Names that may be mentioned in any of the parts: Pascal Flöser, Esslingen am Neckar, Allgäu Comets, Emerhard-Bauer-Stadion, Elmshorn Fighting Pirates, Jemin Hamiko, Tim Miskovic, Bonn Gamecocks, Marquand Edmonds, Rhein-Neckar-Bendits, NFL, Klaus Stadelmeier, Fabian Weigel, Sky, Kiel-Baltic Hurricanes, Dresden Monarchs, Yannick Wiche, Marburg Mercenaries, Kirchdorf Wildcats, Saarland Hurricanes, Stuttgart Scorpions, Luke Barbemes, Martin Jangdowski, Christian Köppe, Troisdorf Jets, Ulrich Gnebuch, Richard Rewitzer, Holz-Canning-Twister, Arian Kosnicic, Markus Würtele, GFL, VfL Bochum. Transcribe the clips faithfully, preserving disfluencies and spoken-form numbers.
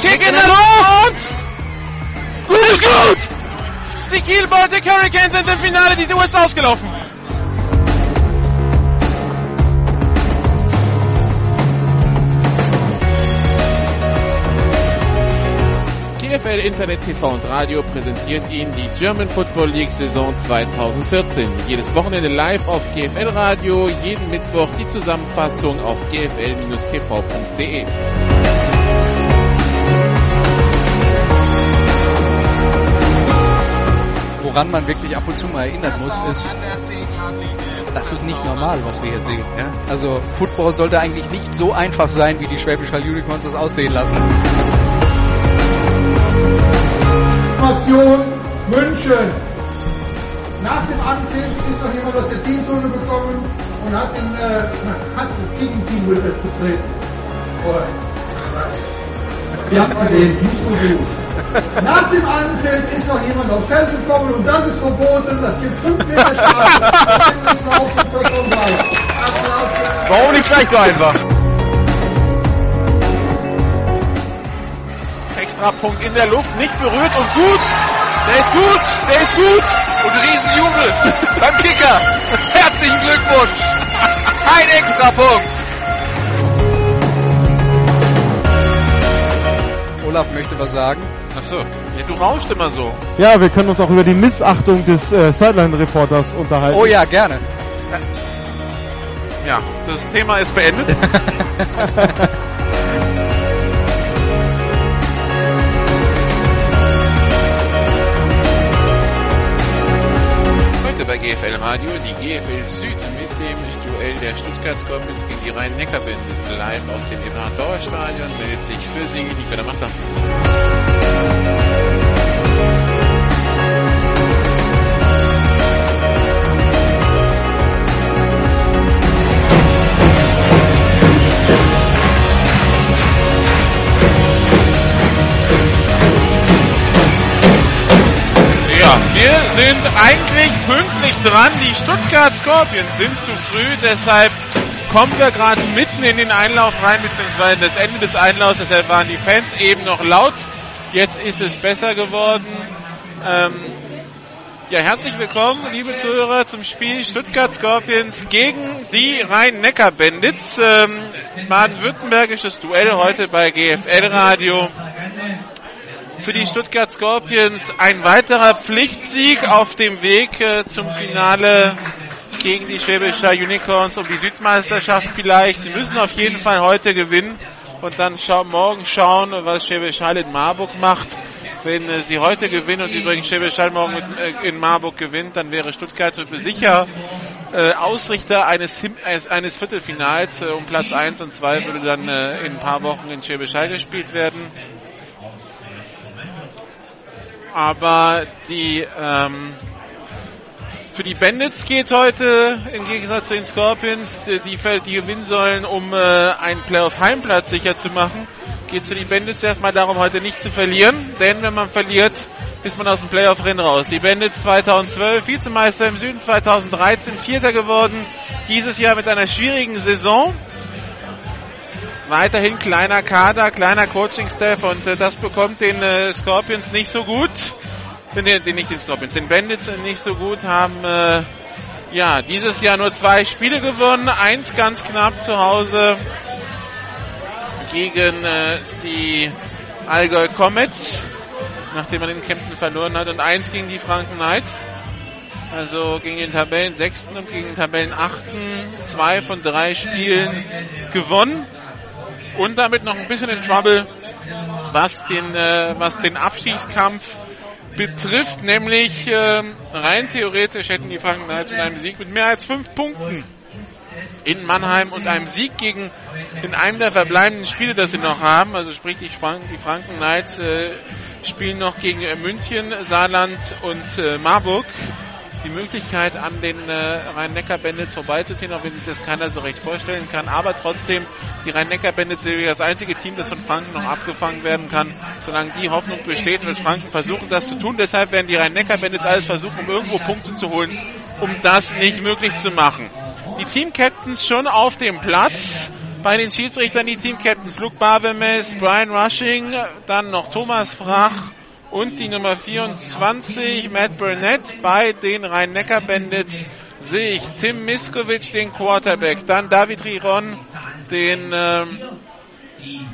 Kick in den Rund! Gut ist gut! Die Kiel-Baltic Hurricanes sind im Finale, die Tour ist ausgelaufen. G F L Internet T V und Radio präsentiert Ihnen die German Football League Saison zwanzig vierzehn. Jedes Wochenende live auf G F L Radio, jeden Mittwoch die Zusammenfassung auf g f l dash t v punkt d e. Woran man wirklich ab und zu mal erinnert muss, ist, das ist nicht normal, was wir hier sehen. Ja? Also Football sollte eigentlich nicht so einfach sein, wie die Schwäbische Unicorns das aussehen lassen. München. Nach dem Antreten ist noch jemand aus der Teamzone gekommen und hat den äh, hat den Gegenteam getreten. Wir haben gelesen, nicht so gut. Nach dem Antreten ist noch jemand aufs Feld gekommen und das ist verboten. Das gibt fünf Meter Strafe. Das ist auch vollkommen falsch. Warum nicht gleich so einfach? Extrapunkt in der Luft, nicht berührt und gut. Der ist gut, der ist gut. Und Riesenjubel beim Kicker. Herzlichen Glückwunsch. Ein Extrapunkt. Olaf möchte was sagen. Ach so, ja, du rauscht immer so. Ja, wir können uns auch über die Missachtung des äh, Sideline-Reporters unterhalten. Oh ja, gerne. Ja, das Thema ist beendet. Bei G F L Radio, die G F L Süd mit dem Duell der Stuttgart Scorpions gegen die Rhein-Neckar-Bendits. Live aus dem Emerhard-Bauer-Stadion meldet sich für Sie die Fördermacher. Wir sind eigentlich pünktlich dran. Die Stuttgart Scorpions sind zu früh, deshalb kommen wir gerade mitten in den Einlauf rein, beziehungsweise das Ende des Einlaufs. Deshalb waren die Fans eben noch laut. Jetzt ist es besser geworden. Ähm, ja, herzlich willkommen, liebe Zuhörer, zum Spiel Stuttgart Scorpions gegen die Rhein-Neckar-Bendits. Ähm, baden-württembergisches Duell heute bei G F L Radio. Für die Stuttgart Scorpions ein weiterer Pflichtsieg auf dem Weg äh, zum Finale gegen die Schwäbische Unicorns um die Südmeisterschaft vielleicht. Sie müssen auf jeden Fall heute gewinnen und dann scha- morgen schauen, was Schwäbisch Hall in Marburg macht. Wenn äh, sie heute gewinnen und übrigens Schwäbisch Hall morgen mit, äh, in Marburg gewinnt, dann wäre Stuttgart sicher äh, Ausrichter eines, Him- eines Viertelfinals. Äh, um Platz eins und zwei würde dann äh, in ein paar Wochen in Schwäbisch Hall gespielt werden. Aber die ähm, für die Bandits geht heute im Gegensatz zu den Scorpions, die, die, die gewinnen sollen, um äh, einen Playoff-Heimplatz sicher zu machen, geht es für die Bandits erstmal darum, heute nicht zu verlieren. Denn wenn man verliert, ist man aus dem Playoff-Rennen raus. Die Bandits zweitausendzwölf, Vizemeister im Süden, zweitausenddreizehn, Vierter geworden. Dieses Jahr mit einer schwierigen Saison. Weiterhin kleiner Kader, kleiner Coaching-Staff und äh, das bekommt den äh, Scorpions nicht so gut, den, den nicht den Scorpions, den Bandits nicht so gut, haben äh, ja dieses Jahr nur zwei Spiele gewonnen, eins ganz knapp zu Hause gegen äh, die Allgäu Comets, nachdem man in Kempten verloren hat, und eins gegen die Franken Knights. Also gegen den Tabellen Sechsten und gegen den Tabellen Achten zwei von drei Spielen gewonnen. Und damit noch ein bisschen in Trouble, was den äh, was den Abstiegskampf betrifft. Nämlich äh, rein theoretisch hätten die Franken Knights mit einem Sieg mit mehr als fünf Punkten in Mannheim und einem Sieg gegen in einem der verbleibenden Spiele, das sie noch haben. Also sprich, die Franken, die Franken Knights äh, spielen noch gegen äh, München, Saarland und äh, Marburg. Die Möglichkeit, an den äh, Rhein-Neckar-Bendits vorbeizuziehen, auch wenn sich das keiner so recht vorstellen kann. Aber trotzdem, die Rhein-Neckar-Bendits sind das einzige Team, das von Franken noch abgefangen werden kann. Solange die Hoffnung besteht, wird Franken versuchen, das zu tun. Deshalb werden die Rhein-Neckar-Bendits alles versuchen, um irgendwo Punkte zu holen, um das nicht möglich zu machen. Die Team-Captains schon auf dem Platz. bei den Schiedsrichtern die Team-Captains Luke Barbemes, Brian Rushing, dann noch Thomas Frach und die Nummer vierundzwanzig Matt Burnett. Bei den Rhein-Neckar-Bendits sehe ich Tim Miskovic, den Quarterback, dann David Riron, den ähm,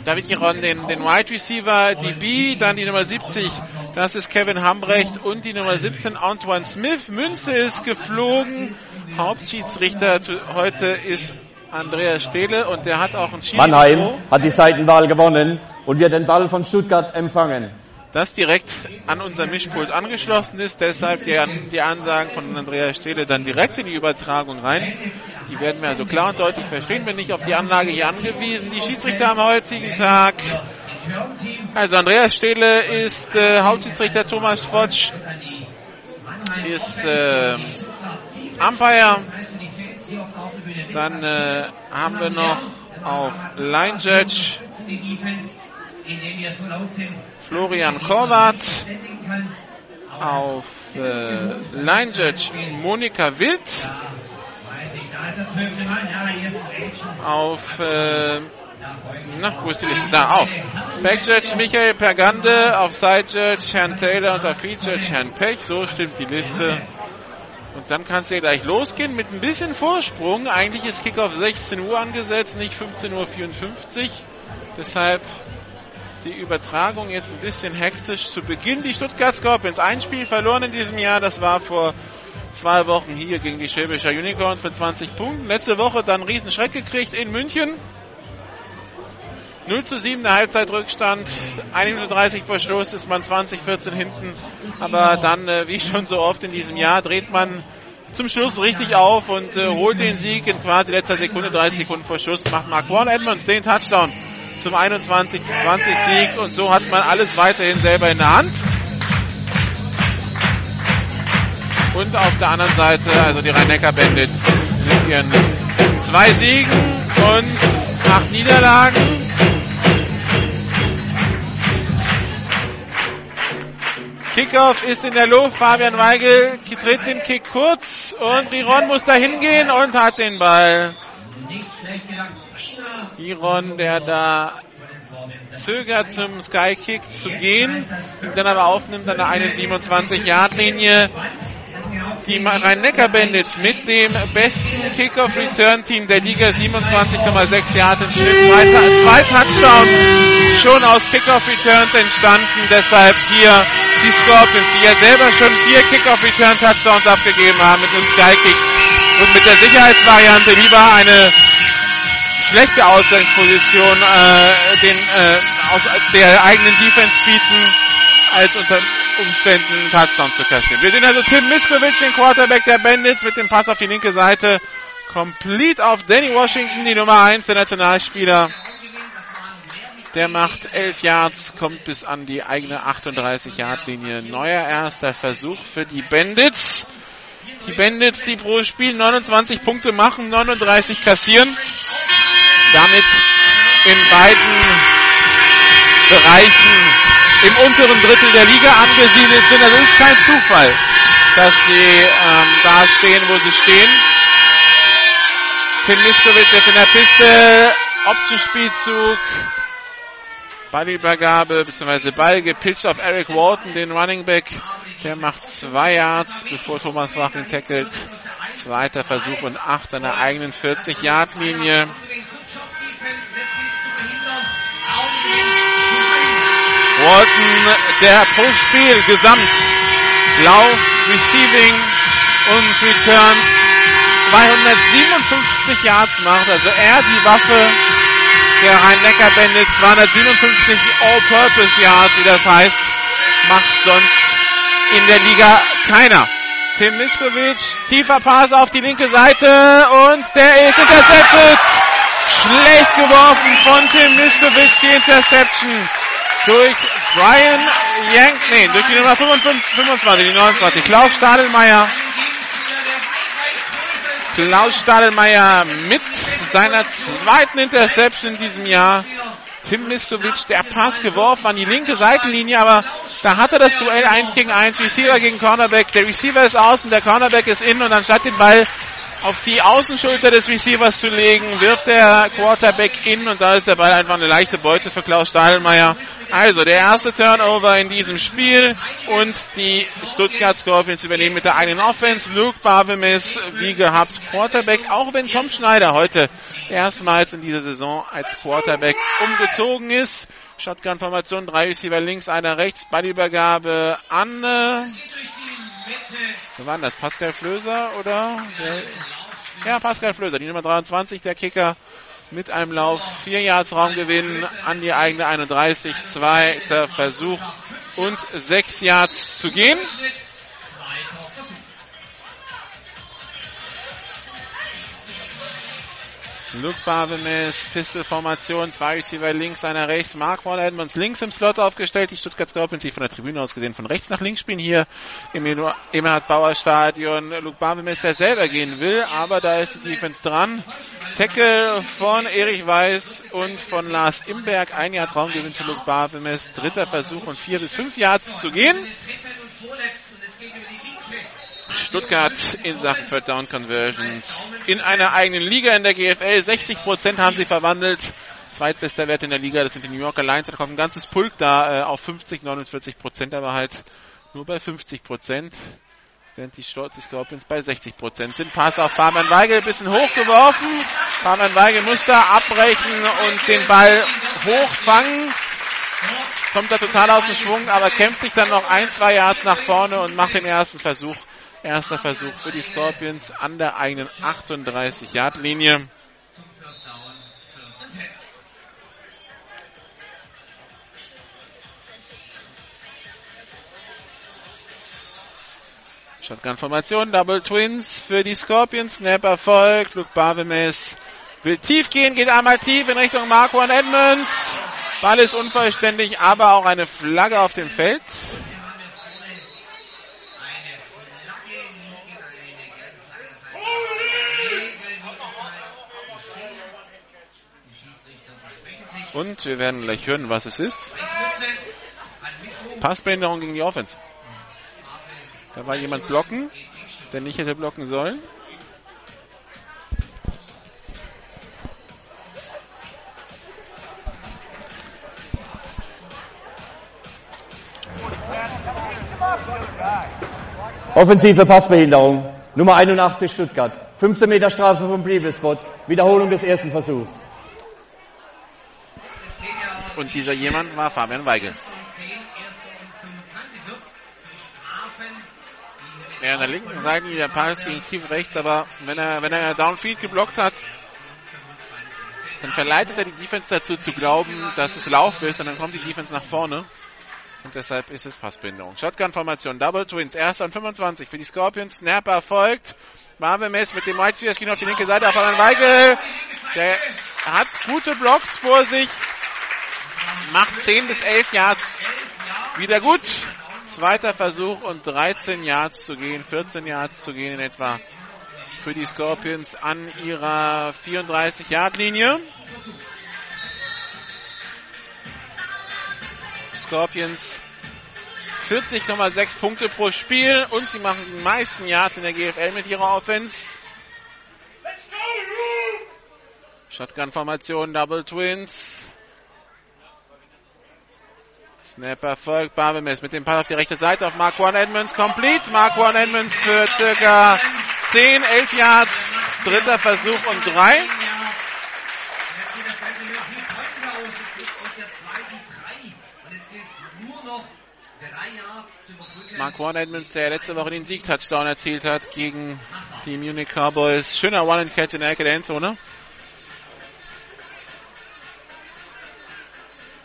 David Giron, den, den Wide Receiver, D B, dann die Nummer siebzig, das ist Kevin Hambrecht, und die Nummer siebzehn, Antoine Smith. Münze ist geflogen. Hauptschiedsrichter heute ist Andreas Stehle, und der hat auch einen Schiedsrichter. Mannheim hat die Seitenwahl gewonnen und wird den Ball von Stuttgart empfangen. Das direkt an unser Mischpult angeschlossen ist, deshalb die, die Ansagen von Andreas Stehle dann direkt in die Übertragung rein. Die werden wir also klar und deutlich verstehen, bin nicht auf die Anlage hier angewiesen. Die Schiedsrichter am heutigen Tag. Also Andreas Stehle ist äh, Hauptschiedsrichter, Thomas Fotsch ist äh, Umpire. Dann äh, haben wir noch auf Line Judge Florian Korwart, auf äh, Line Judge Monika Wild, auf äh, na, wo ist die Liste? Da, auf Back Judge Michael Pergande, auf Side Judge Herrn Taylor und auf Feed Judge Herrn Pech. So stimmt die Liste. Und dann kann es ja gleich losgehen mit ein bisschen Vorsprung. Eigentlich ist Kickoff sechzehn Uhr angesetzt, nicht fünfzehn Uhr vierundfünfzig. Deshalb die Übertragung jetzt ein bisschen hektisch zu Beginn. Die Stuttgart Scorpions, ein Spiel verloren in diesem Jahr, das war vor zwei Wochen hier gegen die Schwäbische Unicorns mit zwanzig Punkten. Letzte Woche dann einen Riesenschreck gekriegt in München. null zu sieben der Halbzeitrückstand, eine Minute dreißig vor Schluss ist man zwanzig vierzehn hinten, aber dann, wie schon so oft in diesem Jahr, dreht man zum Schluss richtig auf und äh, holt den Sieg in quasi letzter Sekunde, dreißig Sekunden vor Schluss, macht Marquand Edmonds den Touchdown zum einundzwanzig zu zwanzig Sieg, und so hat man alles weiterhin selber in der Hand. Und auf der anderen Seite, also die Rhein-Neckar-Bendits mit ihren zwei Siegen und acht Niederlagen. Kickoff ist in der Luft, Fabian Weigel tritt den Kick kurz und Riron muss da hingehen und hat den Ball. Nicht schlecht gedacht. Iron, der da zögert, zum Sky-Kick zu gehen, dann aber aufnimmt an der eine Komma siebenundzwanzig Yard Linie. Die Rhein-Neckar-Bandits mit dem besten Kick-Off-Return-Team der Liga, siebenundzwanzig Komma sechs Yard im Schnitt. Zwei Touchdowns schon aus Kick-Off-Returns entstanden, deshalb hier die Scorpions, die ja selber schon vier Kick-Off-Return-Touchdowns abgegeben haben mit dem Sky-Kick und mit der Sicherheitsvariante lieber eine schlechte Ausgangsposition äh, den, äh, aus der eigenen Defense bieten, als unter Umständen einen Touchdown zu kassieren. Wir sehen also Tim Miskovic, den Quarterback der Bandits, mit dem Pass auf die linke Seite, komplett auf Danny Washington, die Nummer eins, der Nationalspieler. Der macht elf Yards, kommt bis an die eigene achtunddreißig Yard Linie. Neuer erster Versuch für die Bandits. Die Bandits, die pro Spiel neunundzwanzig Punkte machen, neununddreißig kassieren. Damit in beiden Bereichen im unteren Drittel der Liga angesiedelt sind. Also ist kein Zufall, dass sie ähm, da stehen, wo sie stehen. Tim Miskovic jetzt in der Piste, Option-Spielzug, Ballübergabe bzw. Ball gepitcht auf Eric Walton, den Running Back. Der macht zwei Yards, bevor Thomas Wachen tackelt. Zweiter Versuch und acht an der eigenen vierzig Yard Linie. Walton, der pro Spiel gesamt Lauf, Receiving und Returns zweihundertsiebenundfünfzig Yards macht, also er die Waffe der Rhein-Neckar-Bendits, zweihundertsiebenundfünfzig All-Purpose-Yards, wie das heißt, macht sonst in der Liga keiner. Tim Miskovic, tiefer Pass auf die linke Seite und der ist intercepted. Schlecht geworfen von Tim Miskovic, die Interception durch Brian Yank, nee, durch die Nummer fünfundzwanzig, die neunundzwanzig, Klaus Stadelmeier. Klaus Stadelmeier mit seiner zweiten Interception in diesem Jahr. Tim Miskovic, der Pass geworfen an die linke Seitenlinie, aber da hatte das Duell eins gegen eins, Receiver gegen Cornerback. Der Receiver ist außen, der Cornerback ist innen, und anstatt den Ball auf die Außenschulter des Receivers zu legen, wirft der Quarterback in und da ist der Ball einfach eine leichte Beute für Klaus Stadelmeier. Also der erste Turnover in diesem Spiel und die Stuttgart Scorpions übernehmen mit der eigenen Offense. Luke Bavemes, wie gehabt, Quarterback, auch wenn Tom Schneider heute erstmals in dieser Saison als Quarterback umgezogen ist. Shotgun-Formation, drei Receiver links, einer rechts, Ballübergabe an... Äh, wer war das? Pascal Flöser oder? Ja, Pascal Flöser, die Nummer dreiundzwanzig, der Kicker mit einem Lauf. Vier Yards Raumgewinn an die eigene einunddreißig. Zweiter Versuch und sechs Yards zu gehen. Luke Bavemes, Pistol-Formation, zwei Receiver links, einer rechts, Mark Waller-Edmonds links im Slot aufgestellt, die Stuttgart Scorpions, die von der Tribüne aus gesehen von rechts nach links spielen, hier im Emerhard-Bauer-Stadion. Luke Bavemes, der selber gehen will, aber da ist die Defense dran. Tackle von Erich Weiß und von Lars Imberg, ein Jahr Traumgewinn für Luke Bavemes, dritter Versuch und vier bis fünf Yards zu gehen. Stuttgart in Sachen Third Down Conversions in einer eigenen Liga in der G F L. sechzig Prozent haben sie verwandelt. Zweitbester Wert in der Liga, das sind die New Yorker Lions. Da kommt ein ganzes Pulk da äh, auf fünfzig, neunundvierzig Prozent, aber halt nur bei fünfzig Prozent. Während die, Short, die Scorpions bei sechzig Prozent sind. Pass auf Fabian Weigel, bisschen hochgeworfen. Fabian Weigel muss da abbrechen und den Ball hochfangen. Kommt da total aus dem Schwung, aber kämpft sich dann noch ein, zwei Yards nach vorne und macht den ersten Versuch. Erster Versuch für die Scorpions an der eigenen achtunddreißig-Yard-Linie. Shotgun-Formation, Double Twins für die Scorpions. Snap erfolgt. Luke Bavemes will tief gehen, geht einmal tief in Richtung Marquand Edmonds. Ball ist unvollständig, aber auch eine Flagge auf dem Feld. Und wir werden gleich hören, was es ist. Passbehinderung gegen die Offense. Da war jemand blocken, der nicht hätte blocken sollen. Offensive Passbehinderung. Nummer einundachtzig Stuttgart. fünfzehn Meter Strafe vom Bliebespot. Wiederholung des ersten Versuchs. Und dieser jemand war Fabian Weigel. Ja, an der linken Seite wieder Pass gegen tief rechts, aber wenn er, wenn er Downfield geblockt hat, dann verleitet er die Defense dazu zu glauben, dass es Lauf ist und dann kommt die Defense nach vorne. Und deshalb ist es Passbehinderung. Shotgun-Formation, Double Twins, erster und fünfundzwanzig für die Scorpions. Snap erfolgt. Marvemes mit dem Right Field geht auf die linke Seite auf Fabian Weigel. Der hat gute Blocks vor sich. Macht zehn bis elf Yards wieder gut. Zweiter Versuch und dreizehn Yards zu gehen, vierzehn Yards zu gehen in etwa für die Scorpions an ihrer vierunddreißig-Yard-Linie. Scorpions vierzig Komma sechs Punkte pro Spiel und sie machen die meisten Yards in der G F L mit ihrer Offense. Shotgun-Formation, Double Twins. Snap erfolgt, Bavemes mit dem Pass auf die rechte Seite auf Marquand Edmonds, complete. Marquand Edmonds für circa zehn, elf Yards, dritter Versuch und drei. Marquand Edmonds, der letzte Woche den Sieg-Touchdown erzielt hat gegen die Munich Cowboys. Schöner One-and-Catch in der Ecke der Endzone.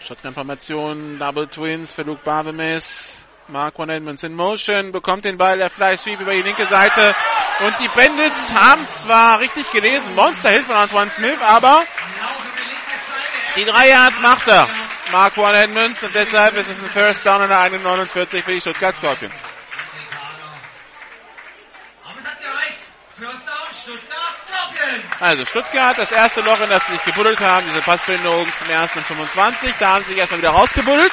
Shotgun-Formation, Double Twins für Luke Bavemes. Marquand Edmonds in Motion, bekommt den Ball, der Fly Sweep über die linke Seite. Und die Bandits haben es zwar richtig gelesen, Monster hilft von Antoine Smith, aber die drei Yards macht er. Marquand Edmonds und deshalb ist es ein First Down an der einundvierzig für die Stuttgart Scorpions. Also Stuttgart, das erste Loch, in das sie sich gebuddelt haben, diese Passbindung zum ersten und fünfundzwanzig, da haben sie sich erstmal wieder rausgebuddelt.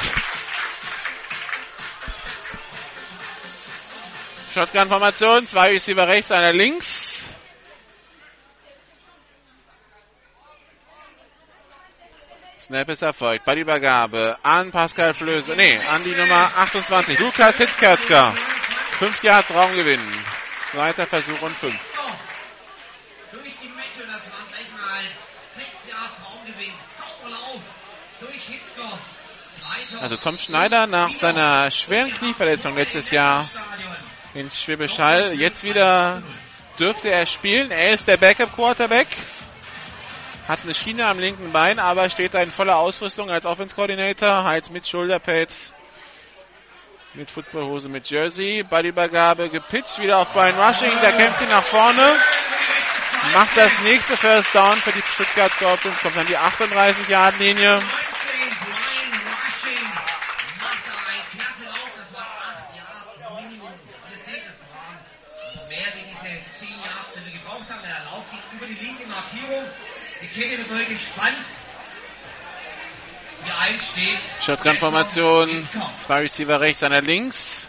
Shotgun-Formation, zwei Receiver rechts, einer links. Snap ist erfolgt bei der Übergabe an Pascal Flöse. Nee, an die Nummer achtundzwanzig. Lukas Hitzkerzka. fünf Yards Raumgewinn. Zweiter Versuch und fünf. So, durch die Mitte, das waren gleich mal sechs Yards Raumgewinn. Sauerlauf durch Hitzkopf. Also Tom Schneider nach seiner schweren Knieverletzung letztes Jahr in Schwäbisch Hall. Jetzt wieder dürfte er spielen. Er ist der Backup-Quarterback. Hat eine Schiene am linken Bein, aber steht da in voller Ausrüstung als Offense-Coordinator. Halt mit Schulterpads, mit Footballhose, mit Jersey. Ballübergabe gepitcht, wieder auf Brian Rushing. Der kämpft ihn nach vorne. Macht das nächste First Down für die Stuttgart Scorpions. Kommt an die achtunddreißig-Yard-Linie. Gespannt. Hier eins steht. Shotgun-Formation. Zwei Receiver rechts, einer links.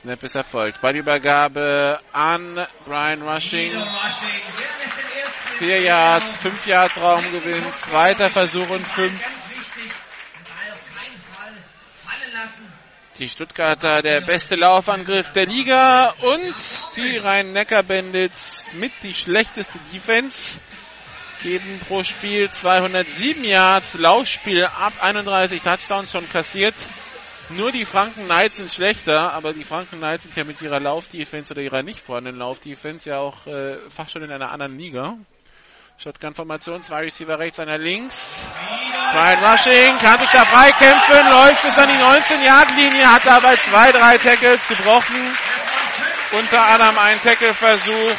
Snap ist erfolgt. Ballübergabe an Brian Rushing. Vier Yards, fünf Yards Raumgewinn. Zweiter Versuch und fünf. Die Stuttgarter, der beste Laufangriff der Liga, und die Rhein-Neckar-Bendits mit die schlechteste Defense geben pro Spiel zweihundertsieben Yards Laufspiel ab, einunddreißig Touchdowns schon kassiert. Nur die Franken Knights sind schlechter, aber die Franken Knights sind ja mit ihrer Laufdefense oder ihrer nicht vorhandenen Laufdefense ja auch äh, fast schon in einer anderen Liga. Shotgun-Formation, zwei Receiver rechts, einer links. Brian Rushing kann sich da freikämpfen, läuft bis an die neunzehn-Yard-Linie, hat dabei zwei, drei Tackles gebrochen. Unter anderem ein Tackle-Versuch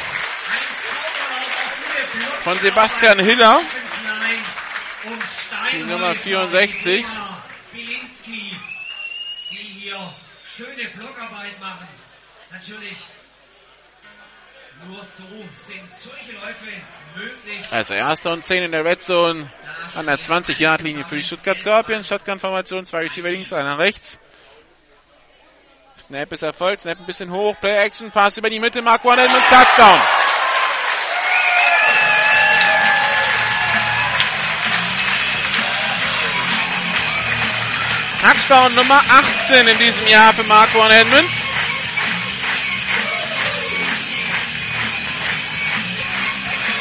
von Sebastian Hiller, die Nummer vierundsechzig. Bielinski, die hier schöne Blockarbeit machen. Natürlich. Nur so sind solche Läufe möglich. Also erster und zehn in der Red Zone an der zwanzig-Yard-Linie für die Stuttgart Scorpions. Shotgun-Formation, zwei Receiver links, einer rechts. Snap ist erfolgt, Snap ein bisschen hoch, Play-Action, Pass über die Mitte, Mark One Edmonds, Touchdown. Touchdown Nummer achtzehn in diesem Jahr für Mark One Edmonds.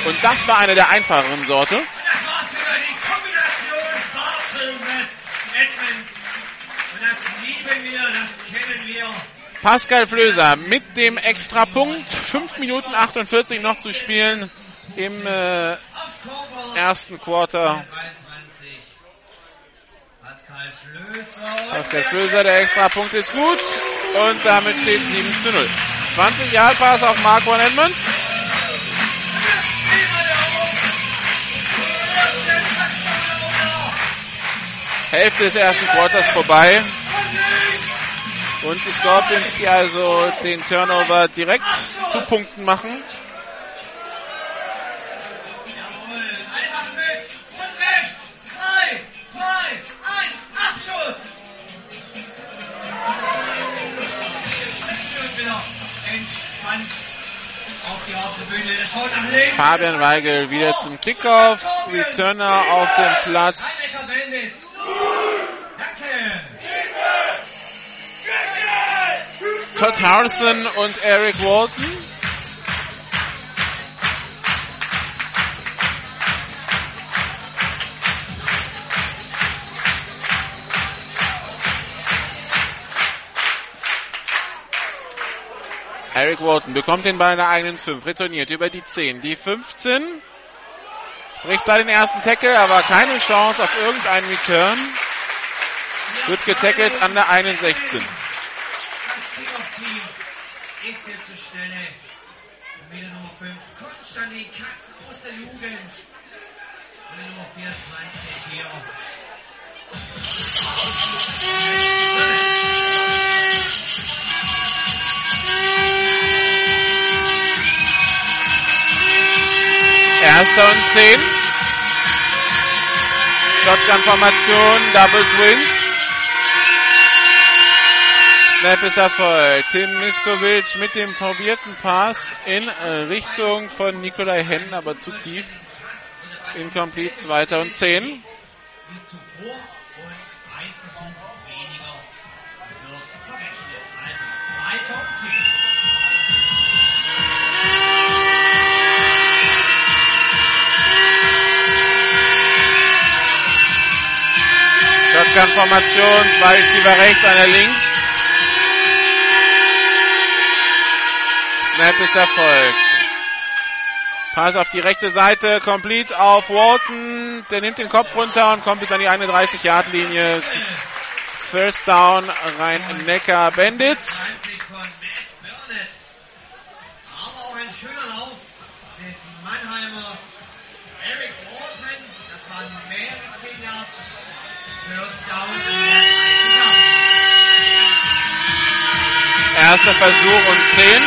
Und das war eine der einfacheren Sorte. Und das war sogar die Kombination Bartel-West-Edmonds. Und das lieben wir, das kennen wir. Pascal Flöser mit dem Extrapunkt. fünf Minuten achtundvierzig noch zu spielen im äh, ersten Quarter. Pascal Flöser, der Extrapunkt ist gut. Und damit steht sieben zu null. zwanzig-Yard-Pass auf Mark One Edmonds. Hälfte des ersten Quarters vorbei. Und die Scorpions, die also den Turnover direkt zu Punkten machen. Fabian Weigel wieder zum Kickoff. Returner auf dem Platz. Todd Harrison und Eric Walton. Eric Walton bekommt den Ball in der eigenen fünf, retourniert über die zehn, die fünfzehn. Bricht da den ersten Tackle, aber keine Chance auf irgendeinen Return. Wird getackelt an der einundsechzehn. Erster und zehn. Shotgun-Formation, Double Twins. Snap ist erfolgt. Tim Miskovic mit dem probierten Pass in Richtung von Nikolai Hennen, aber zu tief. Incomplete, zweiter und zehn. Shotgun-Formation, zwei Spieler rechts, einer links. Snap ist erfolgt. Pass auf die rechte Seite, complete auf Walton. Der nimmt den Kopf runter und kommt bis an die einunddreißig-Yard-Linie. First down, Rhein-Neckar-Bendits. Aber auch ein schöner Lauf des Mannheimers Eric Walton. Das waren mehr als zehn Yards. First down. Erster Versuch und zehn.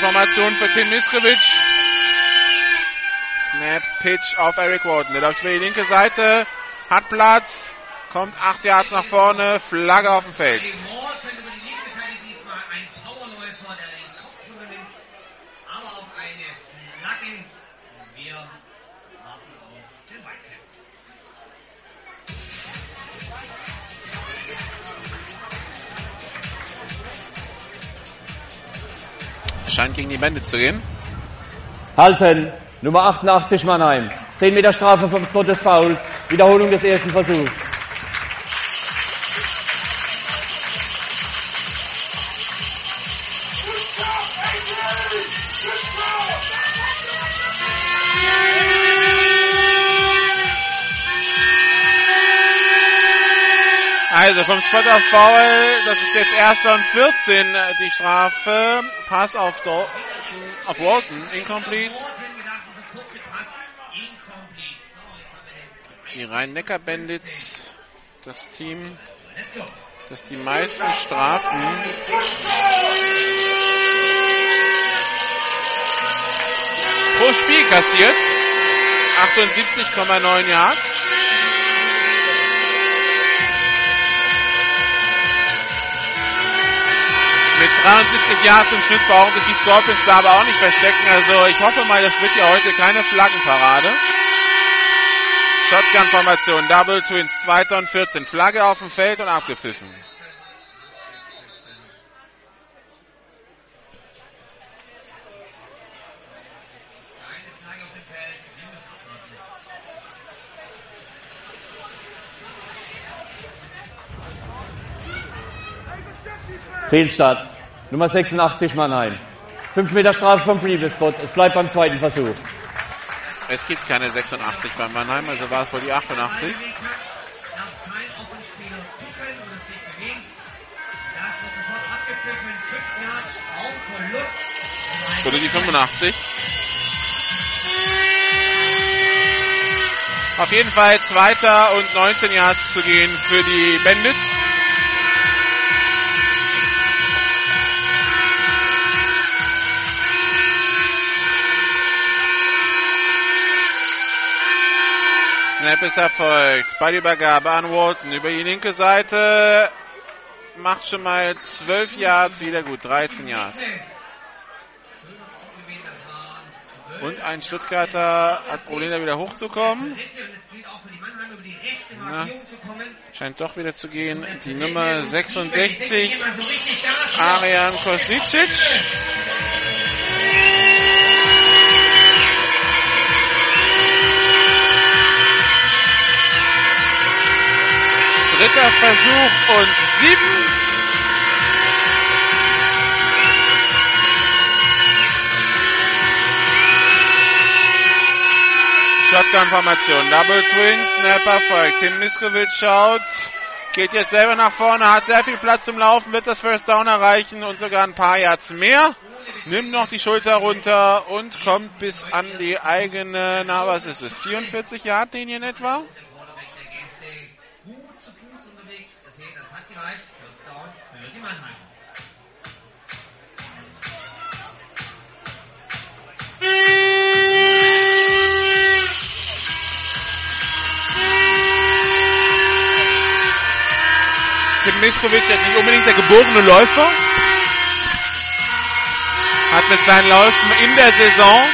Formation für Tim Miskovic. Snap, Pitch auf Eric Walton. Der läuft über die linke Seite, hat Platz, kommt acht Yards nach vorne, Flagge auf dem Feld. Scheint gegen die Bendits zu gehen. Halten, Nummer achtundachtzig Mannheim. zehn Meter Strafe vom Spot des Fouls. Wiederholung des ersten Versuchs. Also vom Spot auf Foul, das ist jetzt erster und vierzehn die Strafe. Pass auf, Do- auf Walton, incomplete. Die Rhein-Neckar-Bendits, das Team, das die meisten Strafen pro Spiel kassiert. achtundsiebzig Komma neun Yards. Mit dreiundsiebzig Yards im Schnitt brauchen sich die Scorpions da aber auch nicht verstecken. Also ich hoffe mal, das wird ja heute keine Flaggenparade. Shotgun-Formation, Double Twins, zweiter und vierzehn. Flagge auf dem Feld und abgepfiffen. Fehlstart. Nummer sechsundachtzig Mannheim. fünf Meter Strafe vom Previous Spot. Es bleibt beim zweiten Versuch. Es gibt keine sechsundachtzig bei Mannheim, also war es wohl die achtundachtzig. Oder die fünfundachtzig. Auf jeden Fall zweiter und neunzehn Yards zu gehen für die Bendits. Snap ist erfolgt. Ballübergabe an Walton über die linke Seite. Macht schon mal zwölf Yards, wieder gut, dreizehn Yards. Und ein Stuttgarter hat Probleme, wieder hochzukommen. Na, scheint doch wieder zu gehen. Die Nummer sechsundsechzig, Arian Kosnicic. Dritter Versuch und sieben. Shotgun-Formation. Double Twin, Snap erfolgt. Tim Miskovic schaut, geht jetzt selber nach vorne, hat sehr viel Platz zum Laufen, wird das First Down erreichen und sogar ein paar Yards mehr. Nimmt noch die Schulter runter und kommt bis an die eigene, na was ist es, vierundvierzig-Yard-Linie in etwa? Biskovic ist nicht unbedingt der geborene Läufer. Hat mit seinen Läufen in der Saison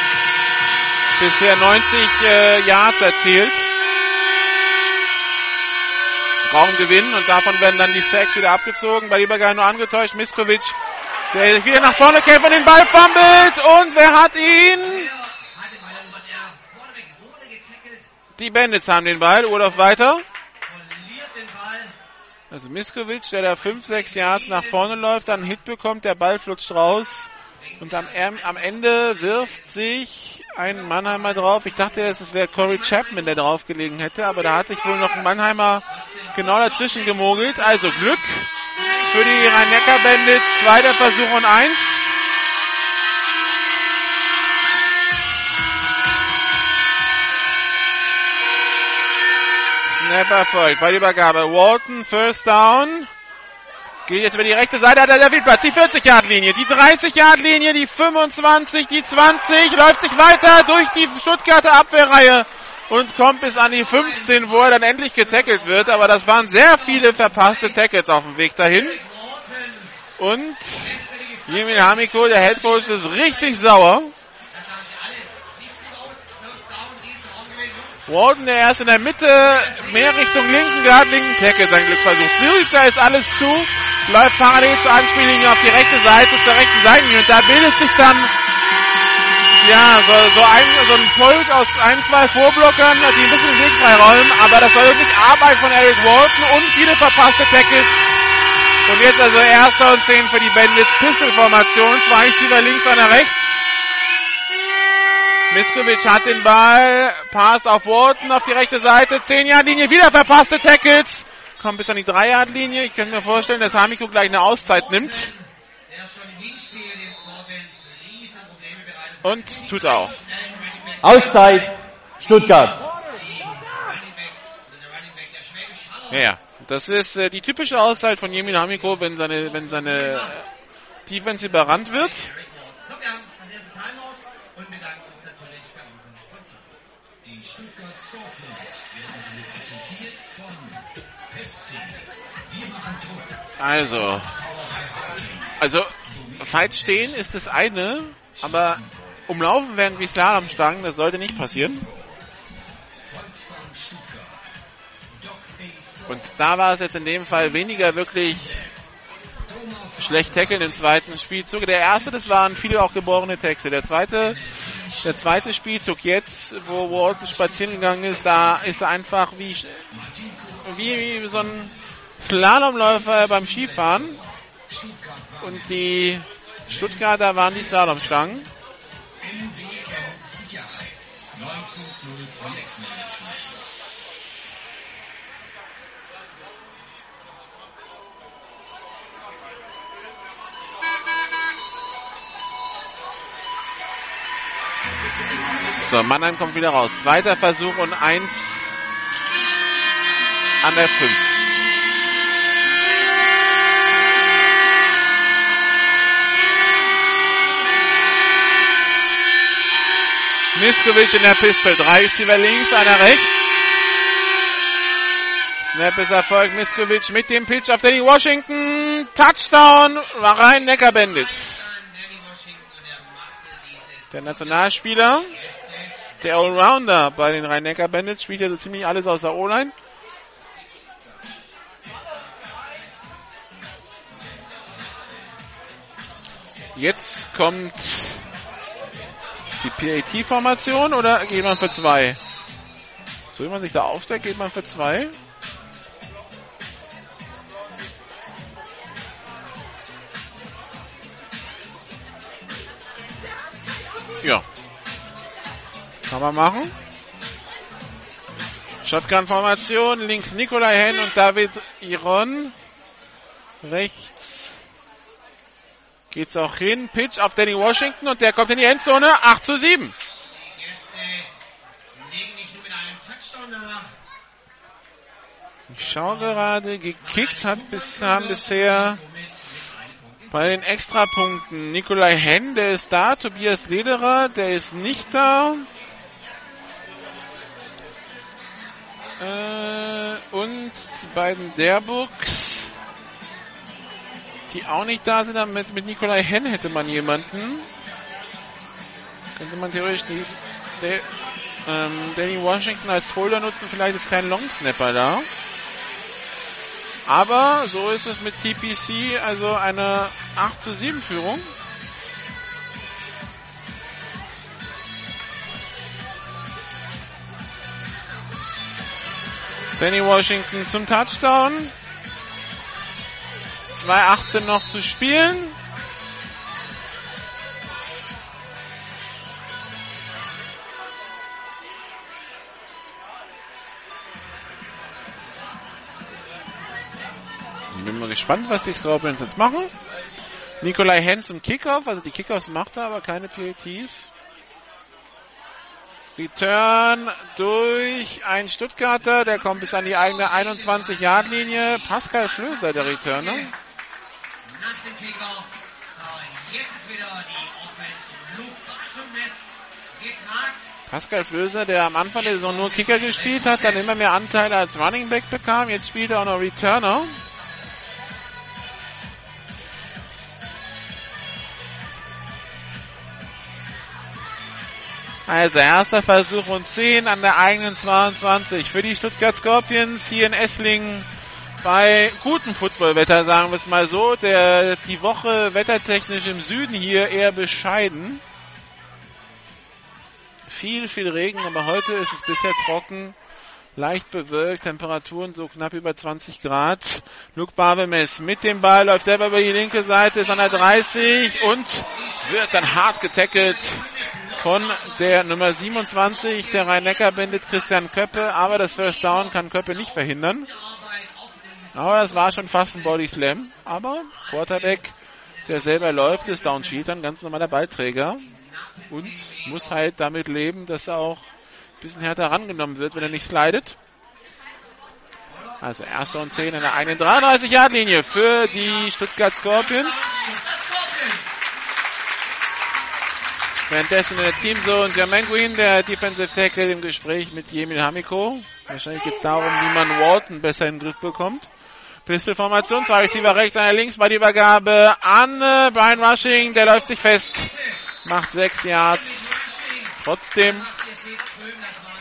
bisher neunzig äh, Yards erzielt. Raumgewinn und davon werden dann die Sacks wieder abgezogen. Bei Liebergeil nur angetäuscht. Miskovic, der sich wieder nach vorne kämpft und den Ball fummelt. Und wer hat ihn? Die Bandits haben den Ball. Urlaub weiter. Also Miskovic, der da fünf, sechs Yards nach vorne läuft, dann einen Hit bekommt, der Ball flutscht raus. Und am, am Ende wirft sich ein Mannheimer drauf. Ich dachte, es wäre Corey Chapman, der drauf gelegen hätte, aber da hat sich wohl noch ein Mannheimer genau dazwischen gemogelt. Also Glück für die Rhein-Neckar-Bendits. Zweiter Versuch und eins. Snap erfolgt. Ballübergabe. Walton, First Down. Geht jetzt über die rechte Seite, hat er der Wildplatz, die vierzig-Yard-Linie, die dreißig-Yard-Linie, die fünfundzwanzig, die zwanzig, läuft sich weiter durch die Stuttgarter Abwehrreihe und kommt bis an die fünfzehn, wo er dann endlich getackelt wird, aber das waren sehr viele verpasste Tackles auf dem Weg dahin. Und Jimin Hamiko, der Headcoach, ist richtig sauer. Walton, der erst in der Mitte, mehr Richtung linken, gerade linken Tackle, sein Glücksversuch. Zürcher ist alles zu, läuft parallel zur Anspiellinie auf die rechte Seite, zur rechten Seitenlinie. Und da bildet sich dann, ja, so, so ein, so ein Pult aus ein, zwei Vorblockern, die ein bisschen den Weg freiräumen. Aber das war wirklich Arbeit von Eric Walton und viele verpasste Tackles. Und jetzt also erster und zehn für die Bandits. Pistol-Formation, zwei Receiver links, einer rechts. Miskovic hat den Ball, Pass auf Walton auf die rechte Seite, zehn-Yard-Linie, wieder verpasste Tackles, kommt bis an die drei-Yard-Linie, ich könnte mir vorstellen, dass Hamiko gleich eine Auszeit nimmt. Und tut auch. Auszeit, Stuttgart. Ja, das ist äh, die typische Auszeit von Yemin Hamiko, wenn seine, wenn seine Defense überrannt wird. Stuttgart Scorpions werden präsentiert von Pepsi. Wir machen Druck. Also, also, falsch stehen ist das eine, aber umlaufen werden wie Slalomstangen, das sollte nicht passieren. Und da war es jetzt in dem Fall weniger wirklich schlecht tackeln im zweiten Spielzug. Der erste, das waren viele auch geborene Texte. Der zweite, der zweite Spielzug jetzt, wo Walton spazieren gegangen ist, da ist er einfach wie, wie, wie so ein Slalomläufer beim Skifahren. Und die Stuttgarter waren die Slalomstangen. So, Mannheim kommt wieder raus. Zweiter Versuch und eins an der fünf. Miskovic in der Pistol. Drei Receiver links, einer rechts. Snap ist erfolgt. Miskovic mit dem Pitch auf Danny Washington. Touchdown. Rhein-Neckar-Bendits. Der Nationalspieler, der Allrounder bei den Rhein-Neckar-Bendits, spielt ja so ziemlich alles aus der O-Line. Jetzt kommt die P A T-Formation oder geht man für zwei? So wie man sich da aufsteckt, geht man für zwei. Ja. Kann man machen. Shotgun-Formation. Links Nikolai Henn und David Iron. Rechts geht's auch hin. Pitch auf Danny Washington und der kommt in die Endzone. acht zu sieben. Die Gäste legen nicht nur mit einem Touchdown nach. Ich schaue gerade. Gekickt hat bis, haben bisher... Bei den Extrapunkten, Nikolai Henn, der ist da, Tobias Lederer, der ist nicht da. Äh, und die beiden Derbucks die auch nicht da sind. Damit mit Nikolai Henn hätte man jemanden. Könnte man theoretisch die, De, ähm, Danny Washington als Holder nutzen. Vielleicht ist kein Longsnapper da. Aber so ist es mit T P C. Also eine acht zu sieben Führung. Danny Washington zum Touchdown. zwei achtzehn noch zu spielen. Ich bin mal gespannt, was die Scorpions jetzt machen. Nikolai Hens zum Kickoff. Also die Kickoffs macht er, aber keine P A Ts. Return durch einen Stuttgarter, der kommt bis an die eigene einundzwanzig-Yard-Linie. Pascal Flöser, der Returner. Nach dem Kickoff jetzt wieder die Offensive geparkt. Pascal Flöser, der am Anfang der Saison nur Kicker gespielt hat, dann immer mehr Anteile als Running Back bekam. Jetzt spielt er auch noch Returner. Also erster Versuch und zehn an der eigenen zweiundzwanzig für die Stuttgart Scorpions hier in Esslingen bei gutem Footballwetter, sagen wir es mal so. Der, die Woche wettertechnisch im Süden hier eher bescheiden. Viel, viel Regen, aber heute ist es bisher trocken, leicht bewölkt, Temperaturen so knapp über zwanzig Grad. Luke Barbemes mit dem Ball, läuft selber über die linke Seite, ist an der dreißig und wird dann hart getackelt von der Nummer siebenundzwanzig, der Rhein-Neckar-Bendit Christian Köppe, aber das First Down kann Köppe nicht verhindern. Aber das war schon fast ein Body Slam, aber Quarterback, der selber läuft, ist Downfield, dann ganz normaler Ballträger und muss halt damit leben, dass er auch ein bisschen härter rangenommen wird, wenn er nicht slidet. Also erster und zehn an der eigenen dreiunddreißig-Yard-Linie für die Stuttgart Scorpions. Währenddessen in der Teamzone Jermaine Green, der Defensive Tackle, im Gespräch mit Jemil Hamiko. Wahrscheinlich geht es darum, wie man Walton besser in den Griff bekommt. Pistol-Formation, zwei Receiver rechts, einer links, bei der Übergabe an Brian Rushing, der läuft sich fest. Macht sechs Yards. Trotzdem,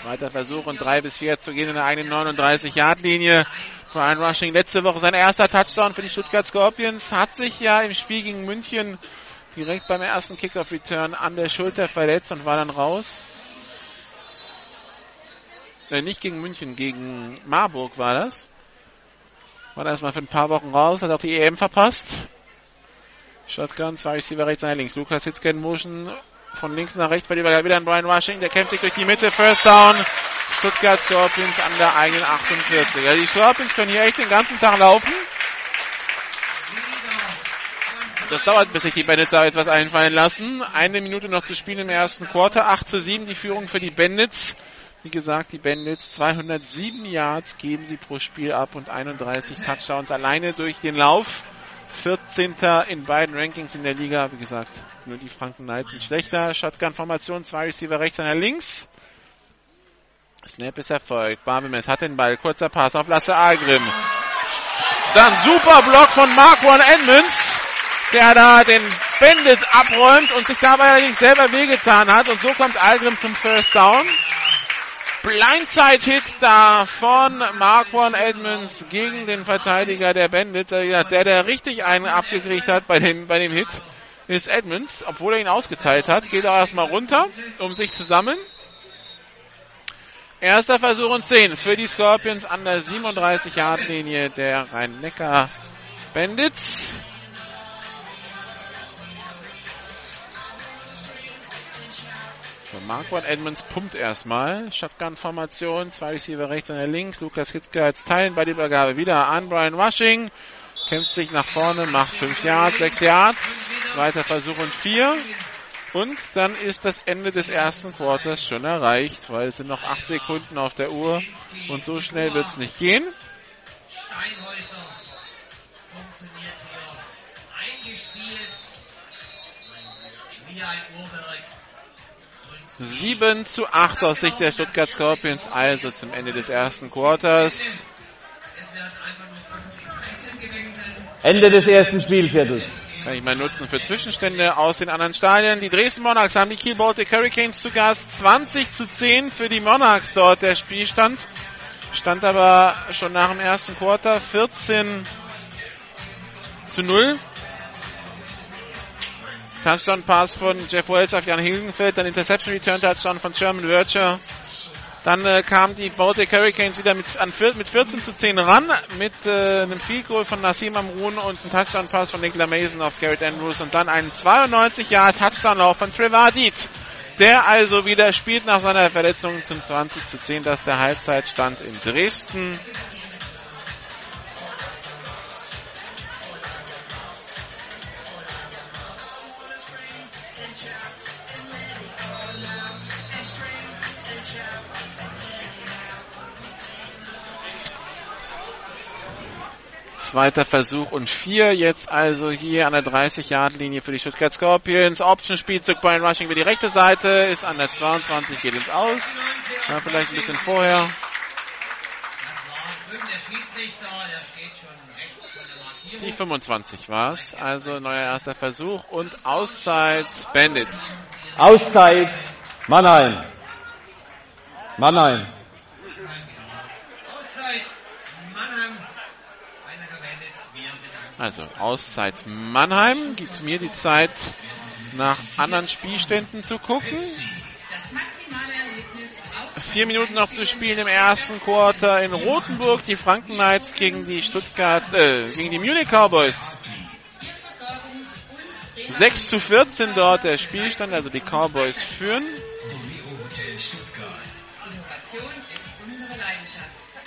zweiter Versuch und drei bis vier zu gehen in der eigenen neununddreißig-Yard-Linie. Brian Rushing, letzte Woche sein erster Touchdown für die Stuttgart Scorpions, hat sich ja im Spiel gegen München direkt beim ersten Kickoff-Return an der Schulter verletzt und war dann raus. Äh, nicht gegen München, gegen Marburg war das. War erstmal für ein paar Wochen raus, hat auch die E M verpasst. Shotgun, zwei Receiver rechts, einer links. Lukas Hitzke in Motion von links nach rechts, bei der Übergabe wieder an Brian Rushing. Der kämpft sich durch die Mitte, First Down. Stuttgart Scorpions an der eigenen achtundvierziger. Ja, die Scorpions können hier echt den ganzen Tag laufen. Das dauert, bis sich die Bandits da etwas einfallen lassen. Eine Minute noch zu spielen im ersten Quarter. acht zu sieben die Führung für die Bandits. Wie gesagt, die Bandits zweihundertsieben Yards geben sie pro Spiel ab und einunddreißig Touchdowns alleine durch den Lauf. vierzehnter in beiden Rankings in der Liga. Wie gesagt, nur die Franken Knights sind schlechter. Shotgun-Formation, zwei Receiver rechts, einer links. Snap ist erfolgt. Barbemes hat den Ball. Kurzer Pass auf Lasse Agrim. Dann super Block von Marquan Edmonds, der da den Bandit abräumt und sich dabei allerdings selber wehgetan hat. Und so kommt Algrim zum First Down. Blindside-Hit da von Marquan Edmonds gegen den Verteidiger der Bandits. Der, der richtig einen abgekriegt hat bei dem, bei dem Hit, ist Edmonds. Obwohl er ihn ausgeteilt hat, geht er erstmal runter, um sich zu sammeln. Erster Versuch und zehn für die Scorpions an der siebenunddreißig-Yard-Linie der Rhein-Neckar-Bandits. Marquand Edmonds pumpt erstmal. Shotgun-Formation, zwei Receiver rechts, einer links. Lukas Hitzke als Teilen bei der Übergabe wieder an Brian Rushing. Kämpft sich nach vorne, macht fünf Yards, sechs Yards. Zweiter Versuch und vier. Und dann ist das Ende des ersten Quarters schon erreicht, weil es sind noch acht Sekunden auf der Uhr und so schnell wird es nicht gehen. Steinhäuser funktioniert hier. Eingespielt wie ein Uhrwerk. sieben zu acht aus Sicht der Stuttgart Scorpions, also zum Ende des ersten Quarters. Es werden einfach nur sechzehn gewechselt. Ende des ersten Spielviertels. Kann ich mal nutzen für Zwischenstände aus den anderen Stadien. Die Dresden Monarchs haben die Kiel-Baltic Hurricanes zu Gast. zwanzig zu zehn für die Monarchs dort der Spielstand. Stand aber schon nach dem ersten Quarter. vierzehn zu null. Touchdown-Pass von Jeff Welch auf Jan Hilgenfeld. Dann Interception-Return-Touchdown von Sherman Wircher. Dann äh, kamen die Baltic Hurricanes wieder mit, an, mit vierzehn zu zehn ran, mit äh, einem Field Goal von Nassim Amrun und einem Touchdown-Pass von Nicola Mason auf Garrett Andrews und dann einen zweiundneunzig Yard Touchdown-Lauf von Trevor Dietz, der also wieder spielt nach seiner Verletzung zum zwanzig zu zehn, das ist der Halbzeitstand in Dresden. Zweiter Versuch und vier. Jetzt also hier an der dreißig Yard Linie für die Stuttgart Scorpions. Option-Spielzug bei Rushing über die rechte Seite. Ist an der zweiundzwanzig, geht ins Aus. Ja, vielleicht ein bisschen vorher. Die fünfundzwanzig war es. Also neuer erster Versuch und Auszeit Bandits. Auszeit Mannheim. Mannheim. Also Auszeit Mannheim gibt mir die Zeit, nach anderen Spielständen zu gucken. Vier Minuten noch zu spielen im ersten Quarter in Rothenburg. Die Franken Knights gegen die Stuttgart, äh, gegen die Munich Cowboys. sechs zu vierzehn dort der Spielstand, also die Cowboys führen.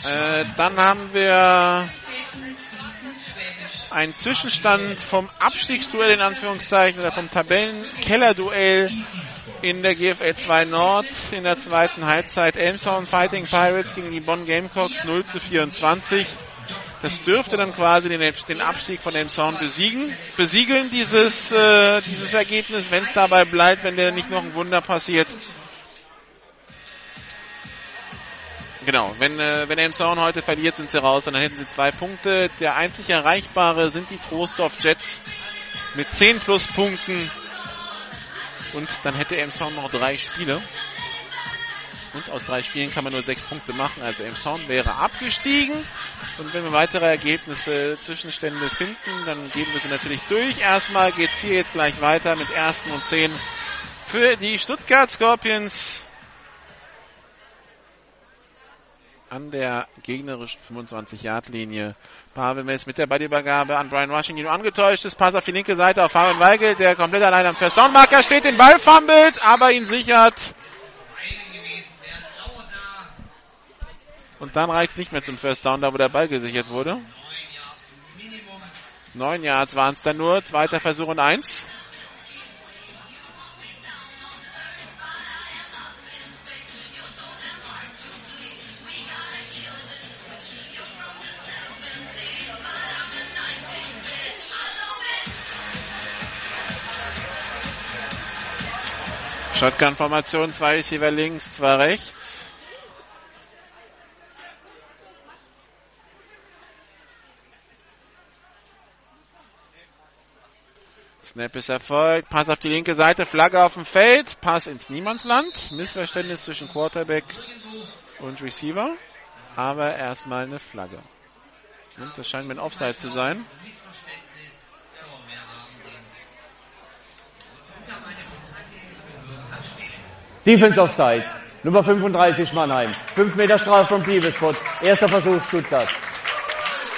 Äh, dann haben wir ein Zwischenstand vom Abstiegsduell in Anführungszeichen oder vom Tabellenkellerduell in der G F L zwei Nord in der zweiten Halbzeit. Elmshorn Fighting Pirates gegen die Bonn Gamecocks null zu vierundzwanzig. Das dürfte dann quasi den, den Abstieg von Elmshorn besiegen. Besiegeln dieses, äh, dieses Ergebnis, wenn es dabei bleibt, wenn der nicht noch ein Wunder passiert. Genau, wenn, äh, wenn Elmshorn heute verliert, sind sie raus und dann hätten sie zwei Punkte. Der einzig Erreichbare sind die Troisdorf Jets mit zehn plus Punkten. Und dann hätte Elmshorn noch drei Spiele. Und aus drei Spielen kann man nur sechs Punkte machen. Also Elmshorn wäre abgestiegen. Und wenn wir weitere Ergebnisse, Zwischenstände finden, dann geben wir sie natürlich durch. Erstmal geht's hier jetzt gleich weiter mit ersten und zehn für die Stuttgart Scorpions an der gegnerischen fünfundzwanzig Yard Linie. Pavel Mess mit der Ballübergabe an Brian Rushing, die nur angetäuscht ist. Pass auf die linke Seite auf Fabian Weigel, der komplett allein am First Down Marker steht, den Ball fummelt, aber ihn sichert. Und dann reicht es nicht mehr zum First Down, da wo der Ball gesichert wurde. Neun Yards waren es dann nur. Zweiter Versuch und eins. Shotgun-Formation, zwei Receiver links, zwei rechts. Snap ist erfolgt, Pass auf die linke Seite, Flagge auf dem Feld, Pass ins Niemandsland. Missverständnis zwischen Quarterback und Receiver, aber erstmal eine Flagge. Und das scheint mir ein Offside zu sein. Defense Offside, Nummer fünfunddreißig Mannheim. fünf Meter Strafe vom Piebespot. Erster Versuch Stuttgart.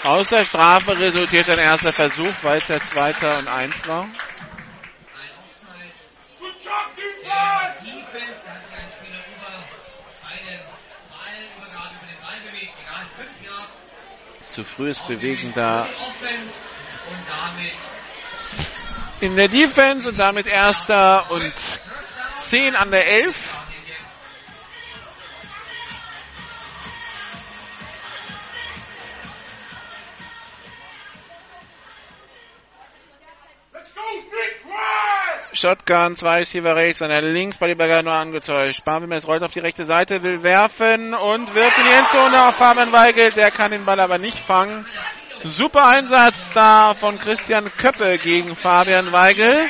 Aus der Strafe resultiert ein erster Versuch, weil es jetzt zweiter und eins war. Zu frühes Bewegen da in der Defense und damit erster und zehn an der elf. Shotgun, zwei Receiver rechts, an der links, Ballübergabe nur angetäuscht. Barbemes rollt auf die rechte Seite, will werfen und wirft in die Endzone auf Fabian Weigel. Der kann den Ball aber nicht fangen. Super Einsatz da von Christian Köppe gegen Fabian Weigel.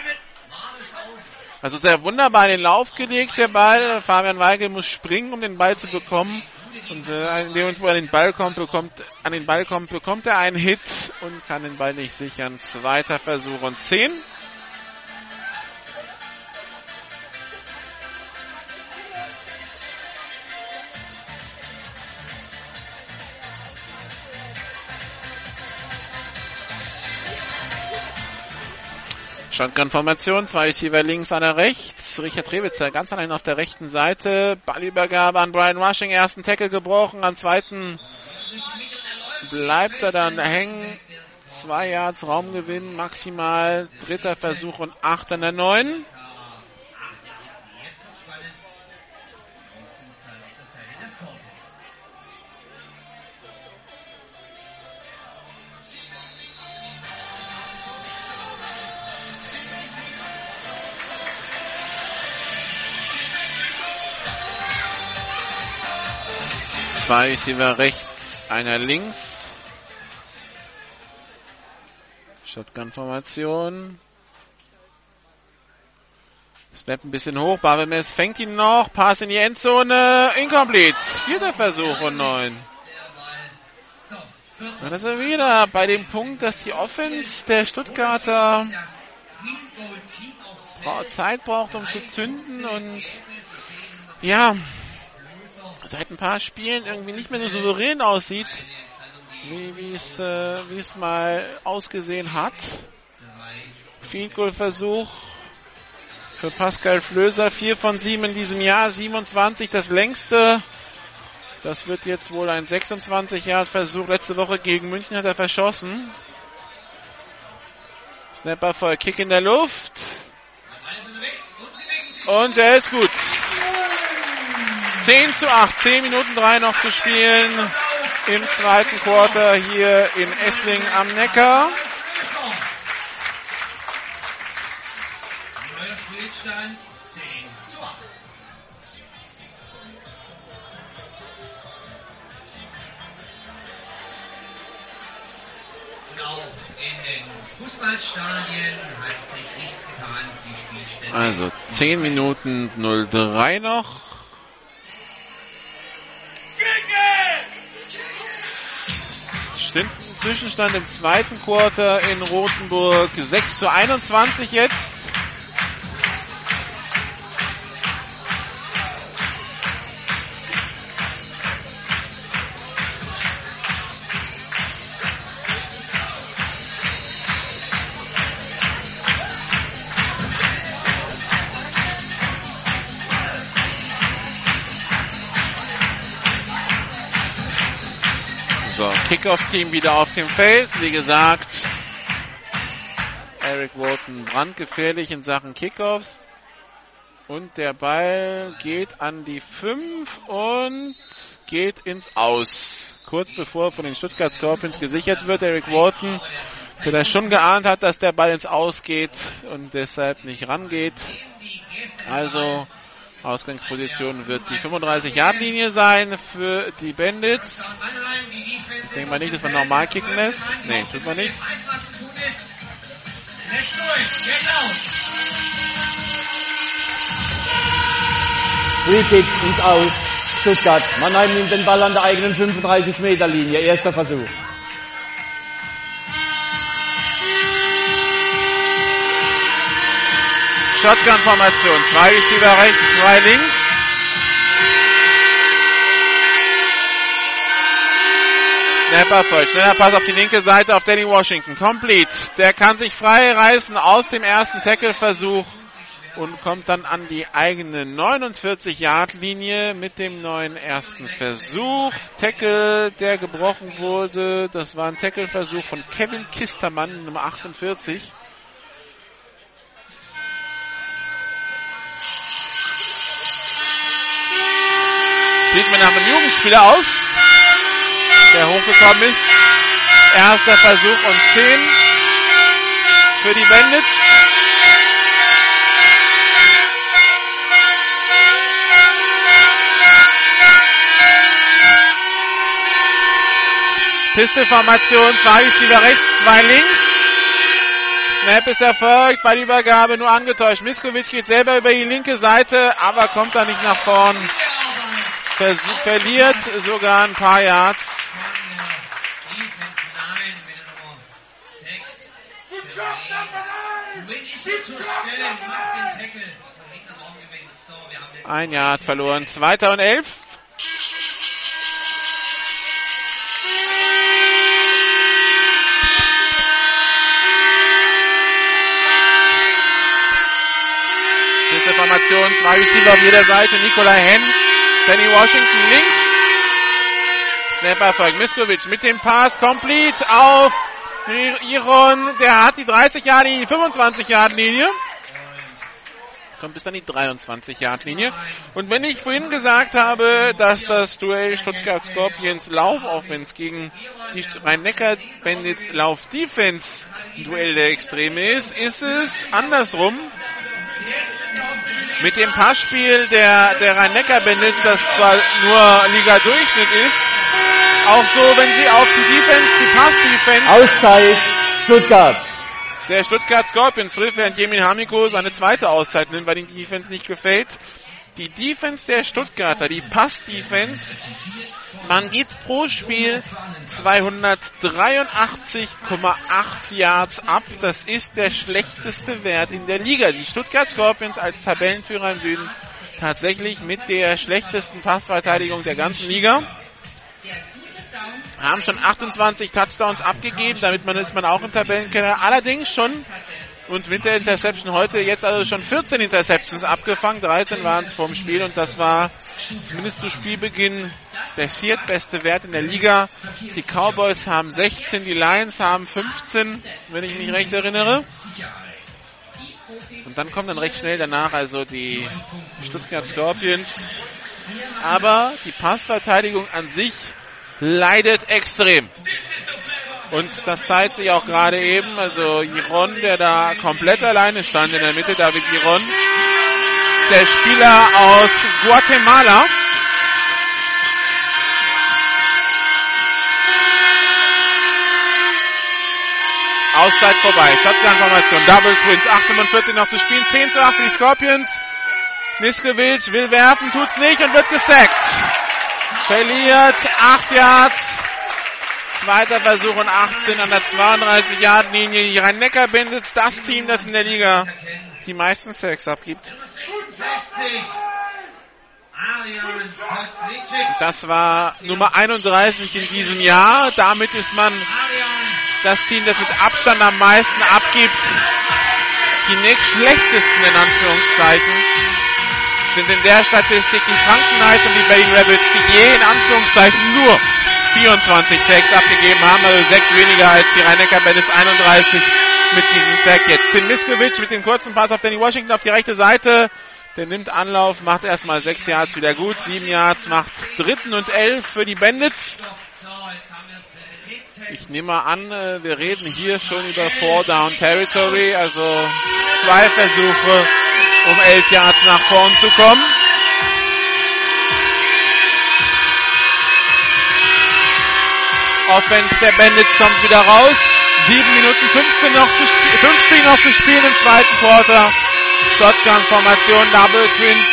Also sehr wunderbar in den Lauf gelegt, der Ball. Fabian Weigel muss springen, um den Ball zu bekommen. Und äh, in dem Moment, wo er den Ball kommt, bekommt, an den Ball kommt, bekommt er einen Hit und kann den Ball nicht sichern. Zweiter Versuch und zehn. Shotgun-Formation, zwei Schieber links, einer rechts. Richard Rebitzer ganz allein auf der rechten Seite. Ballübergabe an Brian Rushing, ersten Tackle gebrochen, am zweiten bleibt er dann hängen. Zwei Yards Raumgewinn maximal, dritter Versuch und acht an der neun. Zwei Receiver rechts, einer links. Shotgun-Formation. Snap ein bisschen hoch. Barbemes fängt ihn noch. Pass in die Endzone. Incomplete. Vierter Versuch und neun. Und da sind wir wieder bei dem Punkt, dass die Offense der Stuttgarter Zeit braucht, um zu zünden. Und ja, seit ein paar Spielen irgendwie nicht mehr so souverän aussieht, wie, wie es, äh, wie es mal ausgesehen hat. Field Goal Versuch für Pascal Flöser, vier von sieben in diesem Jahr, siebenundzwanzig das längste. Das wird jetzt wohl ein sechsundzwanzig-Yard-Versuch. Letzte Woche gegen München hat er verschossen. Snapper voll Kick in der Luft. Und der ist gut. zehn zu acht, zehn Minuten drei noch zu spielen im zweiten Quarter hier in Esslingen am Neckar. Neuer Spielstand zehn zu acht. Genau, in den Fußballstadien hat sich nichts getan. Die Spielstände. Also zehn Minuten null drei noch. Stimmt, Zwischenstand im zweiten Quarter in Rotenburg sechs zu einundzwanzig jetzt. Kickoff-Team wieder auf dem Feld. Wie gesagt, Eric Walton brandgefährlich in Sachen Kickoffs. Und der Ball geht an die fünf und geht ins Aus. Kurz bevor von den Stuttgart Scorpions gesichert wird, Eric Walton, der schon geahnt hat, dass der Ball ins Aus geht und deshalb nicht rangeht. Also Ausgangsposition wird die fünfunddreißig-Yard-Linie sein für die Bandits. Ich denke mal nicht, dass man normal kicken lässt. Nee, tut man nicht. Free-Kick ins Aus. Stuttgart. Mannheim nimmt den Ball an der eigenen fünfunddreißig-Meter-Linie. Erster Versuch. Shotgun-Formation. Zwei Receiver rechts, zwei links. Snapper voll. Schneller Pass auf die linke Seite auf Danny Washington. Complete. Der kann sich frei reißen aus dem ersten Tackle-Versuch und kommt dann an die eigene neunundvierzig-Yard-Linie mit dem neuen ersten Versuch. Tackle, der gebrochen wurde. Das war ein Tackle-Versuch von Kevin Kistermann, Nummer achtundvierzig. Sieht mir nach einem Jugendspieler aus, der hochgekommen ist. Erster Versuch und zehn für die Bandits. Pisteformation, zwei Receiver rechts, zwei links. Snap ist erfolgt, bei der Übergabe nur angetäuscht. Miskovic geht selber über die linke Seite, aber kommt da nicht nach vorn. Versuch, verliert sogar ein paar Yards. Ein Yard verloren, zweiter und elf. Formation, zwei Receiver auf jeder Seite, Nikola Henn, Danny Washington links. Snap erfolgt, Miskovic mit dem Pass, complete auf Iron, der hat die dreißig-Yard-Linie, die fünfundzwanzig-Yard-Linie. Kommt bis an die dreiundzwanzig-Yard-Linie. Und wenn ich vorhin gesagt habe, dass das Duell Stuttgart Scorpions Lauf-Offense gegen die Rhein-Neckar-Bendits Lauf-Defense ein Duell der Extreme ist, ist es andersrum. Mit dem Passspiel der, der Rhein-Neckar-Bendits, das zwar nur Liga-Durchschnitt ist, auch so, wenn sie auf die Defense, die Pass-Defense... Auszeit, Stuttgart. Der Stuttgart Scorpions trifft, während Jemin Hamiko seine zweite Auszeit nimmt, weil die Defense nicht gefällt. Die Defense der Stuttgarter, die Pass-Defense, man gibt pro Spiel zweihundertdreiundachtzig Komma acht Yards ab. Das ist der schlechteste Wert in der Liga. Die Stuttgart Scorpions als Tabellenführer im Süden tatsächlich mit der schlechtesten Passverteidigung der ganzen Liga. Haben schon achtundzwanzig Touchdowns abgegeben, damit man ist man auch im Tabellenkeller. Allerdings schon... Und mit der Interception heute jetzt also schon vierzehn Interceptions abgefangen, dreizehn waren es vorm Spiel und das war zumindest zu Spielbeginn der viertbeste Wert in der Liga. Die Cowboys haben sechzehn, die Lions haben fünfzehn, wenn ich mich recht erinnere. Und dann kommen dann recht schnell danach also die Stuttgart Scorpions. Aber die Passverteidigung an sich leidet extrem. Und das zeigt sich auch gerade eben, also Giron, der da komplett alleine stand in der Mitte, David Giron, der Spieler aus Guatemala. Auszeit vorbei, Shotgun-Formation, Double Twins, acht Komma fünfundvierzig noch zu spielen, zehn zu acht für die Scorpions. Miskovic will werfen, tut's nicht und wird gesackt. Verliert, acht Yards. Zweiter Versuch und achtzehn an der zweiunddreißig-Yard-Linie. Die Rhein-Neckar-Bendits, das Team, das in der Liga die meisten Sacks abgibt. Das war Nummer einunddreißig in diesem Jahr. Damit ist man das Team, das mit Abstand am meisten abgibt. Die nächstschlechtesten in Anführungszeichen sind in der Statistik die Franken Knights und die Berlin-Rebels, die je in Anführungszeichen nur vierundzwanzig Sacks abgegeben haben, also sechs weniger als die Rhein-Neckar-Bendits, einunddreißig mit diesem Sack jetzt. Tim Miskovic mit dem kurzen Pass auf Danny Washington auf die rechte Seite, der nimmt Anlauf, macht erstmal sechs Yards wieder gut, sieben Yards, macht dritten und elf für die Bendits. Ich nehme mal an, wir reden hier schon über Four-Down-Territory, also zwei Versuche, um elf Yards nach vorn zu kommen. Offense der Bandits kommt wieder raus. sieben Minuten fünfzehn noch zu sp- fünfzehn noch zu spielen im zweiten Quarter. Shotgun-Formation, Double Twins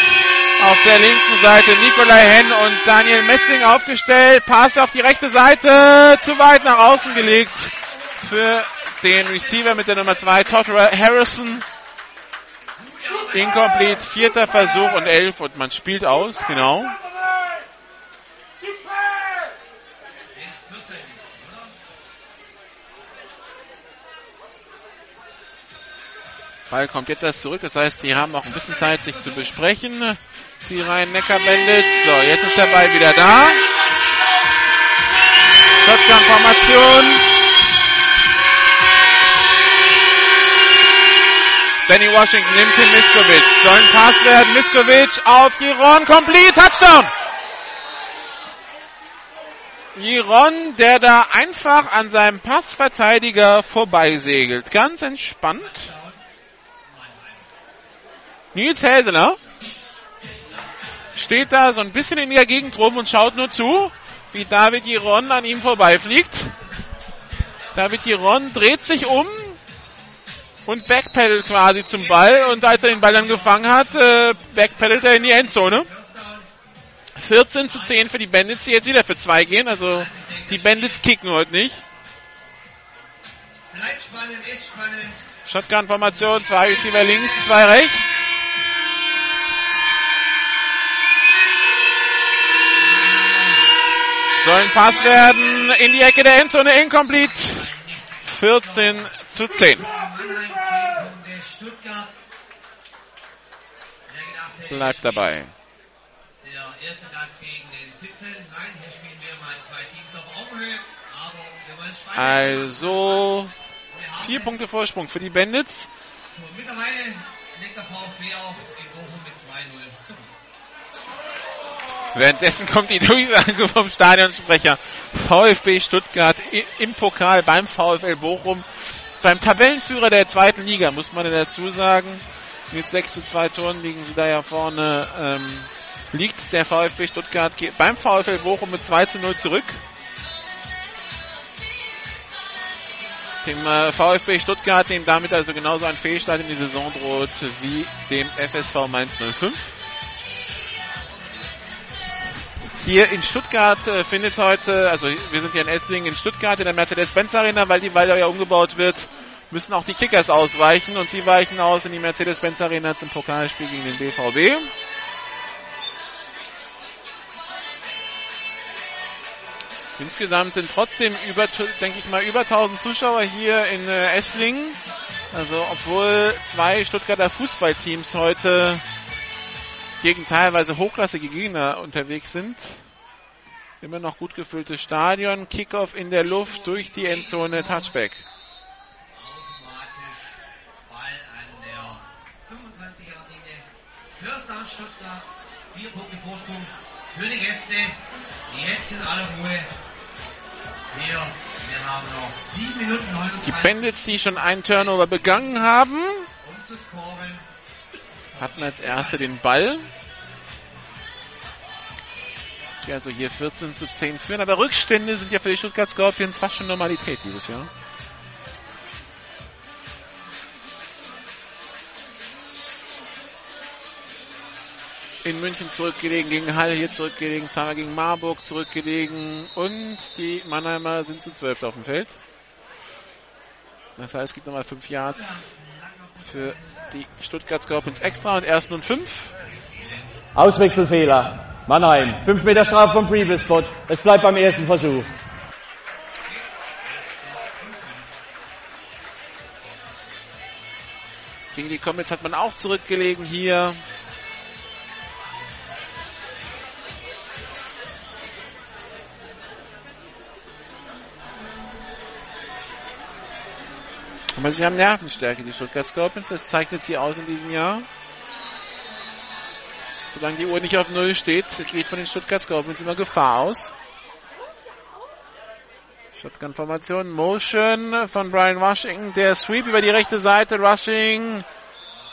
auf der linken Seite. Nikolai Henn und Daniel Messling aufgestellt. Pass auf die rechte Seite. Zu weit nach außen gelegt für den Receiver mit der Nummer zwei, Todd Harrison. Incomplete, vierter Versuch und elf und man spielt aus, genau. Ball kommt jetzt erst zurück, das heißt, die haben auch ein bisschen Zeit, sich zu besprechen. Die Rhein-Neckar-Bendits. So, jetzt ist der Ball wieder da. Shotgun-Formation. Danny Washington nimmt den Miskovic. Soll ein Pass werden. Miskovic auf Giron. Complete. Touchdown. Giron, der da einfach an seinem Passverteidiger vorbeisegelt. Ganz entspannt. Nils Häseler steht da so ein bisschen in der Gegend rum und schaut nur zu, wie David Giron an ihm vorbeifliegt. David Giron dreht sich um und backpedalt quasi zum Ball. Und als er den Ball dann gefangen hat, backpedalt er in die Endzone. vierzehn zu zehn für die Bandits, die jetzt wieder für zwei gehen. Also die Bandits kicken heute nicht. Bleibt spannend, ist spannend. Shotgun-Formation, zwei Receiver links, zwei rechts. Soll ein Pass werden in die Ecke der Endzone, incomplete. vierzehn zu zehn. Bleibt dabei. Der erste Platz gegen den siebten. Nein, hier spielen wir mal zwei Teams auf Augenhöhe. Also vier Punkte Vorsprung für die Bandits. Mittlerweile liegt der VfB auch in Bochum mit zwei null zurück. Währenddessen kommt die Durchsage vom Stadionsprecher. VfB Stuttgart im Pokal beim VfL Bochum. Beim Tabellenführer der zweiten Liga, muss man dazu sagen. Mit sechs zu zwei Toren liegen sie da ja vorne. Ähm, liegt der VfB Stuttgart beim VfL Bochum mit zwei zu null zurück. Dem VfB Stuttgart, dem damit also genauso ein Fehlstart in die Saison droht wie dem F S V Mainz null fünf. Hier in Stuttgart findet heute, also wir sind hier in Esslingen in Stuttgart in der Mercedes-Benz-Arena, weil die Waldau ja umgebaut wird, müssen auch die Kickers ausweichen und sie weichen aus in die Mercedes-Benz-Arena zum Pokalspiel gegen den B V B. Insgesamt sind trotzdem über, denke ich mal, über tausend Zuschauer hier in äh, Esslingen. Also, obwohl zwei Stuttgarter Fußballteams heute gegen teilweise hochklassige Gegner unterwegs sind. Immer noch gut gefülltes Stadion. Kickoff in der Luft durch die Endzone. Touchback. Automatisch Ball an der fünfundzwanziger-Linie. First down Stuttgart. Vier Punkte Vorsprung für die Gäste. Jetzt in aller Ruhe. Wir, wir haben noch sieben Minuten neunundzwanzig. Die Bandits, die schon einen Turnover begangen haben, hatten als erste den Ball. Die also hier vierzehn zu zehn führen. Aber Rückstände sind ja für die Stuttgart Scorpions fast schon Normalität dieses Jahr. In München zurückgelegen gegen Hall, hier zurückgelegen, Zahler gegen Marburg zurückgelegen und die Mannheimer sind zu zwölf auf dem Feld. Das heißt, es gibt nochmal fünf Yards für die Stuttgart Scorpions extra und ersten und fünf. Auswechselfehler. Mannheim, fünf Meter Strafe vom Previous Spot. Es bleibt beim ersten Versuch. Gegen die Comets hat man auch zurückgelegen hier. Aber sie haben Nervenstärke, die Stuttgart Scorpions. Das zeichnet sie aus in diesem Jahr. Solange die Uhr nicht auf Null steht, geht von den Stuttgart Scorpions immer Gefahr aus. Shotgun-Formation, Motion von Brian Rushing. Der Sweep über die rechte Seite. Rushing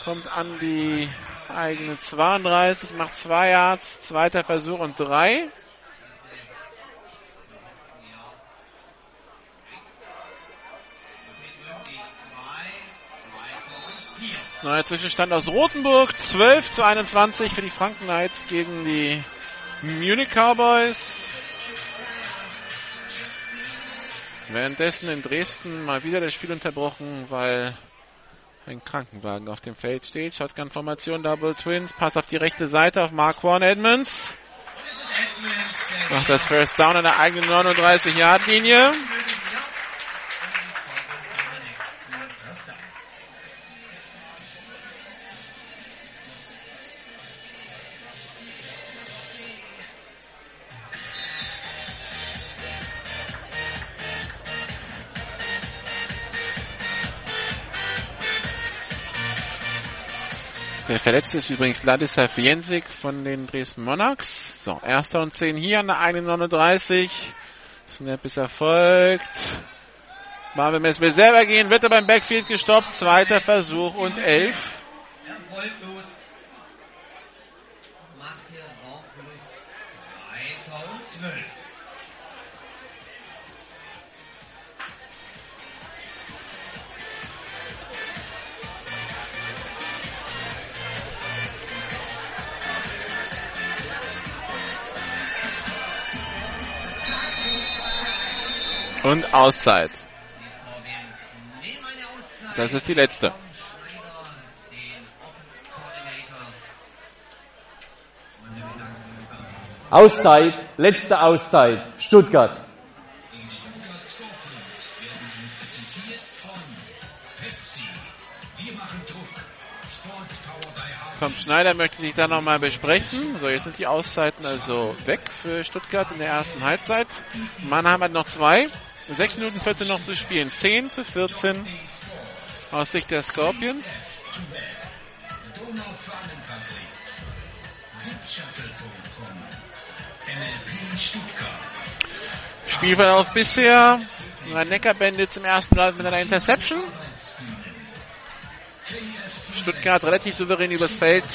kommt an die eigene zweiunddreißig, macht zwei Yards, zweiter Versuch und drei. Neuer Zwischenstand aus Rothenburg, zwölf zu einundzwanzig für die Franken Knights gegen die Munich Cowboys. Währenddessen in Dresden mal wieder das Spiel unterbrochen, weil ein Krankenwagen auf dem Feld steht. Shotgun-Formation, Double Twins, Pass auf die rechte Seite auf Marquand Edmonds. Macht das First Down an der eigenen neununddreißig-Yard-Linie. Der Verletzte ist übrigens Ladislav Jensik von den Dresden Monarchs. So, erster und zehn hier an der eigenen neununddreißig. Snap ist erfolgt. Marvin Mess will selber gehen, wird er beim Backfield gestoppt. Zweiter Versuch und elf. Erfolglos. Macht hier auch schnell. Und Auszeit. Das ist die letzte. Auszeit, letzte Auszeit, Stuttgart. Die Stuttgart Scorpions werden präsentiert von Pepsi. Wir machen Druck. Sport Power by Tom Schneider möchte sich da nochmal besprechen. So, jetzt sind die Auszeiten also weg für Stuttgart in der ersten Halbzeit. Mannheim hat noch zwei. sechs Minuten vierzehn noch zu spielen. zehn zu vierzehn aus Sicht der Scorpions. Spielverlauf bisher. Rhein-Neckar-Bendits im ersten Halbzeit mit einer Interception. Stuttgart relativ souverän übers Feld.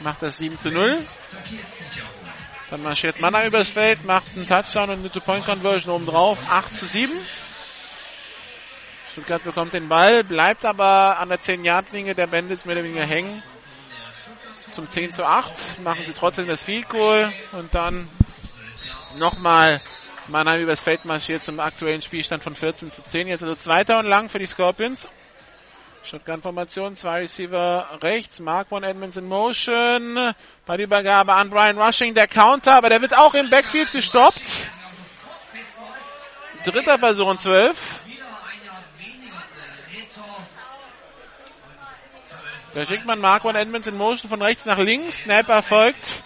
Macht das sieben zu null. Dann marschiert Manna übers Feld. Macht einen Touchdown und eine Two-Point-Conversion obendrauf. acht zu sieben. Stuttgart bekommt den Ball. Bleibt aber an der zehn-Yard-Linie der Bendits mehr oder weniger hängen. Zum zehn zu acht. Machen sie trotzdem das Field-Goal. Und dann nochmal Mannheim übers Feld marschiert zum aktuellen Spielstand von vierzehn zu zehn. Jetzt also zweiter und lang für die Scorpions. Shotgun-Formation, zwei Receiver rechts, Mark One Edmonds in Motion, Ballübergabe an Brian Rushing, der Counter, aber der wird auch im Backfield gestoppt. Dritter Versuch und zwölf. Da schickt man Mark One Edmonds in Motion von rechts nach links, Snap erfolgt.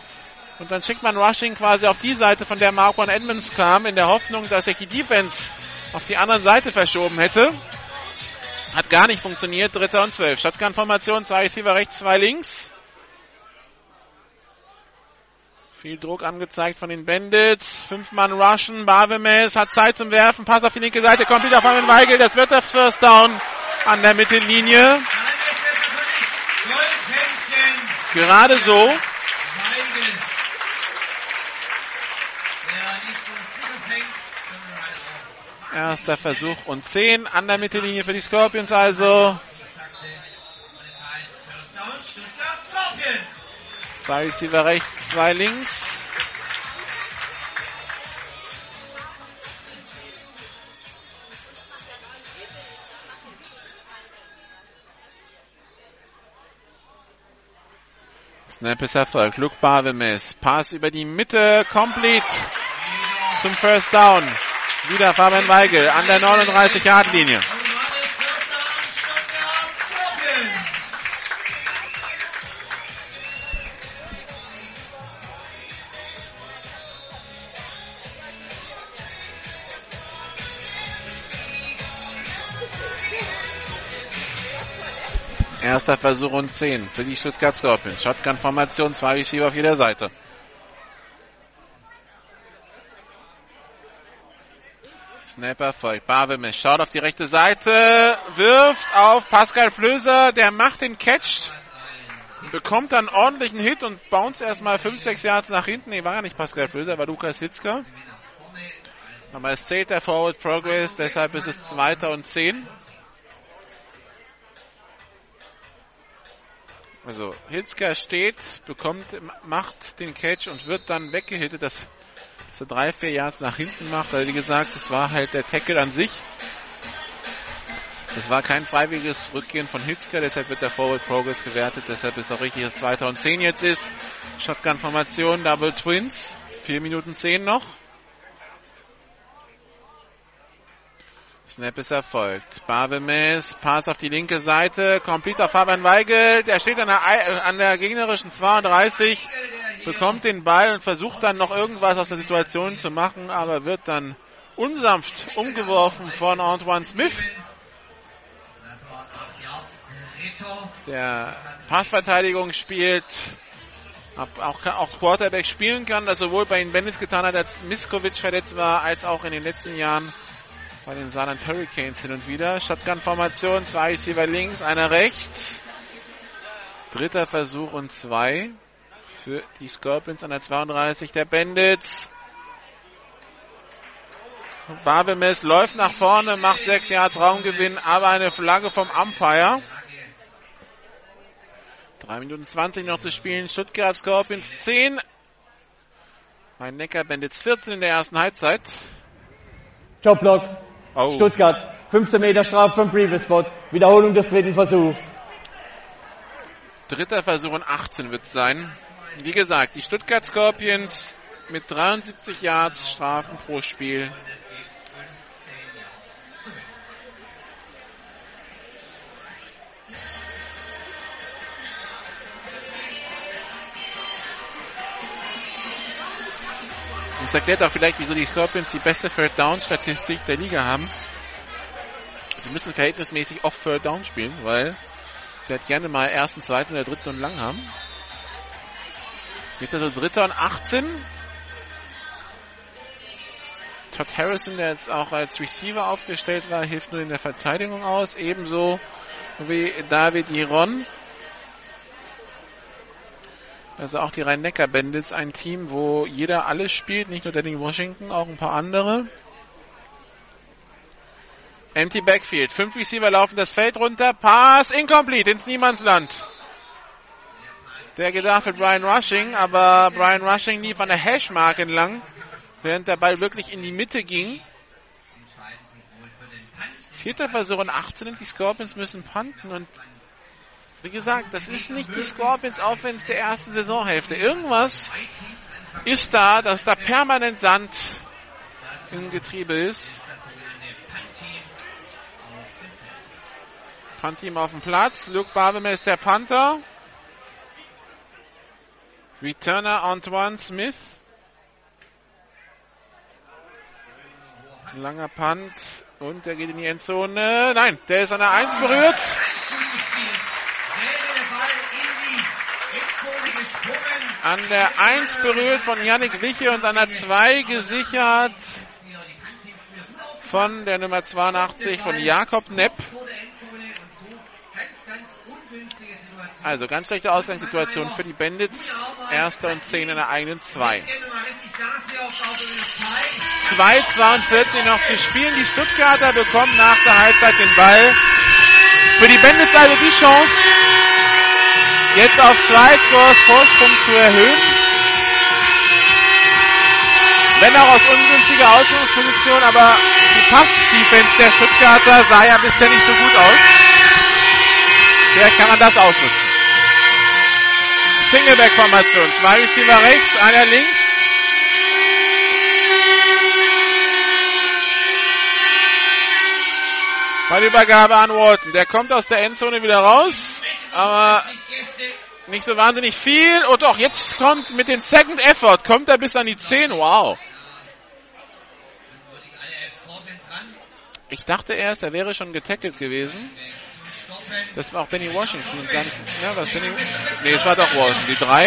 Und dann schickt man Rushing quasi auf die Seite, von der Mark One Edmonds kam, in der Hoffnung, dass sich die Defense auf die andere Seite verschoben hätte. Hat gar nicht funktioniert. Dritter und zwölf. Shotgun-Formation. Zwei Receiver rechts, zwei links. Viel Druck angezeigt von den Bandits. Fünf Mann rushen. Barvemes hat Zeit zum Werfen. Pass auf die linke Seite. Kommt wieder auf Armin Weigel. Das wird der First Down an der Mittellinie. Gerade so. Erster Versuch und zehn an der Mittellinie für die Scorpions also. Zwei Receiver rechts, zwei links. Snap ist erfolgt. Luke Barvemes. Pass über die Mitte. Complete zum First Down. Wieder Fabian Weigel an der neununddreißig-Yard-Linie. Erster Versuch und zehn für die Stuttgart Scorpions. Shotgun-Formation, zwei Receiver auf jeder Seite. Snapper folgt. Barvemes schaut auf die rechte Seite, wirft auf Pascal Flöser, der macht den Catch, bekommt dann ordentlichen Hit und bounce erstmal fünf, sechs Yards nach hinten. Nee, war ja nicht Pascal Flöser, war Lukas Hitzka. Aber es zählt der Forward Progress, deshalb ist es zweiter und zehn. Also Hitzka steht, bekommt, macht den Catch und wird dann weggehittet. Das so drei, vier Yards nach hinten macht. Also wie gesagt, das war halt der Tackle an sich. Das war kein freiwilliges Rückgehen von Hitzka, deshalb wird der Forward Progress gewertet. Deshalb ist auch richtig, dass zweiter und zehn jetzt ist. Shotgun-Formation, Double Twins. vier Minuten zehn noch. Snap ist erfolgt. Barvemes, Pass auf die linke Seite. Complete auf Fabian Weigel. Der steht an der, an der gegnerischen zweiunddreißig. Bekommt den Ball und versucht dann noch irgendwas aus der Situation zu machen, aber wird dann unsanft umgeworfen von Antoine Smith. Der Passverteidigung spielt, auch, auch Quarterback spielen kann, das sowohl bei den Bendits getan hat, als Miskovic verletzt war, als auch in den letzten Jahren bei den Saarland Hurricanes hin und wieder. Shotgun-Formation, zwei Receiver links, einer rechts. Dritter Versuch und zwei. Für die Scorpions an der zweiunddreißig der Bandits. Wabemes läuft nach vorne, macht sechs Yards Raumgewinn, aber eine Flagge vom Umpire. drei Minuten zwanzig noch zu spielen. Stuttgart Scorpions zehn. Rhein-Neckar-Bendits vierzehn in der ersten Halbzeit. Jobblock. Oh. Stuttgart. fünfzehn Meter Strafe vom Previous Spot. Wiederholung des dritten Versuchs. Dritter Versuch und achtzehn wird es sein. Wie gesagt, die Stuttgart Scorpions mit dreiundsiebzig Yards Strafen pro Spiel. Das erklärt auch vielleicht, wieso die Scorpions die beste Third-Down-Statistik der Liga haben. Sie müssen verhältnismäßig oft Third-Down spielen, weil sie halt gerne mal ersten, zweiten oder dritten und lang haben. Jetzt also dritter und achtzehn. Todd Harrison, der jetzt auch als Receiver aufgestellt war, hilft nur in der Verteidigung aus. Ebenso wie David Jiron. Also auch die Rhein-Neckar-Bendits, ein Team, wo jeder alles spielt, nicht nur Danny Washington, auch ein paar andere. Empty Backfield, fünf Receiver laufen das Feld runter, Pass, incomplete, ins Niemandsland. Der gedacht für Brian Rushing, aber Brian Rushing lief an der Hashmark entlang, während der Ball wirklich in die Mitte ging. Vierter Versuch in achtzehn und die Scorpions müssen punten und wie gesagt, das ist nicht die Scorpions Offense der ersten Saisonhälfte. Irgendwas ist da, dass da permanent Sand im Getriebe ist. Punt-Team auf dem Platz. Luke Barbemer ist der Panther. Returner Antoine Smith. Langer Punt und der geht in die Endzone. Nein, der ist an der eins berührt. An der eins berührt von Yannick Wiche und an der zwei gesichert von der Nummer zweiundachtzig von Jakob Nepp. Also ganz schlechte Ausgangssituation für die Bandits. Erster und zehn in der eigenen zwei. zwei Komma zweiundvierzig noch zu spielen. Die Stuttgarter bekommen nach der Halbzeit den Ball. Für die Bandits also die Chance, jetzt auf zwei Scores Vorsprung zu erhöhen. Wenn auch aus ungünstiger Ausgangsposition, aber die Pass-Defense der Stuttgarter sah ja bisher nicht so gut aus. Vielleicht kann man das ausnutzen. Singleback-Formation. Zwei Receiver rechts, einer links. Ballübergabe an Walton. Der kommt aus der Endzone wieder raus. Aber nicht so wahnsinnig viel. Und doch, jetzt kommt mit dem Second Effort, kommt er bis an die zehn. Wow. Ich dachte erst, er wäre schon getackelt gewesen. Das war auch Danny Washington. Und dann, ja, was Danny, nee, es war doch Washington, die drei.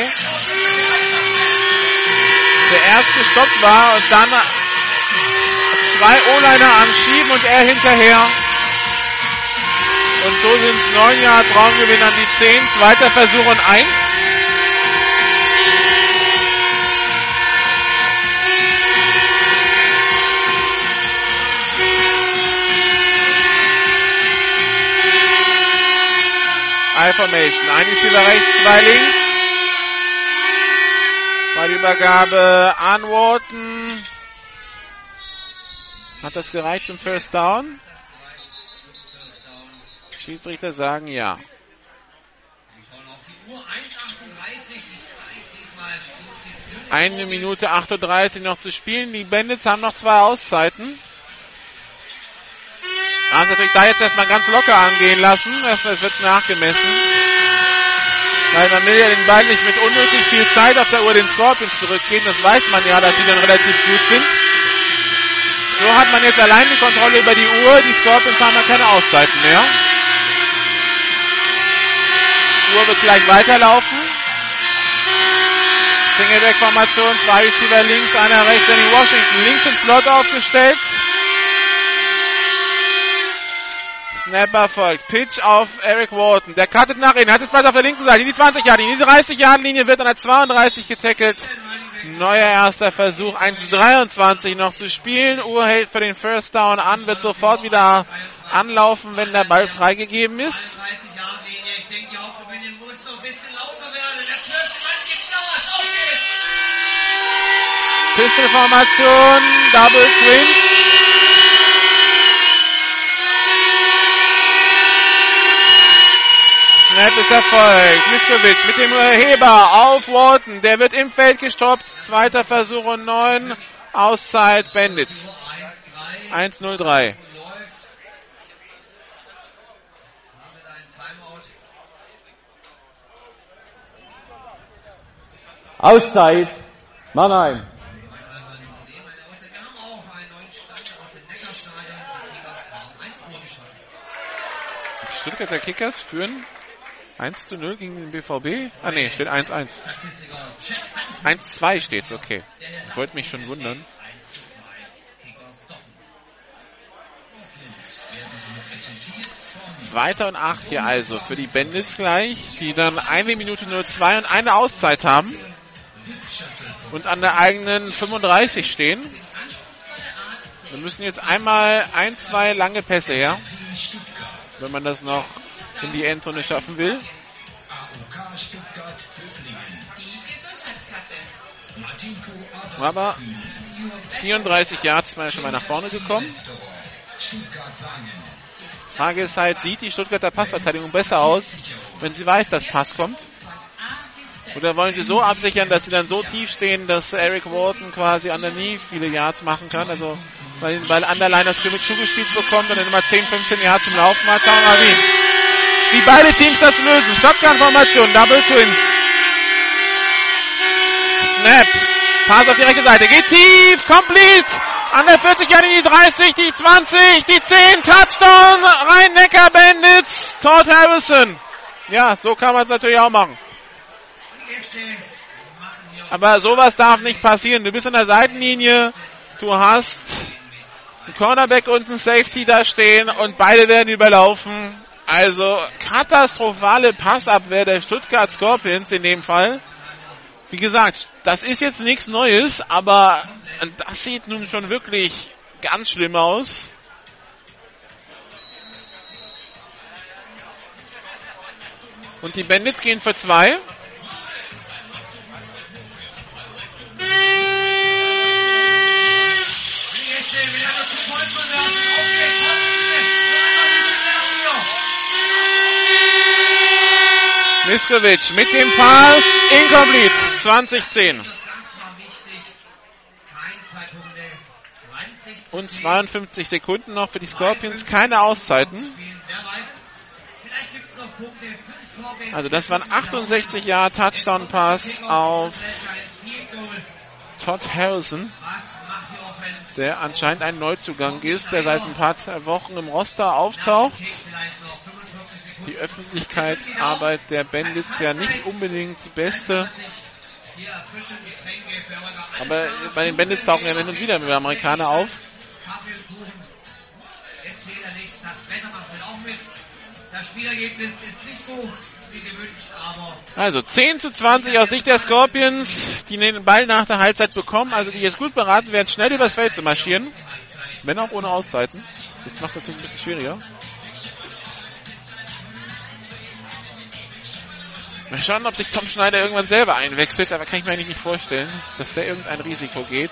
Der erste Stopp war und dann zwei O-Liner anschieben und er hinterher. Und so sind es neun Yards Raumgewinn an die zehn. Zweiter Versuch und eins. I-Formation. Ein Receiver rechts, zwei links. Bei der Übergabe an Walton. Hat das gereicht zum First Down? Schiedsrichter sagen ja. Eine Minute achtunddreißig noch zu spielen. Die Bandits haben noch zwei Auszeiten. Also natürlich da jetzt erstmal ganz locker angehen lassen. Es wird nachgemessen. Weil man will ja den beiden nicht mit unnötig viel Zeit auf der Uhr den Scorpions zurückgehen. Das weiß man ja, dass die dann relativ gut sind. So hat man jetzt allein die Kontrolle über die Uhr. Die Scorpions haben ja keine Auszeiten mehr. Die Uhr wird gleich weiterlaufen. Singleback-Formation, zwei Receiver links, einer rechts, Danny Washington. Links im Slot aufgestellt. Snapper folgt. Pitch auf Eric Walton. Der cuttet nach innen. Hat es mal auf der linken Seite. In die zwanzig Yard Linie, in die dreißig Yard Linie, wird an der zweiunddreißig getackelt. Neuer erster Versuch, eins dreiundzwanzig noch zu spielen. Uhr hält für den First Down an, wird sofort wieder anlaufen, wenn der Ball freigegeben ist. Pistol-Formation, Double Twins. Snap ist erfolgt. Miskovic mit dem Urheber auf Walton. Der wird im Feld gestoppt. Zweiter Versuch und neun. Auszeit Bendits. eins null drei. Auszeit Mannheim. Stuttgarter Kickers führen eins zu null gegen den B V B. Ah ne, steht eins eins. eins zwei steht's, okay. Ich wollte mich schon wundern. Zweiter und acht hier also für die Bendits gleich, die dann eine Minute null zwei und eine Auszeit haben und an der eigenen fünfunddreißig stehen. Wir müssen jetzt einmal ein, zwei lange Pässe her, wenn man das noch in die Endzone schaffen will. Aber vierunddreißig Yards sind wir ja schon mal nach vorne gekommen. Frage ist halt, sieht die Stuttgarter Passverteidigung besser aus, wenn sie weiß, dass Pass kommt? Oder wollen sie so absichern, dass sie dann so tief stehen, dass Eric Walton quasi an der Nähe viele Yards machen kann? Also, weil, weil an der Line das Scrimmage zugespielt bekommt und dann immer zehn, fünfzehn Yards zum Laufen hat. Schauen wir mal, wie, wie beide Teams das lösen. Shotgun-Formation, Double Twins. Snap. Pass auf die rechte Seite. Geht tief. Complete. An der vierzig Yard in die dreißig, die zwanzig, die zehn. Touchdown. Rhein-Neckar-Bendits. Todd Harrison. Ja, so kann man es natürlich auch machen. Aber sowas darf nicht passieren. Du bist an der Seitenlinie, du hast einen Cornerback und einen Safety da stehen und beide werden überlaufen. Also katastrophale Passabwehr der Stuttgart Scorpions in dem Fall. Wie gesagt, das ist jetzt nichts Neues, aber das sieht nun schon wirklich ganz schlimm aus. Und die Bandits gehen für zwei. Miskovic mit dem Pass, incomplete, zwanzig zehn. Und zweiundfünfzig Sekunden noch für die Scorpions, keine Auszeiten. Also das waren achtundsechzig Jahre Touchdown-Pass auf Todd Harrison, der anscheinend ein Neuzugang ist, der seit ein paar Wochen im Roster auftaucht. Die Öffentlichkeitsarbeit der Bendits ja nicht unbedingt die beste. Aber bei den Bendits tauchen ja hin und wieder mit Amerikaner auf. Also zehn zu zwanzig aus Sicht der Scorpions, die den Ball nach der Halbzeit bekommen, also die jetzt gut beraten werden, schnell übers Feld zu marschieren, wenn auch ohne Auszeiten. Das macht das natürlich ein bisschen schwieriger. Mal schauen, ob sich Tom Schneider irgendwann selber einwechselt, aber kann ich mir eigentlich nicht vorstellen, dass der irgendein Risiko geht.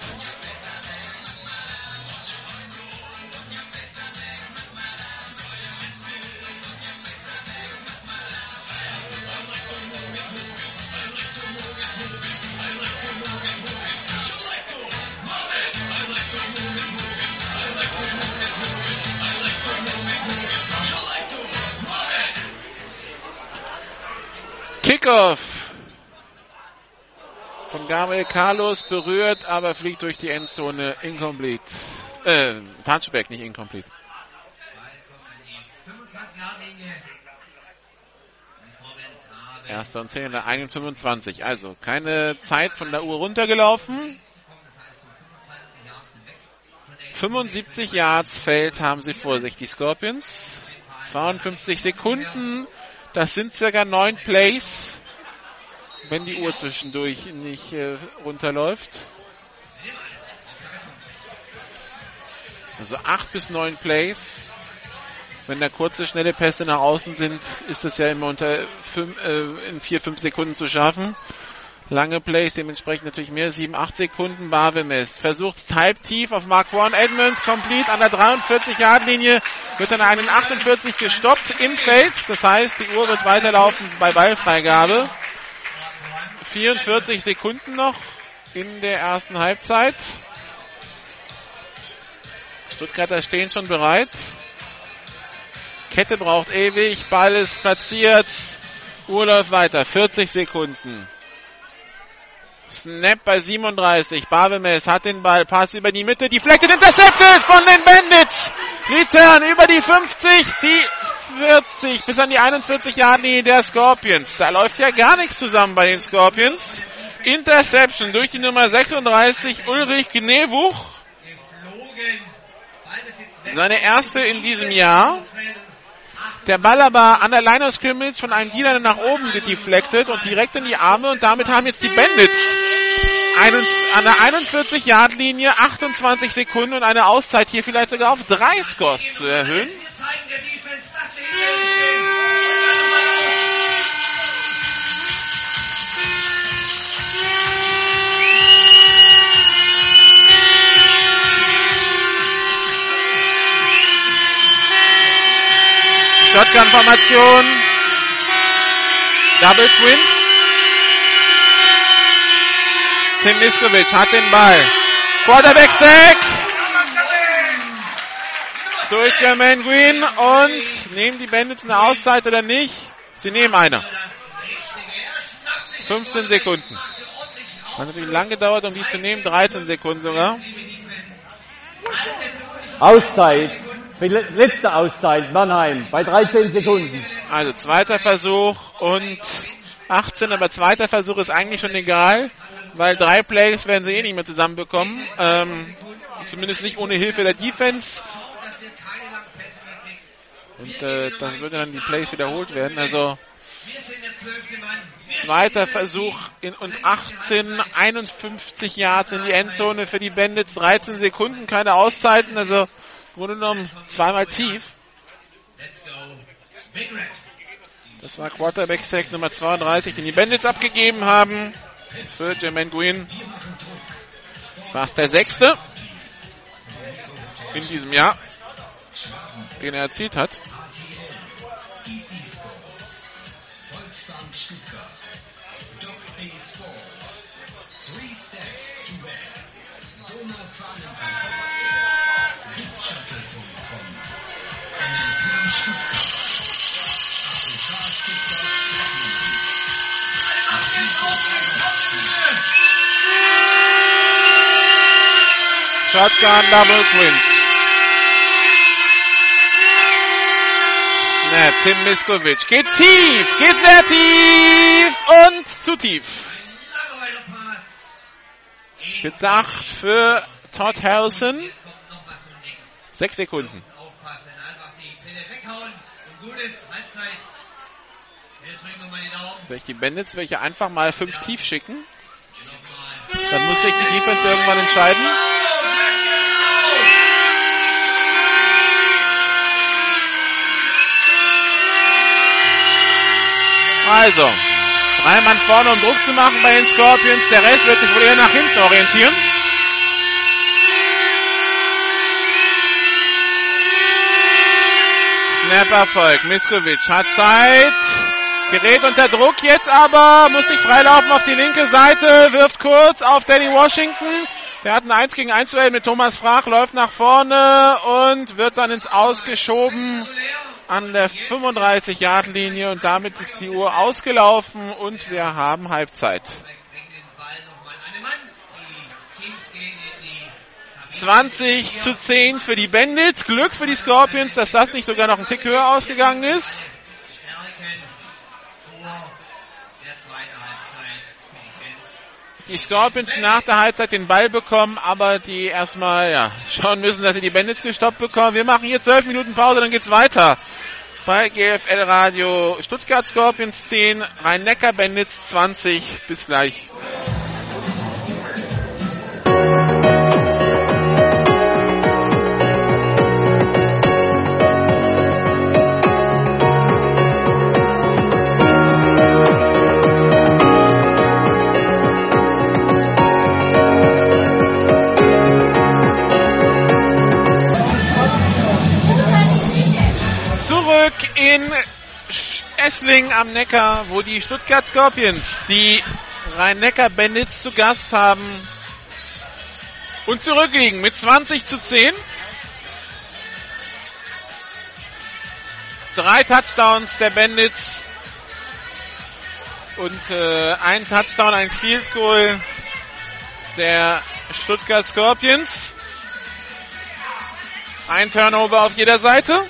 Kickoff von Gabriel Carlos berührt, aber fliegt durch die Endzone. Incomplete. Äh, Touchback, nicht incomplete. Erster und zehn, einundfünfundzwanzig. Also keine Zeit von der Uhr runtergelaufen. fünfundsiebzig Yards Feld haben sie vor sich, die Scorpions. zweiundfünfzig Sekunden. Das sind circa neun Plays. wenn die Uhr zwischendurch nicht äh, runterläuft. Also acht bis neun Plays. Wenn da kurze, schnelle Pässe nach außen sind, ist das ja immer unter fünf, äh, in vier, fünf Sekunden zu schaffen. Lange Plays, dementsprechend natürlich mehr, sieben, acht Sekunden. Barwemest versucht's halb tief auf Mark One Edmonds, complete an der dreiundvierzig-Yard-Linie, wird an einen achtundvierzig gestoppt im Feld. Das heißt, die Uhr wird weiterlaufen bei Ballfreigabe. vierundvierzig Sekunden noch in der ersten Halbzeit. Stuttgarter stehen schon bereit. Kette braucht ewig, Ball ist platziert, Uhr läuft weiter, vierzig Sekunden. Snap bei siebenunddreißig, Barbemes hat den Ball, Pass über die Mitte, deflected, intercepted von den Bandits. Return über die fünfzig, die vierzig, bis an die einundvierzig-Yard-Linie der Scorpions. Da läuft ja gar nichts zusammen bei den Scorpions. Interception durch die Nummer sechsunddreißig, Ulrich Gnebuch. Seine erste in diesem Jahr. Der Ball aber an der Line of Scrimmage von einem Dealer nach oben deflected und direkt in die Arme, und damit haben jetzt die Bandits einen, an der einundvierzig-Yard-Linie achtundzwanzig Sekunden und eine Auszeit, hier vielleicht sogar auf drei Scores zu erhöhen. Shotgun-Formation, Double Twins. Tim Miskovic hat den Ball. Quarterback-Sack durch Jermaine Green, und nehmen die Bandits eine Auszeit oder nicht? Sie nehmen eine. fünfzehn Sekunden. Hat natürlich lang gedauert, um die zu nehmen. dreizehn Sekunden sogar. Auszeit. Letzte Auszeit, Mannheim, bei dreizehn Sekunden. Also zweiter Versuch und achtzehn, aber zweiter Versuch ist eigentlich schon egal, weil drei Plays werden sie eh nicht mehr zusammenbekommen. Ähm, zumindest nicht ohne Hilfe der Defense. Und äh, dann würden dann die Plays wiederholt werden. Also zweiter Versuch in, und achtzehn, einundfünfzig Yards in die Endzone für die Bandits, dreizehn Sekunden, keine Auszeiten, also wurde genommen zweimal tief. Das war Quarterback-Sack Nummer zweiunddreißig, den die Bandits abgegeben haben für Jermaine Green. War es der sechste in diesem Jahr, den er erzielt hat. Shotgun Double Twins. Na, Tim Miskovic geht tief, geht sehr tief und zu tief. Gedacht für Todd Harrison. Sechs Sekunden. Vielleicht die Bandits, welche einfach mal fünf tief schicken. Dann muss sich die Defense irgendwann entscheiden. Also, drei Mann vorne, um Druck zu machen bei den Scorpions. Der Rest wird sich wohl eher nach hinten orientieren. Snap-Erfolg. Miskovic hat Zeit. Gerät unter Druck jetzt aber. Muss sich freilaufen auf die linke Seite. Wirft kurz auf Danny Washington. Der hat ein eins gegen eins Duell mit Thomas Frach. Läuft nach vorne und wird dann ins Ausgeschoben an der fünfunddreißig-Yard-Linie. Und damit ist die Uhr ausgelaufen und wir haben Halbzeit. zwanzig zu zehn für die Bandits. Glück für die Scorpions, dass das nicht sogar noch einen Tick höher ausgegangen ist. Die Scorpions nach der Halbzeit den Ball bekommen, aber die erstmal ja, schauen müssen, dass sie die Bandits gestoppt bekommen. Wir machen hier zwölf Minuten Pause, dann geht's weiter. bei G F L Radio Stuttgart Scorpions zehn, Rhein-Neckar-Bendits zwanzig. Bis gleich. In Esslingen am Neckar, wo die Stuttgart Scorpions die Rhein-Neckar-Bendits zu Gast haben und zurückliegen mit zwanzig zu zehn. Drei Touchdowns der Bendits und äh, ein Touchdown, ein Field Goal der Stuttgart Scorpions. Ein Turnover auf jeder Seite.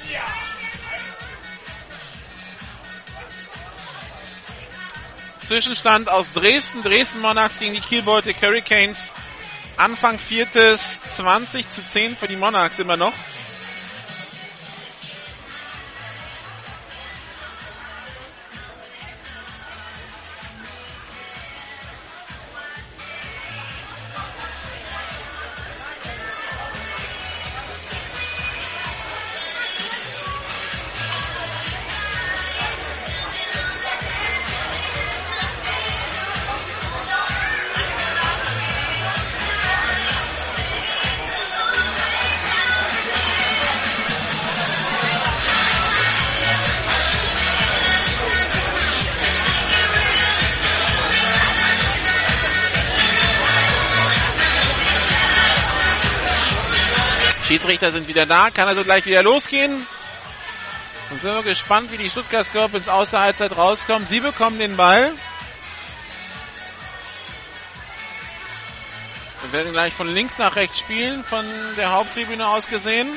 Zwischenstand aus Dresden. Dresden Monarchs gegen die Kiel-Baltic Hurricanes. Anfang viertes, zwanzig zu zehn für die Monarchs immer noch. Schiedsrichter sind wieder da, kann also gleich wieder losgehen. Und sind wir gespannt, wie die Stuttgart Scorpions aus der Halbzeit rauskommen. Sie bekommen den Ball. Wir werden gleich von links nach rechts spielen, von der Haupttribüne aus gesehen.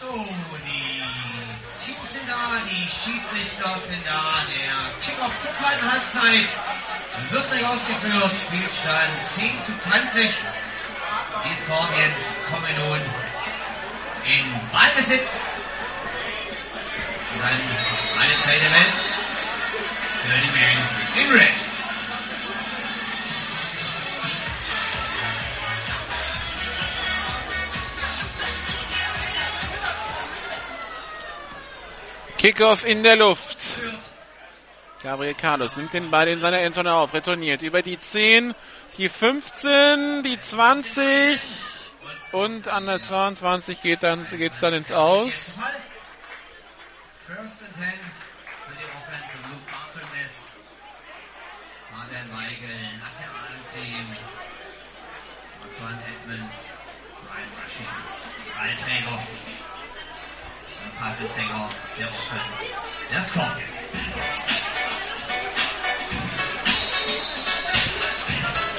So, die Teams sind da, die Schiedsrichter sind da, der Kickoff zur zweiten Halbzeit. Wird nicht ausgeführt, Spielstand zehn zu zwanzig. Die Scorpions kommen nun in Ballbesitz. Und dann eine Zeit der Welt für die Man in Red. Kickoff in der Luft. Gabriel Carlos nimmt den Ball in seiner Endzone auf, retourniert über die zehn, die fünfzehn, die zwanzig und an der zweiundzwanzig geht dann, geht's dann ins Aus. Passempfänger der Offense der Scorpions.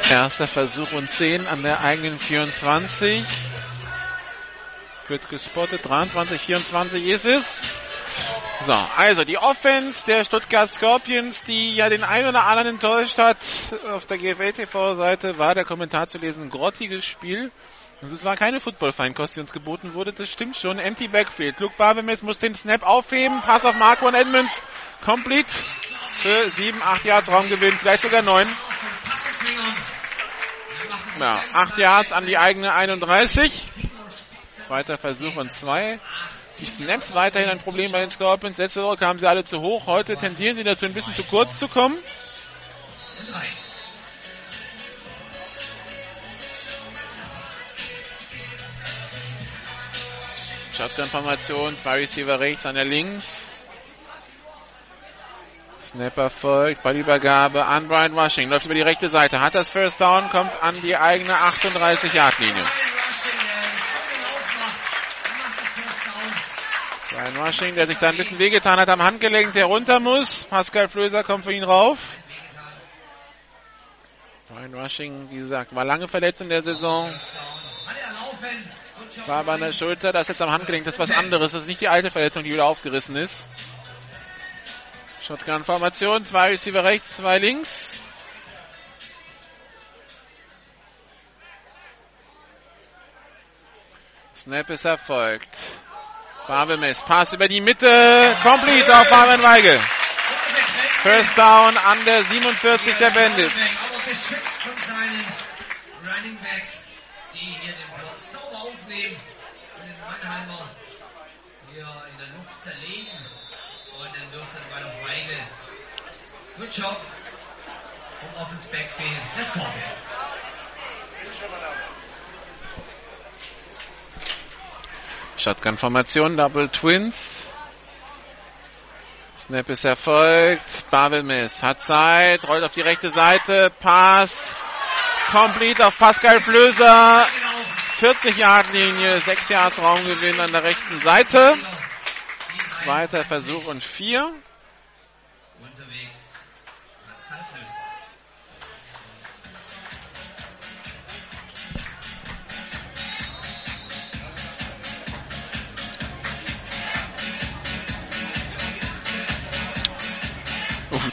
Erster Versuch und zehn an der eigenen vierundzwanzig. Wird gespottet. dreiundzwanzig, vierundzwanzig ist es. So, also die Offense der Stuttgart Scorpions, die ja den einen oder anderen enttäuscht hat. Auf der G F L-T V-Seite war der Kommentar zu lesen, grottiges Spiel. Also es war keine Football-Feinkost, die uns geboten wurde. Das stimmt schon. Empty Backfield. Luke Barbemes muss den Snap aufheben. Pass auf Marquand Edmonds. Complete. Für sieben, acht Yards Raumgewinn. Vielleicht sogar neun. Ja, acht Yards an die eigene einunddreißig. Zweiter Versuch und zwei. Die Snaps weiterhin ein Problem bei den Scorpions. Letzte Woche kamen sie alle zu hoch. Heute tendieren sie dazu, ein bisschen zu kurz zu kommen. Shotgun-Formation, zwei Receiver rechts, einer links. Snapper folgt, Ballübergabe an Brian Rushing, läuft über die rechte Seite, hat das First Down, kommt an die eigene achtunddreißig-Yard-Linie. Brian Rushing, der sich da ein bisschen wehgetan hat am Handgelenk, der runter muss. Pascal Flöser kommt für ihn rauf. Brian Rushing, wie gesagt, war lange verletzt in der Saison. War bei der Schulter, das ist jetzt am Handgelenk, das ist was anderes, das ist nicht die alte Verletzung, die wieder aufgerissen ist. Shotgun-Formation, zwei Receiver rechts, zwei links. Snap ist erfolgt. Babelmess, Pass über die Mitte, complete auf Marvin Weigel. First down an der siebenundvierzig der Bandits. Good job. Und auf ins Backfield. Das kommt jetzt. Shotgun-Formation, Double Twins. Snap ist erfolgt. Babelmiss hat Zeit, rollt auf die rechte Seite. Pass. Complete auf Pascal Flöser. vierzig-Yard-Linie, sechs Yards Raumgewinn an der rechten Seite. Zweiter Versuch und vier.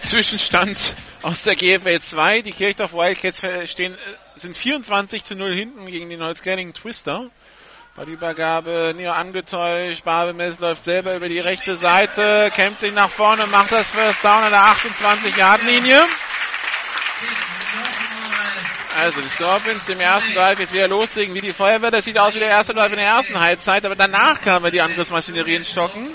Zwischenstand aus der G F L zwei. Die Kirchdorf Wildcats stehen, sind vierundzwanzig zu null hinten gegen den Holz-Canning-Twister. Bei der Übergabe Neo angetäuscht. Babelmess läuft selber über die rechte Seite, kämpft sich nach vorne und macht das First Down an der achtundzwanzig-Yard-Linie. Also die Scorpions im ersten Drive jetzt wieder loslegen wie die Feuerwehr. Das sieht aus wie der erste Drive in der ersten Halbzeit, aber danach kamen die Angriffsmaschinerie ins Stocken.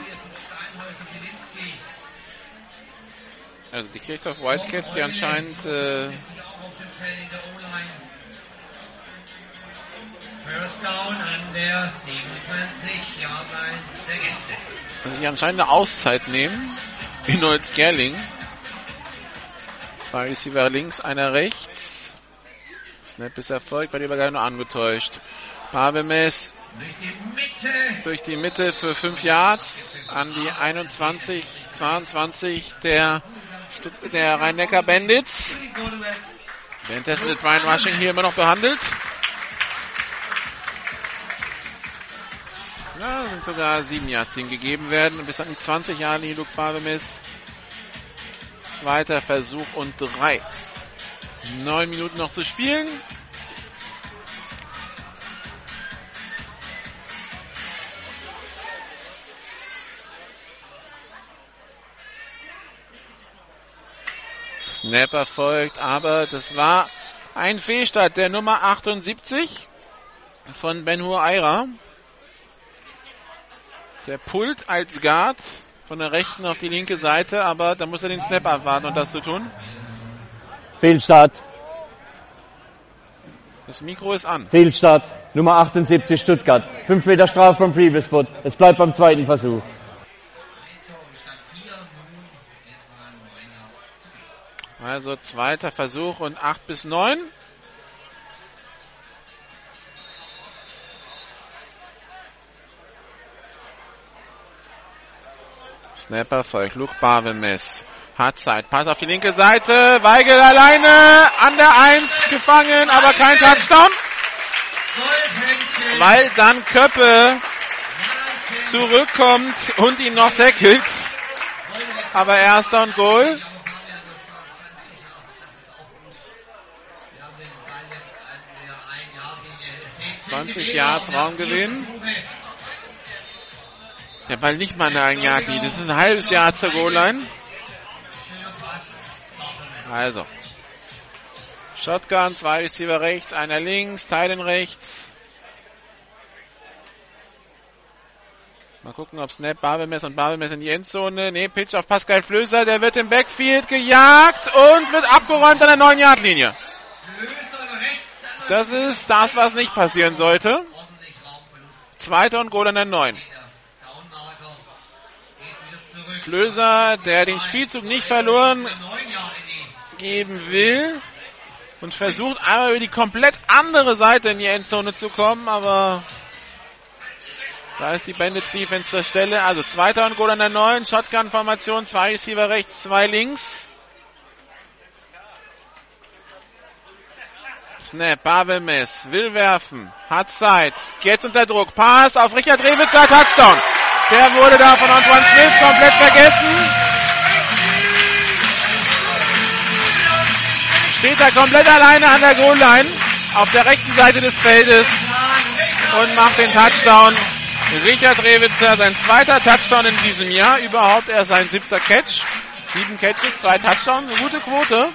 Also die Kirchdorf Wildcats, die anscheinend äh, die anscheinend eine Auszeit nehmen in Holz-Gerling. Zwei Receiver links, einer rechts. Snap ist erfolgt, bei der Übergabe nur angetäuscht. Pavemes durch die Mitte für fünf Yards an die einundzwanzig, zweiundzwanzig der der Rhein-Neckar-Bendits. Währenddessen wird Brian Rushing hier immer noch behandelt. Ja, sind sogar sieben Yards hingegeben werden. Und bis an die zwanzig Jahre hier Luke Babemis. Zweiter Versuch und drei. Neun Minuten noch zu spielen. Snap erfolgt, aber das war ein Fehlstart der Nummer achtundsiebzig von Benhur Aira. Der pullt als Guard von der rechten auf die linke Seite, aber da muss er den Snap abwarten, um das zu tun. Fehlstart. Das Mikro ist an. Fehlstart, Nummer achtundsiebzig Stuttgart. fünf Meter Strafe vom Previous Boot. Es bleibt beim zweiten Versuch. Also zweiter Versuch und acht bis neun. Snapper folgt Luke Bavemes. Hat Zeit. Pass auf die linke Seite. Weigel alleine. An der eins gefangen, aber kein Touchdown. Weil dann Köppe zurückkommt und ihn noch tackelt. Aber erster und Goal. zwanzig Yards Raumgewinn. Der Ball nicht mal eine Einjagdie. Das ist ein halbes Jahr zur Goal-Line. Also. Shotgun, zwei Receiver rechts, einer links, Teilen rechts. Mal gucken, ob Snap, Babelmess und Babelmess in die Endzone. Ne, Pitch auf Pascal Flöser. Der wird im Backfield gejagt und wird abgeräumt an der neun Yard Linie. Das ist das, was nicht passieren sollte. Zweiter und Goal an der neun. Flöser, der den Spielzug nicht verloren geben will und versucht einmal über die komplett andere Seite in die Endzone zu kommen, aber da ist die Bandits Defense zur Stelle. Also zweiter und Goal an der neun. Shotgun-Formation, zwei Receiver rechts, zwei links. Snap, Babelmess will werfen, hat Zeit, jetzt unter Druck, Pass auf Richard Rewitzer, Touchdown. Der wurde da von Antoine Smith komplett vergessen. Steht da komplett alleine an der Goal-Line auf der rechten Seite des Feldes und macht den Touchdown. Richard Rewitzer, sein zweiter Touchdown in diesem Jahr, überhaupt erst sein siebter Catch. Sieben Catches, zwei Touchdowns, eine gute Quote.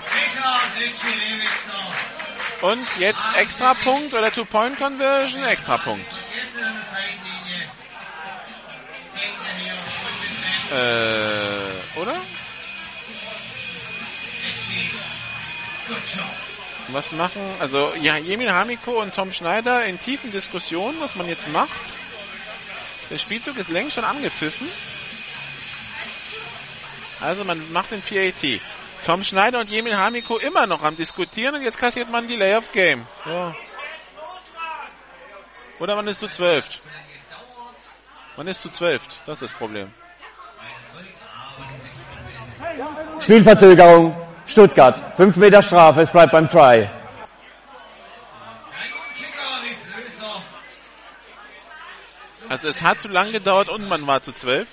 Und jetzt Extrapunkt oder Two-Point-Conversion, Extrapunkt. Äh, oder? Was machen, also ja, Yemin Hamiko und Tom Schneider in tiefen Diskussionen, was man jetzt macht. Der Spielzug ist längst schon angepfiffen. Also man macht den P A T. Tom Schneider und Yemin Hamiko immer noch am Diskutieren und jetzt kassiert man die Delay of Game. Ja. Oder man ist zu zwölf. Man ist zu zwölf. Das ist das Problem. Spielverzögerung. Stuttgart. fünf Meter Strafe. Es bleibt beim Try. Also es hat zu lang gedauert und man war zu zwölf.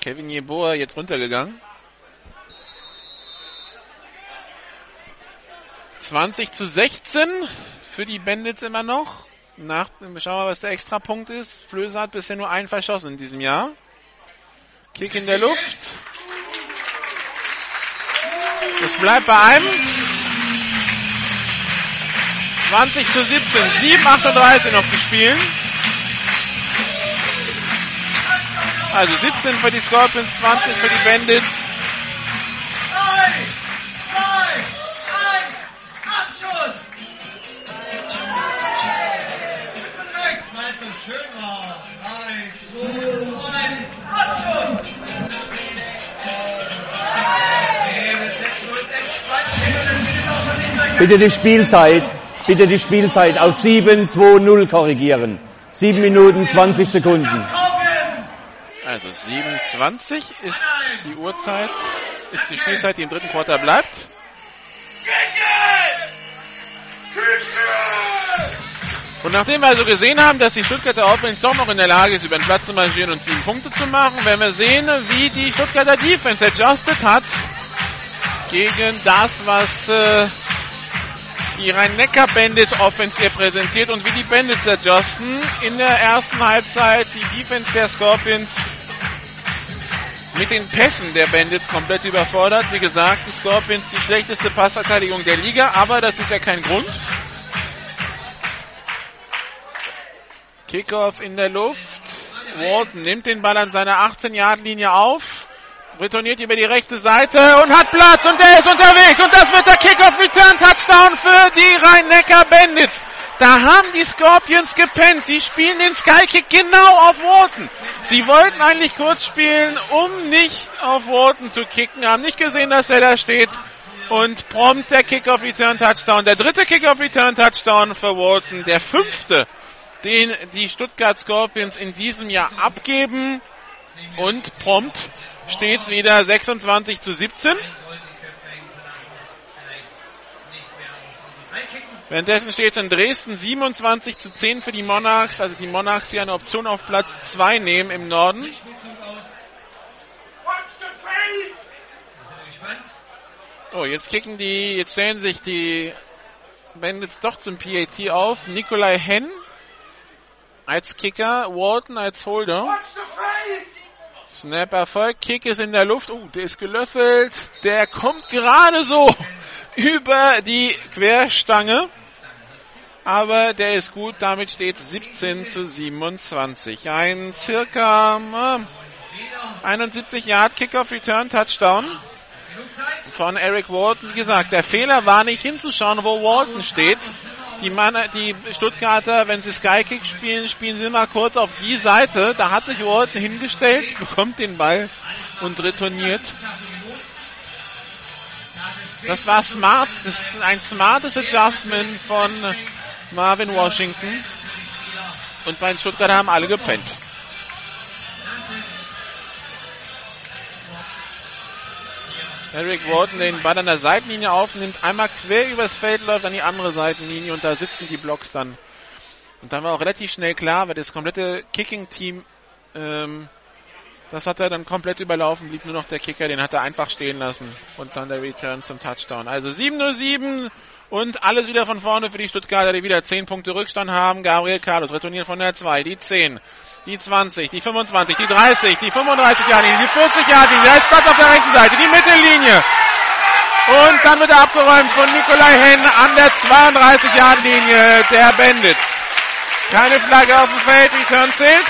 Kevin Jeboa jetzt runtergegangen. zwanzig zu sechzehn für die Bandits immer noch. Nach, schauen wir mal, was der Extrapunkt ist. Flöser hat bisher nur einen verschossen in diesem Jahr. Kick in der Luft. Es bleibt bei einem. zwanzig zu siebzehn. sieben achtunddreißig noch zu spielen. Also siebzehn für die Scorpions, zwanzig für die Bandits. Bitte die Spielzeit, bitte die Spielzeit auf sieben zwei null korrigieren. sieben Minuten zwanzig Sekunden. Also sieben zwanzig ist die Uhrzeit, ist die Spielzeit, die im dritten Quarter bleibt. Und nachdem wir also gesehen haben, dass die Stuttgarter Offense doch noch in der Lage ist, über den Platz zu marschieren und sieben Punkte zu machen, werden wir sehen, wie die Stuttgarter Defense adjusted hat gegen das, was äh, die Rhein-Neckar-Bendits Offense hier präsentiert und wie die Bandits adjusten. In der ersten Halbzeit die Defense der Scorpions mit den Pässen der Bandits komplett überfordert. Wie gesagt, die Scorpions die schlechteste Passverteidigung der Liga, aber das ist ja kein Grund. Kickoff in der Luft. Walton nimmt den Ball an seiner achtzehn-Yard-Linie auf, retourniert über die rechte Seite und hat Platz und der ist unterwegs und das wird der Kickoff-Return-Touchdown für die Rhein-Neckar-Bandits. Da haben die Scorpions gepennt. Sie spielen den Sky-Kick genau auf Walton. Sie wollten eigentlich kurz spielen, um nicht auf Walton zu kicken, haben nicht gesehen, dass er da steht und prompt der Kickoff-Return-Touchdown. Der dritte Kickoff-Return-Touchdown für Walton, der fünfte, den die Stuttgart Scorpions in diesem Jahr abgeben und prompt steht's wieder sechsundzwanzig zu siebzehn. Währenddessen steht es in Dresden siebenundzwanzig zu zehn für die Monarchs, also die Monarchs, die eine Option auf Platz zwei nehmen im Norden. Oh, jetzt kicken die, jetzt stellen sich die Bandits doch zum P A T auf. Nikolai Henn als Kicker, Walton als Holder. Snap Erfolg, Kick ist in der Luft. Oh, uh, der ist gelöffelt. Der kommt gerade so über die Querstange. Aber der ist gut. Damit steht siebzehn zu siebenundzwanzig. Ein circa äh, einundsiebzig Yard Kickoff Return Touchdown von Eric Walton. Wie gesagt, der Fehler war nicht hinzuschauen, wo Walton steht. Die, Mann, die Stuttgarter, wenn sie Skykick spielen, spielen sie immer kurz auf die Seite. Da hat sich Walton hingestellt, bekommt den Ball und retourniert. Das war smart, das ist ein smartes Adjustment von Marvin Washington. Und bei den Stuttgarter haben alle gepennt. Eric Walton den Ball an der Seitenlinie aufnimmt, einmal quer übers Feld läuft an die andere Seitenlinie und da sitzen die Blocks dann. Und dann war auch relativ schnell klar, weil das komplette Kicking-Team ähm, Das hat er dann komplett überlaufen, blieb nur noch der Kicker, den hat er einfach stehen lassen. Und dann der Return zum Touchdown. Also sieben null sieben und alles wieder von vorne für die Stuttgarter, die wieder zehn Punkte Rückstand haben. Gabriel Carlos retourniert von der zwei, die zehn, die zwanzig, die fünfundzwanzig, die dreißig, die fünfunddreißig Jahre, die vierzig Jahre, der ist Platz auf der rechten Seite, die Mittellinie. Und dann wird er abgeräumt von Nikolai Henn an der zweiunddreißig-Yard-Linie der Bandits. Keine Flagge auf dem Feld, Return zählt.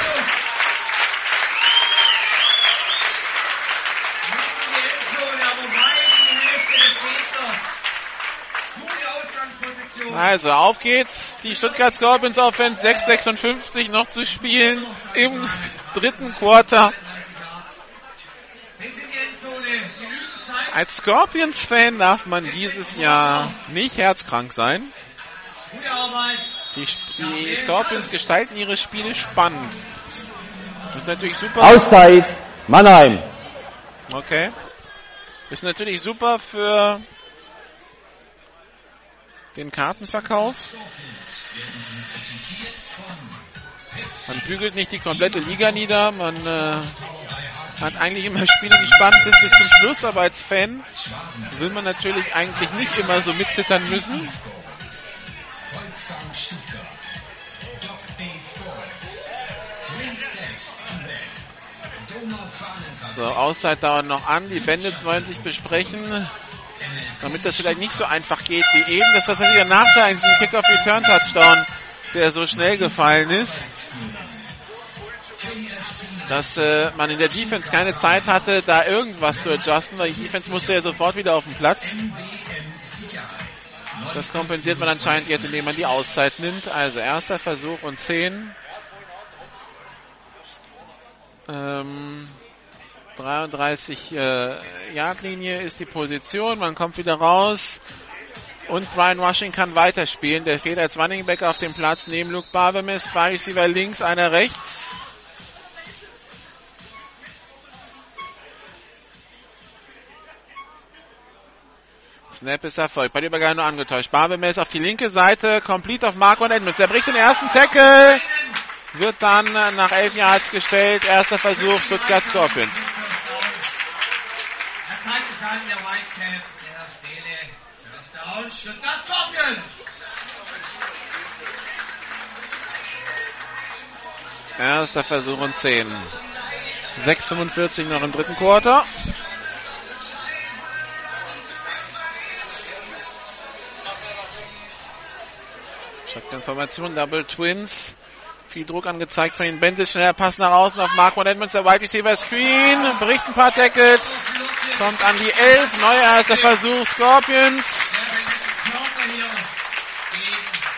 Also, auf geht's. Die Stuttgart Scorpions Offense, sechs sechsundfünfzig noch zu spielen im dritten Quarter. Als Scorpions-Fan darf man dieses Jahr nicht herzkrank sein. Die, die Scorpions gestalten ihre Spiele spannend. Das ist natürlich super. Auszeit, Mannheim. Okay. Das ist natürlich super für den Kartenverkauf. Man bügelt nicht die komplette Liga nieder. Man äh, hat eigentlich immer Spiele, die spannend sind bis zum Schluss. Aber als Fan will man natürlich eigentlich nicht immer so mitzittern müssen. So, Auszeit dauert noch an. Die Bandits wollen sich besprechen. Damit das vielleicht nicht so einfach geht wie eben. Das war natürlich der Nachteil in diesem Kick-Off-Return-Touchdown, der so schnell gefallen ist, dass äh, man in der Defense keine Zeit hatte, da irgendwas zu adjusten, weil die Defense musste ja sofort wieder auf den Platz. Das kompensiert man anscheinend jetzt, indem man die Auszeit nimmt. Also erster Versuch und zehn. Ähm... dreiunddreißig-Yard-Linie äh, ist die Position. Man kommt wieder raus. Und Brian Rushing kann weiterspielen. Der steht als Running Back auf dem Platz neben Luke Barbemes. Zwei Receiver links, einer rechts. Snap ist erfolgt. Bei der Übergabe nur angetäuscht. Barbemes auf die linke Seite. Complete auf Marquand Edmonds. Er bricht den ersten Tackle. Wird dann nach elf Yards gestellt. Erster Versuch, Stuttgart Scorpions. Erster Versuch und zehn. sechs fünfundvierzig noch im dritten Quarter. Information Double Twins. Viel Druck angezeigt von den Bendits. Schneller Pass nach außen auf Marquand Edmonds. Der Wide Receiver Screen. Bricht ein paar Tackles. Kommt an die elf. Neuer erster Versuch. Scorpions.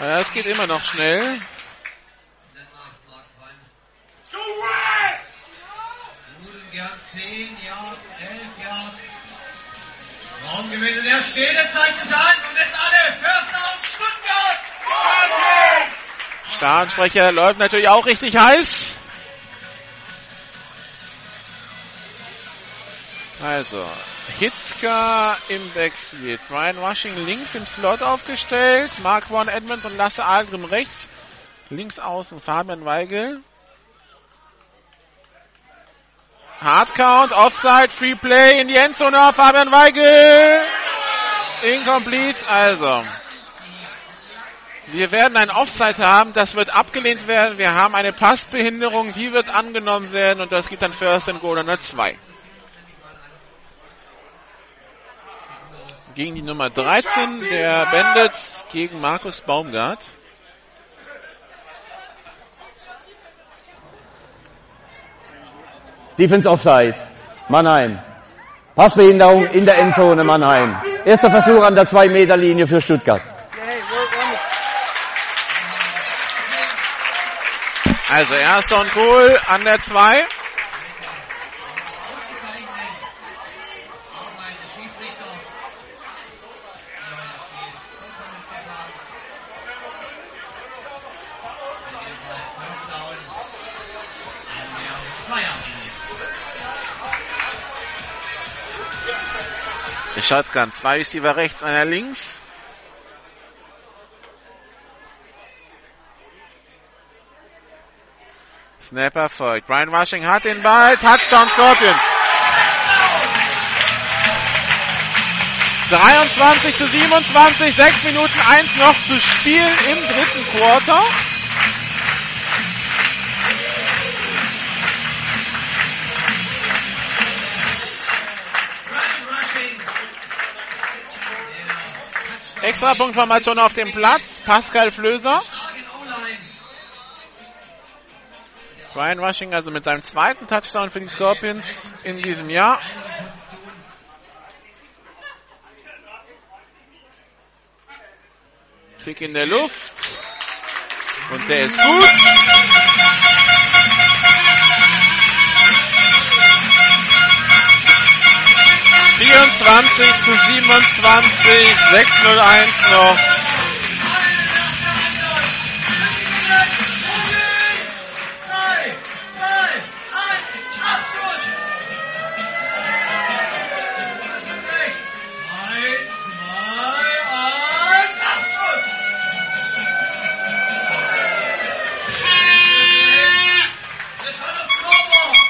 Ja, es geht immer noch schnell. Raumgewinne der Stede zeigt es an. Und jetzt alle. First down Stuttgart. Stadionsprecher läuft natürlich auch richtig heiß. Also, Hitzka im Backfield. Ryan Rushing links im Slot aufgestellt. Marquand Edmonds und Lasse Algrim rechts. Links außen Fabian Weigel. Hardcount, Offside, Free Play in die Endzone auf Fabian Weigel. Incomplete, also. Wir werden ein Offside haben, das wird abgelehnt werden. Wir haben eine Passbehinderung, die wird angenommen werden und das geht dann First and Goal an der zwei. Gegen die Nummer dreizehn der Bandits, gegen Markus Baumgart. Defense Offside, Mannheim. Passbehinderung in der Endzone, Mannheim. Erster Versuch an der zwei-Meter-Linie für Stuttgart. Also erster und Goal an der zwei. Der Shotgun, zwei ist über rechts, einer links. Snap erfolgt. Brian Rushing hat den Ball. Touchdown Scorpions. dreiundzwanzig zu siebenundzwanzig. sechs Minuten eins noch zu spielen im dritten Quarter. Extra Punktformation auf dem Platz. Pascal Flöser. Brian Rushing also mit seinem zweiten Touchdown für die Scorpions in diesem Jahr. Kick in der Luft. Und der ist gut. vierundzwanzig zu siebenundzwanzig, sechs null eins noch.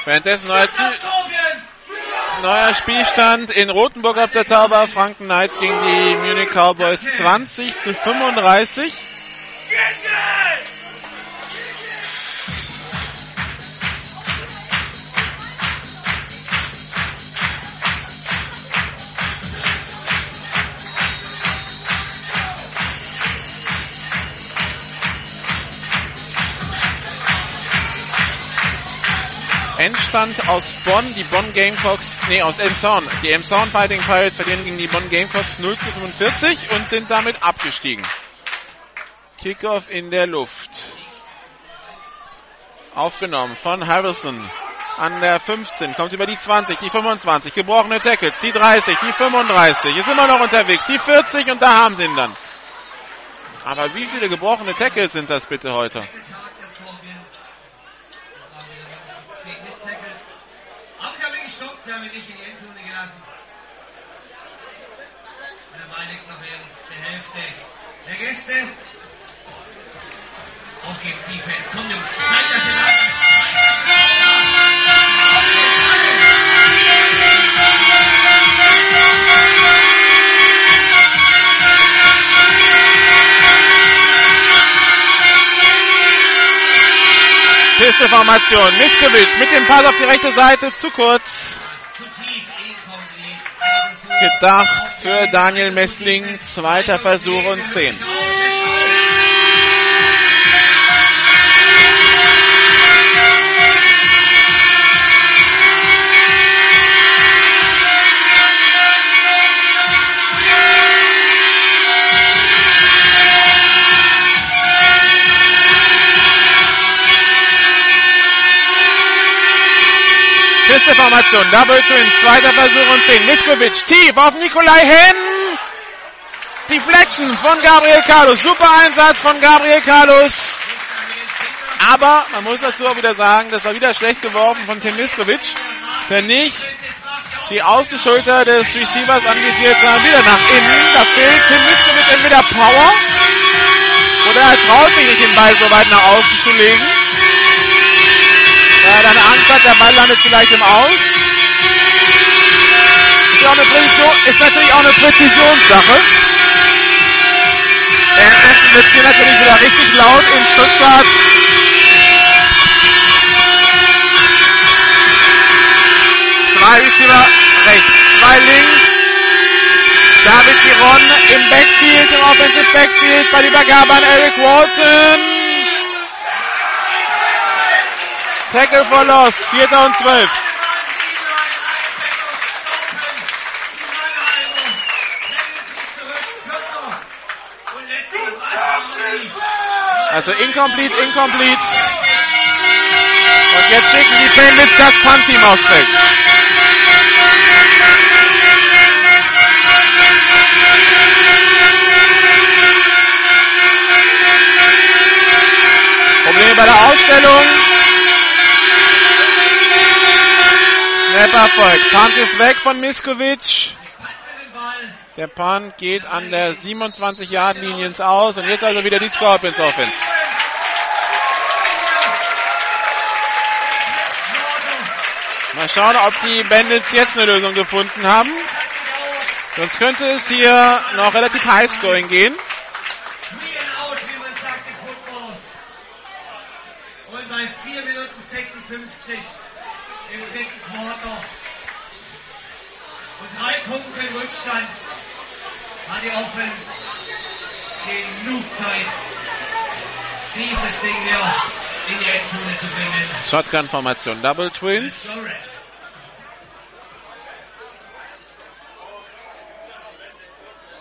Währenddessen neuer, neuer Spielstand in Rothenburg auf der Tauber. Franken Knights gegen die Munich Cowboys zwanzig zu fünfunddreißig. Endstand aus Bonn, die Bonn Gamecocks, nee, aus Elmshorn. Die Elmshorn Fighting Pirates verlieren gegen die Bonn Gamecocks null zu fünfundvierzig und sind damit abgestiegen. Kickoff in der Luft. Aufgenommen von Harrison an der fünfzehn, kommt über die zwanzig, die fünfundzwanzig, gebrochene Tackles, die dreißig, die fünfunddreißig, ist immer noch unterwegs, die vierzig und da haben sie ihn dann. Aber wie viele gebrochene Tackles sind das bitte heute? Stoppt, damit ich in die Endzone gelassen. Und der Ball liegt noch in der Hälfte der Gäste. Auf geht's, die Fans. Komm, Jungs. Zeigt das in Pisteformation, Miskovic mit dem Pass auf die rechte Seite, zu kurz. Gedacht für Daniel Messling, zweiter Versuch und zehn. Nächste Formation, Double Twins, zweiter Versuch und zehn. Miskovic tief auf Nikolai hin. Die Fletchen von Gabriel Carlos. Super Einsatz von Gabriel Carlos. Aber man muss dazu auch wieder sagen, das war wieder schlecht geworfen von Tim Miskovic, der nicht die Außenschulter des Receivers angesiedelt, sondern wieder nach innen. Da fehlt Tim Miskovic entweder Power oder er traut sich nicht, den Ball so weit nach außen zu legen. Weil er dann Angst hat, der Ball landet vielleicht im Aus. Ist, ja auch eine Präzision, ist natürlich auch eine Präzisionssache. Währenddessen wird es hier natürlich wieder richtig laut in Stuttgart. Zwei Receiver rechts, zwei links. David Giron im Backfield, im Offensive Backfield, bei der Übergabe an Eric Walton. Tackle for loss, vierter und zwölf. Also incomplete, incomplete. Und jetzt schicken die Bandits das Punt-Team aufs Feld. Probleme bei der Aufstellung. Erfolg. Punt ist weg von Miskovic. Der Punt geht an der siebenundzwanzig-Yard-Linie ins Aus. Und jetzt also wieder die Scorpions-Offense. Mal schauen, ob die Bandits jetzt eine Lösung gefunden haben. Sonst könnte es hier noch relativ high-scoring gehen. Und bei vier Minuten sechsundfünfzig im dritten Quarter und drei Punkte im Rückstand hat die Offense genug Zeit, dieses Ding hier in die Endzone zu bringen. Shotgun-Formation Double Twins.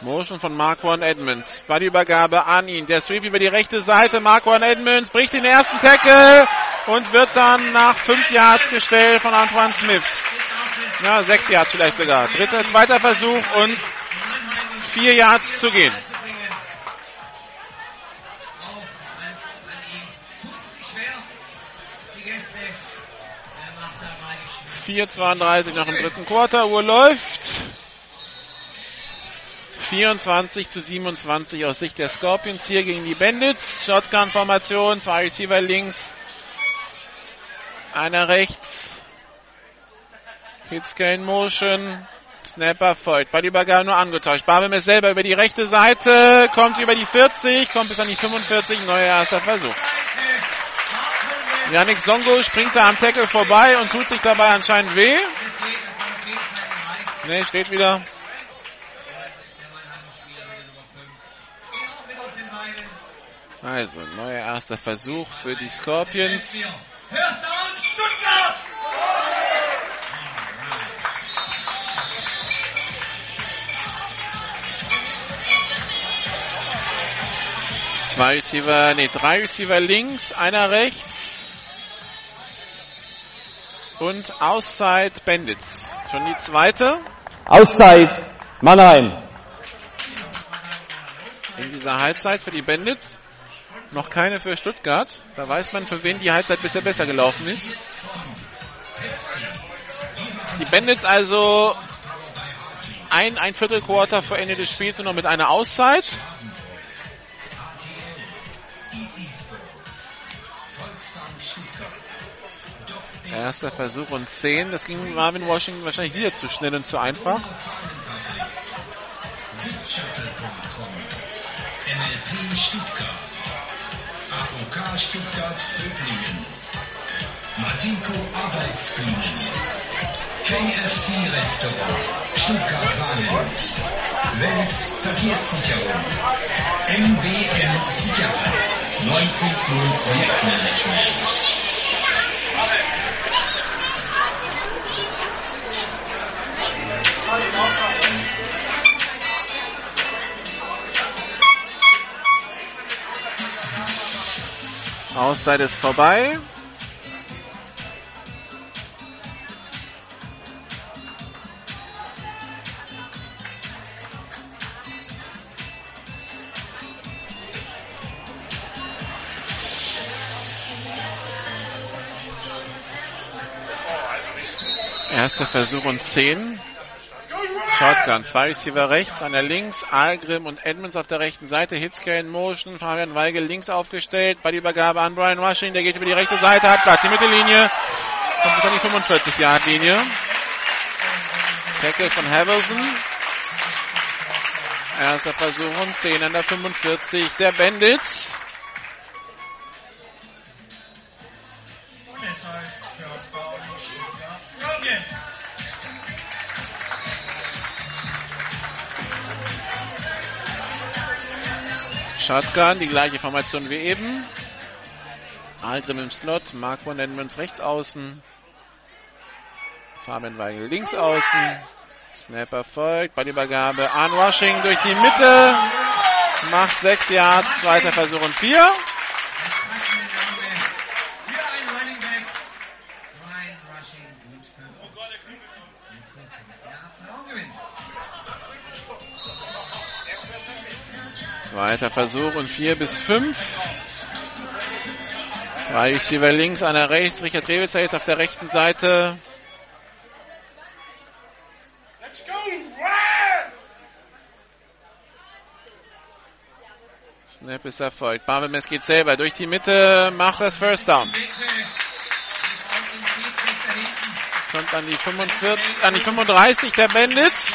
Motion von Marquand Edmonds. Ballübergabe an ihn. Der Sweep über die rechte Seite. Marquand Edmonds bricht den ersten Tackle und wird dann nach fünf Yards gestellt von Antoine Smith. Ja, sechs Yards vielleicht sogar. Dritter, zweiter Versuch und vier Yards zu gehen. vier zweiunddreißig noch im dritten Quarter. Uhr läuft. vierundzwanzig zu siebenundzwanzig aus Sicht der Scorpions hier gegen die Bandits. Shotgun-Formation, zwei Receiver links, einer rechts. Hitzke in Motion, Snapper folgt, bei der Übergabe nur angetauscht. Babem ist selber über die rechte Seite, kommt über die vierzig, kommt bis an die fünfundvierzig, neuer erster Versuch. Yannick Songo springt da am Tackle vorbei und tut sich dabei anscheinend weh. Ne, steht wieder. Also, neuer erster Versuch für die Scorpions. First down, Stuttgart! Zwei Receiver, nee, drei Receiver links, einer rechts. Und Auszeit Bandits. Schon die zweite. Auszeit Mannheim. In dieser Halbzeit für die Bandits. Noch keine für Stuttgart. Da weiß man, für wen die Halbzeit bisher besser gelaufen ist. Die Bandits also ein, ein Viertelquarter vor Ende des Spiels und noch mit einer Auszeit. Erster Versuch und zehn. Das ging Marvin Washington wahrscheinlich wieder zu schnell und zu einfach. M L P Stuttgart. A O K Stuttgart Böblingen, Matico Arbeitsbühnen, K F C Restaurant Stuttgart Bahnen, Wels Verkehrssicherung, M B M Sicherheit, neun Punkt null Projektmanagement. Auszeit ist vorbei. Erster Versuch und zehn. Shotgun, zwei Receiver rechts, einer links, Algrim und Edmonds auf der rechten Seite, Hitzke in Motion, Fabian Weigel links aufgestellt, bei der Übergabe an Brian Rushing, der geht über die rechte Seite, hat Platz, die Mittellinie, kommt bis an die fünfundvierzig-Yard-Linie. Tackle von Havelson. Erster Versuch und zehn an der fünfundvierzig der Bandits. Shotgun, die gleiche Formation wie eben. Algrim im Slot, Marquand Edmonds rechts außen. Fabian Weigel links außen. Snapper folgt, Ballübergabe an Rushing durch die Mitte. Macht sechs Yards, zweiter Versuch und vier. Weiter Versuch und vier bis fünf. Drei Receiver links, einer rechts. Richard Rewitzer jetzt auf der rechten Seite. Snap ist erfolgt. Barbemes geht selber durch die Mitte, macht das First Down. kommt an die fünfundvierzig, an die fünfunddreißig der Bendits.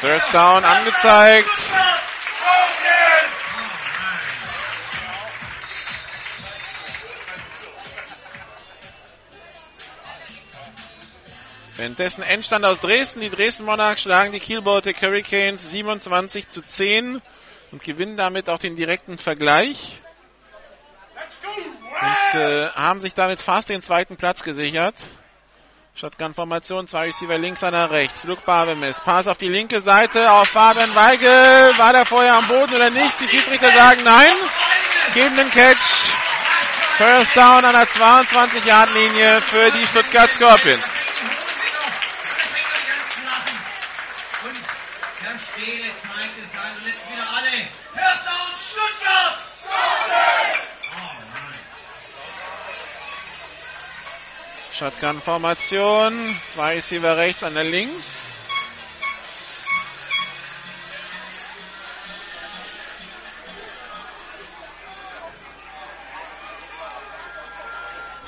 First down angezeigt. Währenddessen Endstand aus Dresden. Die Dresden Monarchs schlagen die Kiel-Baltic Hurricanes siebenundzwanzig zu zehn und gewinnen damit auch den direkten Vergleich. Und äh, haben sich damit fast den zweiten Platz gesichert. Shotgun-Formation, zwei Receiver links, einer rechts. Luke Barbemes, Pass auf die linke Seite, auf Fabian Weigel. War der vorher am Boden oder nicht? Die Schiedsrichter sagen nein. Geben den Catch. First down an der zweiundzwanzig-Yard-Linie für die Stuttgart Scorpions. Shotgun-Formation. Zwei Receiver rechts, einer links.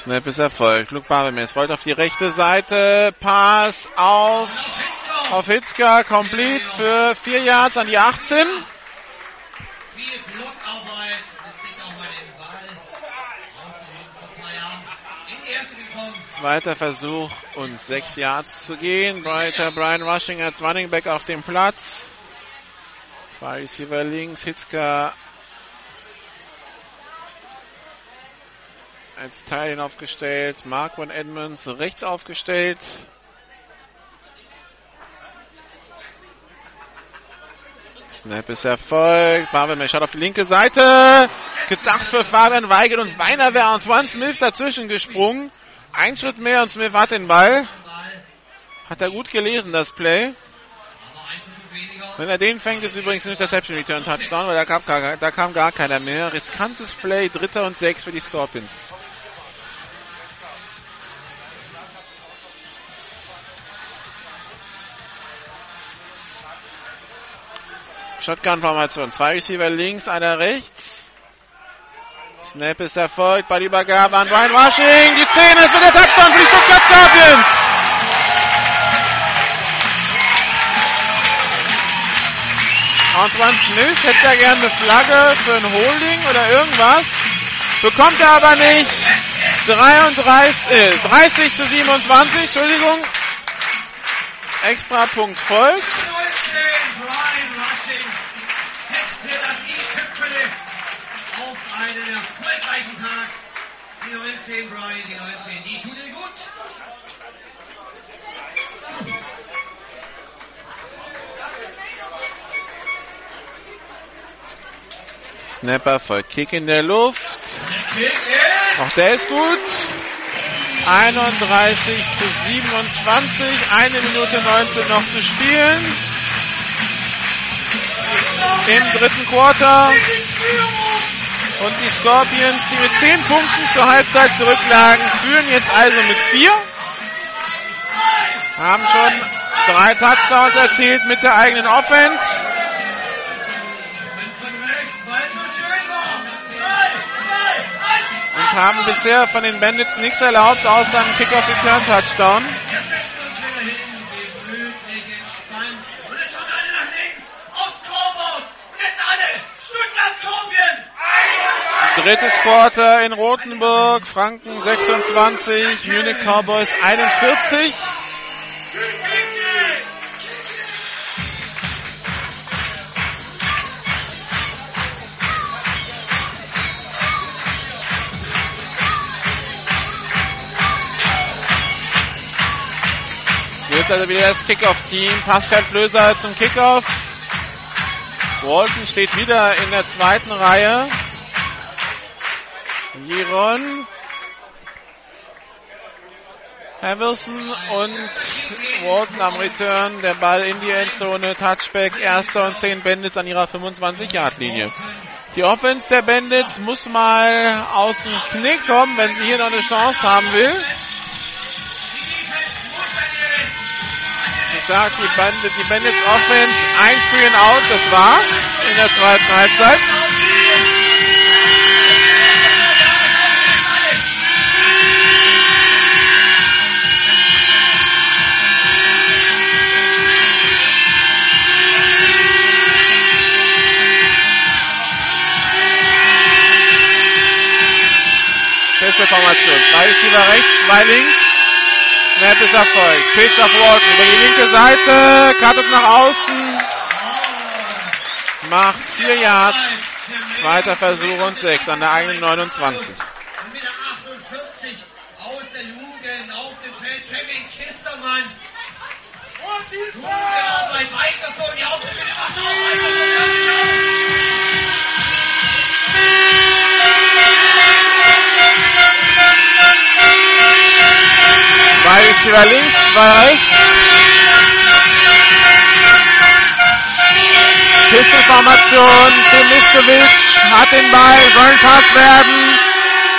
Snap ist erfolgt. Luke Barbemes rollt auf die rechte Seite. Pass auf, auf Hitzka. Complete für vier Yards an die achtzehn. Viel Blockarbeit. Zweiter Versuch und sechs Yards zu gehen. Breiter Brian Rushing als Running Back auf dem Platz. Zwei Receiver links, Hitzka als Teil aufgestellt, Marquand Edmonds rechts aufgestellt. Snap ist erfolgt. Barbemer schaut auf die linke Seite. Gedacht für Fabian Weigel und beinahe wäre Antoine Smith dazwischen gesprungen. Ein Schritt mehr und Smith hat den Ball. Hat er gut gelesen, das Play. Wenn er den fängt, ist übrigens eine Interception Return Touchdown, weil da kam, da kam gar keiner mehr. Riskantes Play, dritter und sechs für die Scorpions. Shotgun-Formation. Zwei Receiver links, einer rechts. Snap ist erfolgt bei der Übergabe an Brian Rushing. Die zehn ist mit der Touchdown für die Stuttgart Scorpions. Antoine Smith hätte ja gerne eine Flagge für ein Holding oder irgendwas. Bekommt er aber nicht. dreiunddreißig, äh, dreißig zu siebenundzwanzig, Entschuldigung. Extra Punkt folgt. Einen erfolgreichen Tag. Die neunzehn, Brian, die neunzehn, die tut dir gut. Snapper voll Kick in der Luft. Auch der ist gut. einunddreißig zu siebenundzwanzig. Eine Minute neunzehn noch zu spielen. Im dritten Quarter. Und die Scorpions, die mit zehn Punkten zur Halbzeit zurücklagen, führen jetzt also mit vier. Haben schon drei Touchdowns erzielt mit der eigenen Offense. Und haben bisher von den Bandits nichts erlaubt, außer einen Kick-Off-Return-Touchdown. Drittes Quarter in Rothenburg, Franken sechsundzwanzig, Munich Cowboys einundvierzig. Jetzt also wieder das Kickoff-Team, Pascal Flöser zum Kickoff. Walton steht wieder in der zweiten Reihe. Jiron, Hamilton und Walton am Return. Der Ball in die Endzone. Touchback, erster und zehn Bandits an ihrer fünfundzwanzig-Yard-Linie. Die Offense der Bandits muss mal aus dem Knick kommen, wenn sie hier noch eine Chance haben will. Ich sag, die Bandits, die Bandits Offense, ein Free and Out, das war's in der zweiten Halbzeit. Formation. Drei Spieler rechts, zwei links. Snap ist erfolgt. Pitch auf Walton über die linke Seite. Cuttet nach außen. Macht vier Yards. Zweiter Versuch und sechs an der eigenen neunundzwanzig. Aus der Jugend auf dem Feld Kevin Kistermann. Und die gute Arbeit, weiter so, die Aufgabe macht noch weiter. Zwei ist über links, zwei rechts. Pistenformation, Miskovic hat den Ball, soll ein Pass werden.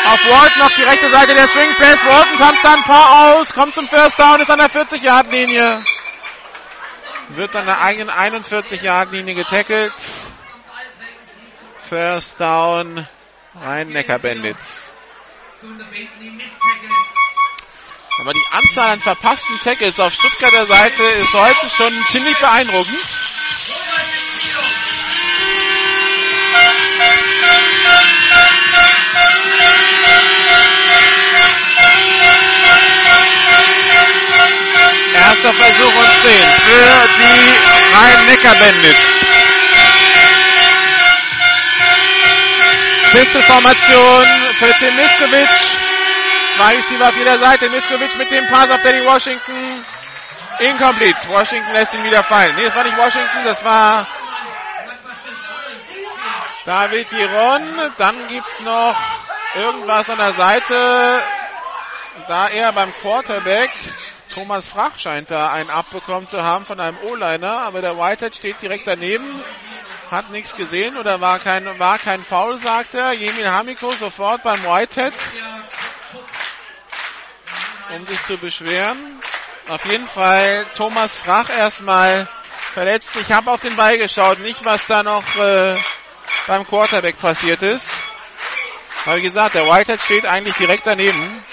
Auf Walton auf die rechte Seite der Swing Pass. Walton tanzt da ein paar aus, kommt zum First Down, ist an der vierzig-Yard-Linie. Wird an der eigenen einundvierzig-Yard-Linie getackelt. First Down, Rhein-Neckar-Bendits. Aber die Anzahl an verpassten Tackles auf Stuttgarter Seite ist heute schon ziemlich beeindruckend. Erster Versuch und zehn für die Rhein-Neckar-Bendits. Pistol-Formation für Tim Miskovic. Zwei Receiver auf jeder Seite. Miskovic mit dem Pass auf Danny Washington. Incomplete. Washington lässt ihn wieder fallen. Nee, das war nicht Washington, das war David Giron. Dann gibt's noch irgendwas an der Seite. Da er beim Quarterback Thomas Frach scheint da einen abbekommen zu haben von einem O-Liner, aber der Whitehead steht direkt daneben, hat nichts gesehen oder war kein, war kein Foul, sagt er. Jemin Hamiko sofort beim Whitehead, um sich zu beschweren. Auf jeden Fall Thomas Frach erstmal verletzt. Ich habe auf den Ball geschaut, nicht was da noch äh, beim Quarterback passiert ist. Aber wie gesagt, der Whitehead steht eigentlich direkt daneben.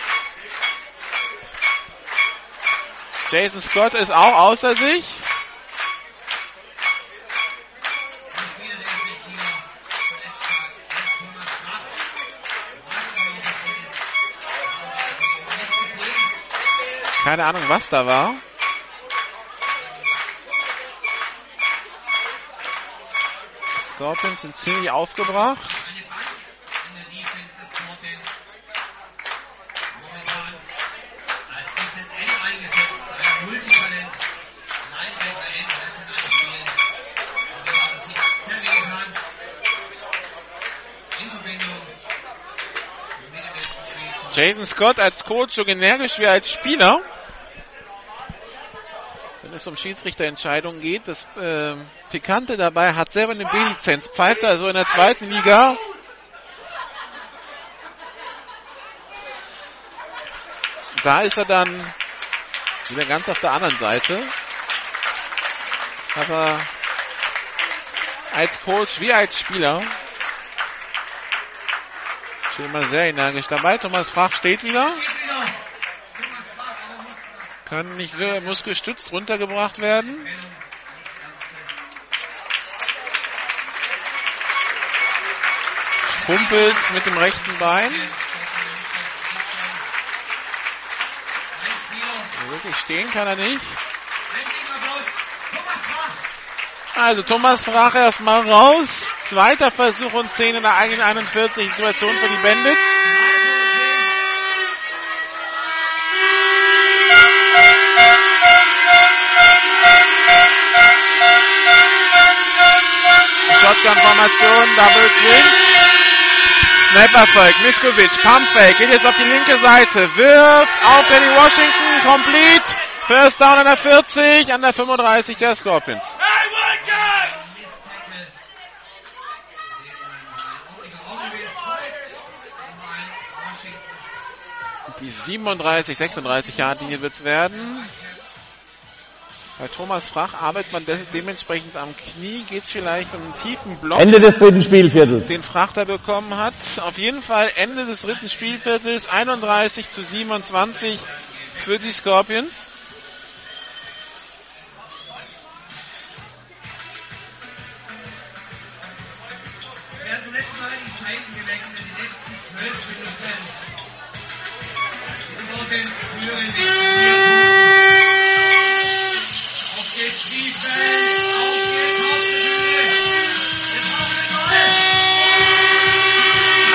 Jason Scott ist auch außer sich. Keine Ahnung, was da war. Die Scorpions sind ziemlich aufgebracht. Jason Scott als Coach so energisch wie als Spieler. Wenn es um Schiedsrichterentscheidungen geht, das äh, Pikante dabei, hat selber eine B-Lizenz, pfeift also in der zweiten Liga. Da ist er dann wieder ganz auf der anderen Seite. Aber als Coach wie als Spieler immer sehr energisch dabei. Thomas Frach steht wieder. Kann nicht, muss gestützt runtergebracht werden. Kumpelt mit dem rechten Bein. Wirklich stehen kann er nicht. Also Thomas Frach erstmal raus. Zweiter Versuch und zehn in der eigenen einundvierzig. Situation für die Bendits. Shotgun-Formation, Double Twins. Snap-Erfolg, Miskovic, Pump-Fake, geht jetzt auf die linke Seite, wirft auf Danny Washington, complete. First Down an der vierzig, an der fünfunddreißig der Scorpions. Die siebenunddreißig, sechsunddreißig Yard-Linie wird's werden. Bei Thomas Frach arbeitet man de- dementsprechend am Knie. Geht's vielleicht um einen tiefen Block. Ende des dritten Spielviertels. Den Frach da bekommen hat. Auf jeden Fall Ende des dritten Spielviertels. einunddreißig zu siebenundzwanzig für die Scorpions. Wir haben letztes Mal die Zeiten gewechselt in den letzten zwölf Minuten.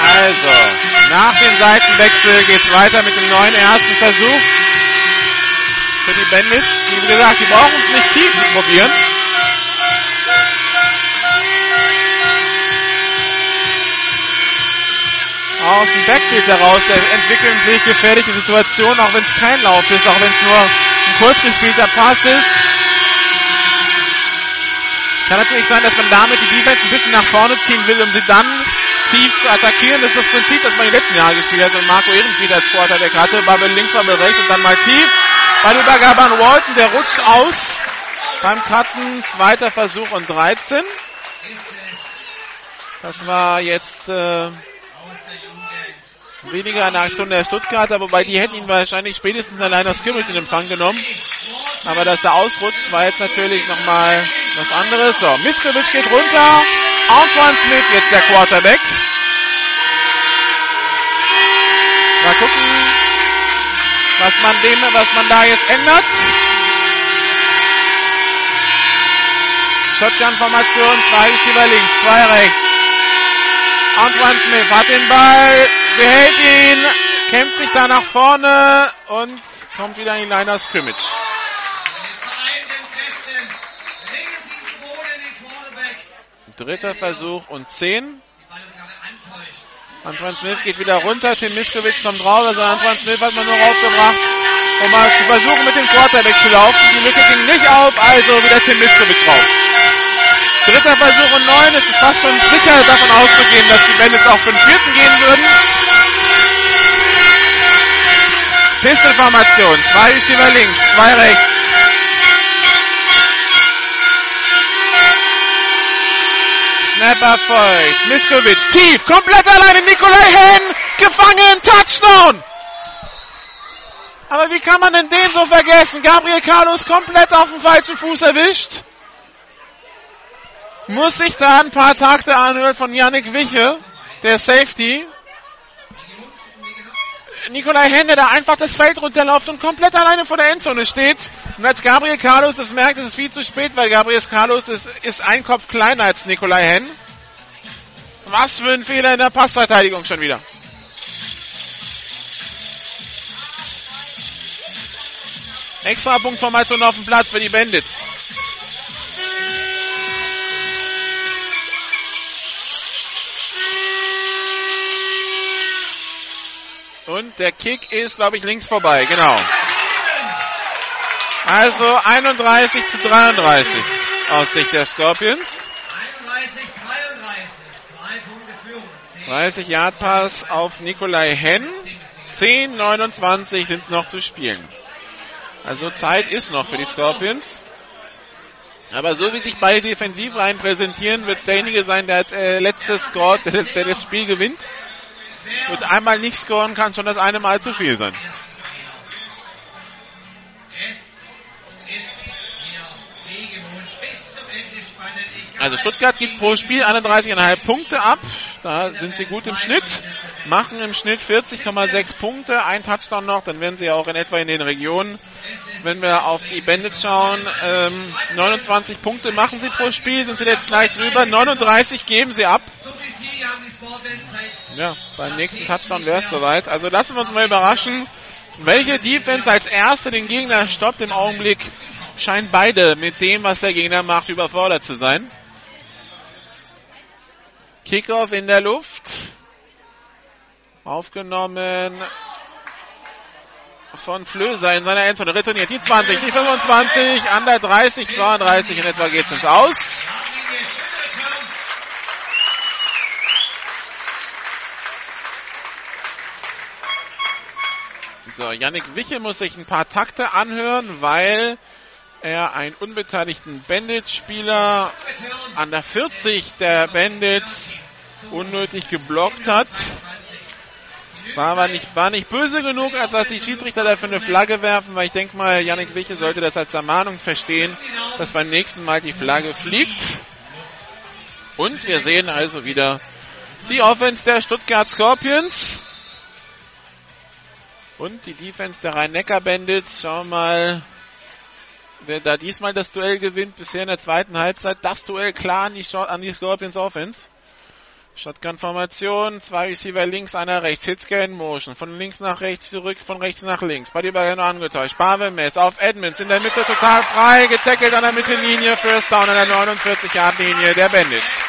Also, nach dem Seitenwechsel geht es weiter mit dem neuen ersten Versuch für die Bandits. Wie gesagt, die brauchen es nicht tief zu probieren. Aus dem Backfield heraus entwickeln sich gefährliche Situationen, auch wenn es kein Lauf ist, auch wenn es nur ein kurz gespielter Pass ist. Kann natürlich sein, dass man damit die Defense ein bisschen nach vorne ziehen will, um sie dann tief zu attackieren. Das ist das Prinzip, das man im letzten Jahr gespielt hat und Marco Ehrenfried als Quarterback hatte. Babbel links, Babbel rechts und dann mal tief. Bei der Übergabe an Walton, der rutscht aus. Beim Cutten, zweiter Versuch und dreizehn. Das war jetzt äh, weniger eine Aktion der Stuttgarter, wobei die hätten ihn wahrscheinlich spätestens allein aus Scrimmage in Empfang genommen. Aber dass er ausrutscht, war jetzt natürlich nochmal was anderes. So, Miskovic geht runter. Antoine Smith jetzt der Quarterback. Mal gucken, was man dem, was man da jetzt ändert. Shotgun-Formation, zwei über links, zwei rechts. Antoine Smith hat den Ball, behält ihn, kämpft sich da nach vorne und kommt wieder in die Line of Scrimmage. Dritter Versuch und zehn. Antoine Smith geht wieder runter. Tim Miskovic kommt raus. Also Antoine Smith hat man nur rausgebracht, um mal zu versuchen, mit dem Quarterback zu laufen. Die Lücke ging nicht auf, also wieder Tim Miskovic raus. Dritter Versuch und neun. Es ist fast schon sicher davon auszugehen, dass die Bandits auch für den vierten gehen würden. Pistol-Formation. Zwei Receiver links, zwei rechts. Snapper folgt. Miskovic tief, komplett alleine. Nikolai Hen gefangen, Touchdown. Aber wie kann man denn den so vergessen? Gabriel Carlos komplett auf dem falschen Fuß erwischt. Muss sich da ein paar Takte anhören von Yannick Wiche, der Safety. Nikolai Hen, der da einfach das Feld runterläuft und komplett alleine vor der Endzone steht. Und als Gabriel Carlos das merkt, ist es viel zu spät, weil Gabriel Carlos ist, ist ein Kopf kleiner als Nikolai Hen. Was für ein Fehler in der Passverteidigung schon wieder. Extra Punktformation auf dem Platz für die Bandits. Und der Kick ist, glaube ich, links vorbei, genau. Also einunddreißig zu dreiunddreißig aus Sicht der Scorpions. dreißig Yard Pass auf Nikolai Hen. zehn neunundzwanzig sind es noch zu spielen. Also Zeit ist noch für die Scorpions. Aber so wie sich beide Defensivreihen präsentieren, wird es derjenige sein, der als äh, letztes scored, der, der das Spiel gewinnt. Mit einmal nicht scoren kann schon das eine Mal zu viel sein. Also Stuttgart gibt pro Spiel einunddreißig Komma fünf Punkte ab. Da sind sie gut im Schnitt. Machen im Schnitt vierzig Komma sechs Punkte. Ein Touchdown noch, dann werden sie ja auch in etwa in den Regionen, wenn wir auf die Bandits schauen, ähm, neunundzwanzig Punkte machen sie pro Spiel. Sind sie jetzt gleich drüber. neununddreißig geben sie ab. Ja, beim nächsten Touchdown wäre es soweit. Also lassen wir uns mal überraschen, welche Defense als erste den Gegner stoppt. Im Augenblick scheinen beide mit dem, was der Gegner macht, überfordert zu sein. Kickoff in der Luft. Aufgenommen von Flöser in seiner Endzone. Retourniert die zwanzig, die fünfundzwanzig, an der dreißig, zweiunddreißig in etwa geht's ins Aus. So, Yannick Wiche muss sich ein paar Takte anhören, weil er einen unbeteiligten Bandits-Spieler an der vierzig der Bandits unnötig geblockt hat. War aber nicht, war nicht böse genug, als dass die Schiedsrichter dafür eine Flagge werfen, weil ich denke mal, Yannick Wiche sollte das als Ermahnung verstehen, dass beim nächsten Mal die Flagge fliegt. Und wir sehen also wieder die Offense der Stuttgart Scorpions. Und die Defense der Rhein-Neckar-Bendits. Schauen wir mal, wer da diesmal das Duell gewinnt. Bisher in der zweiten Halbzeit das Duell klar an die, an die Scorpions Offense. Shotgun-Formation, zwei Receiver links, einer rechts. Hitscan-Motion, von links nach rechts zurück, von rechts nach links. Bei die Ball noch angetäuscht. Barwemes auf Edmonds, in der Mitte total frei, getackelt an der Mittellinie. First Down an der neunundvierzig-Yard-Linie der Bendits.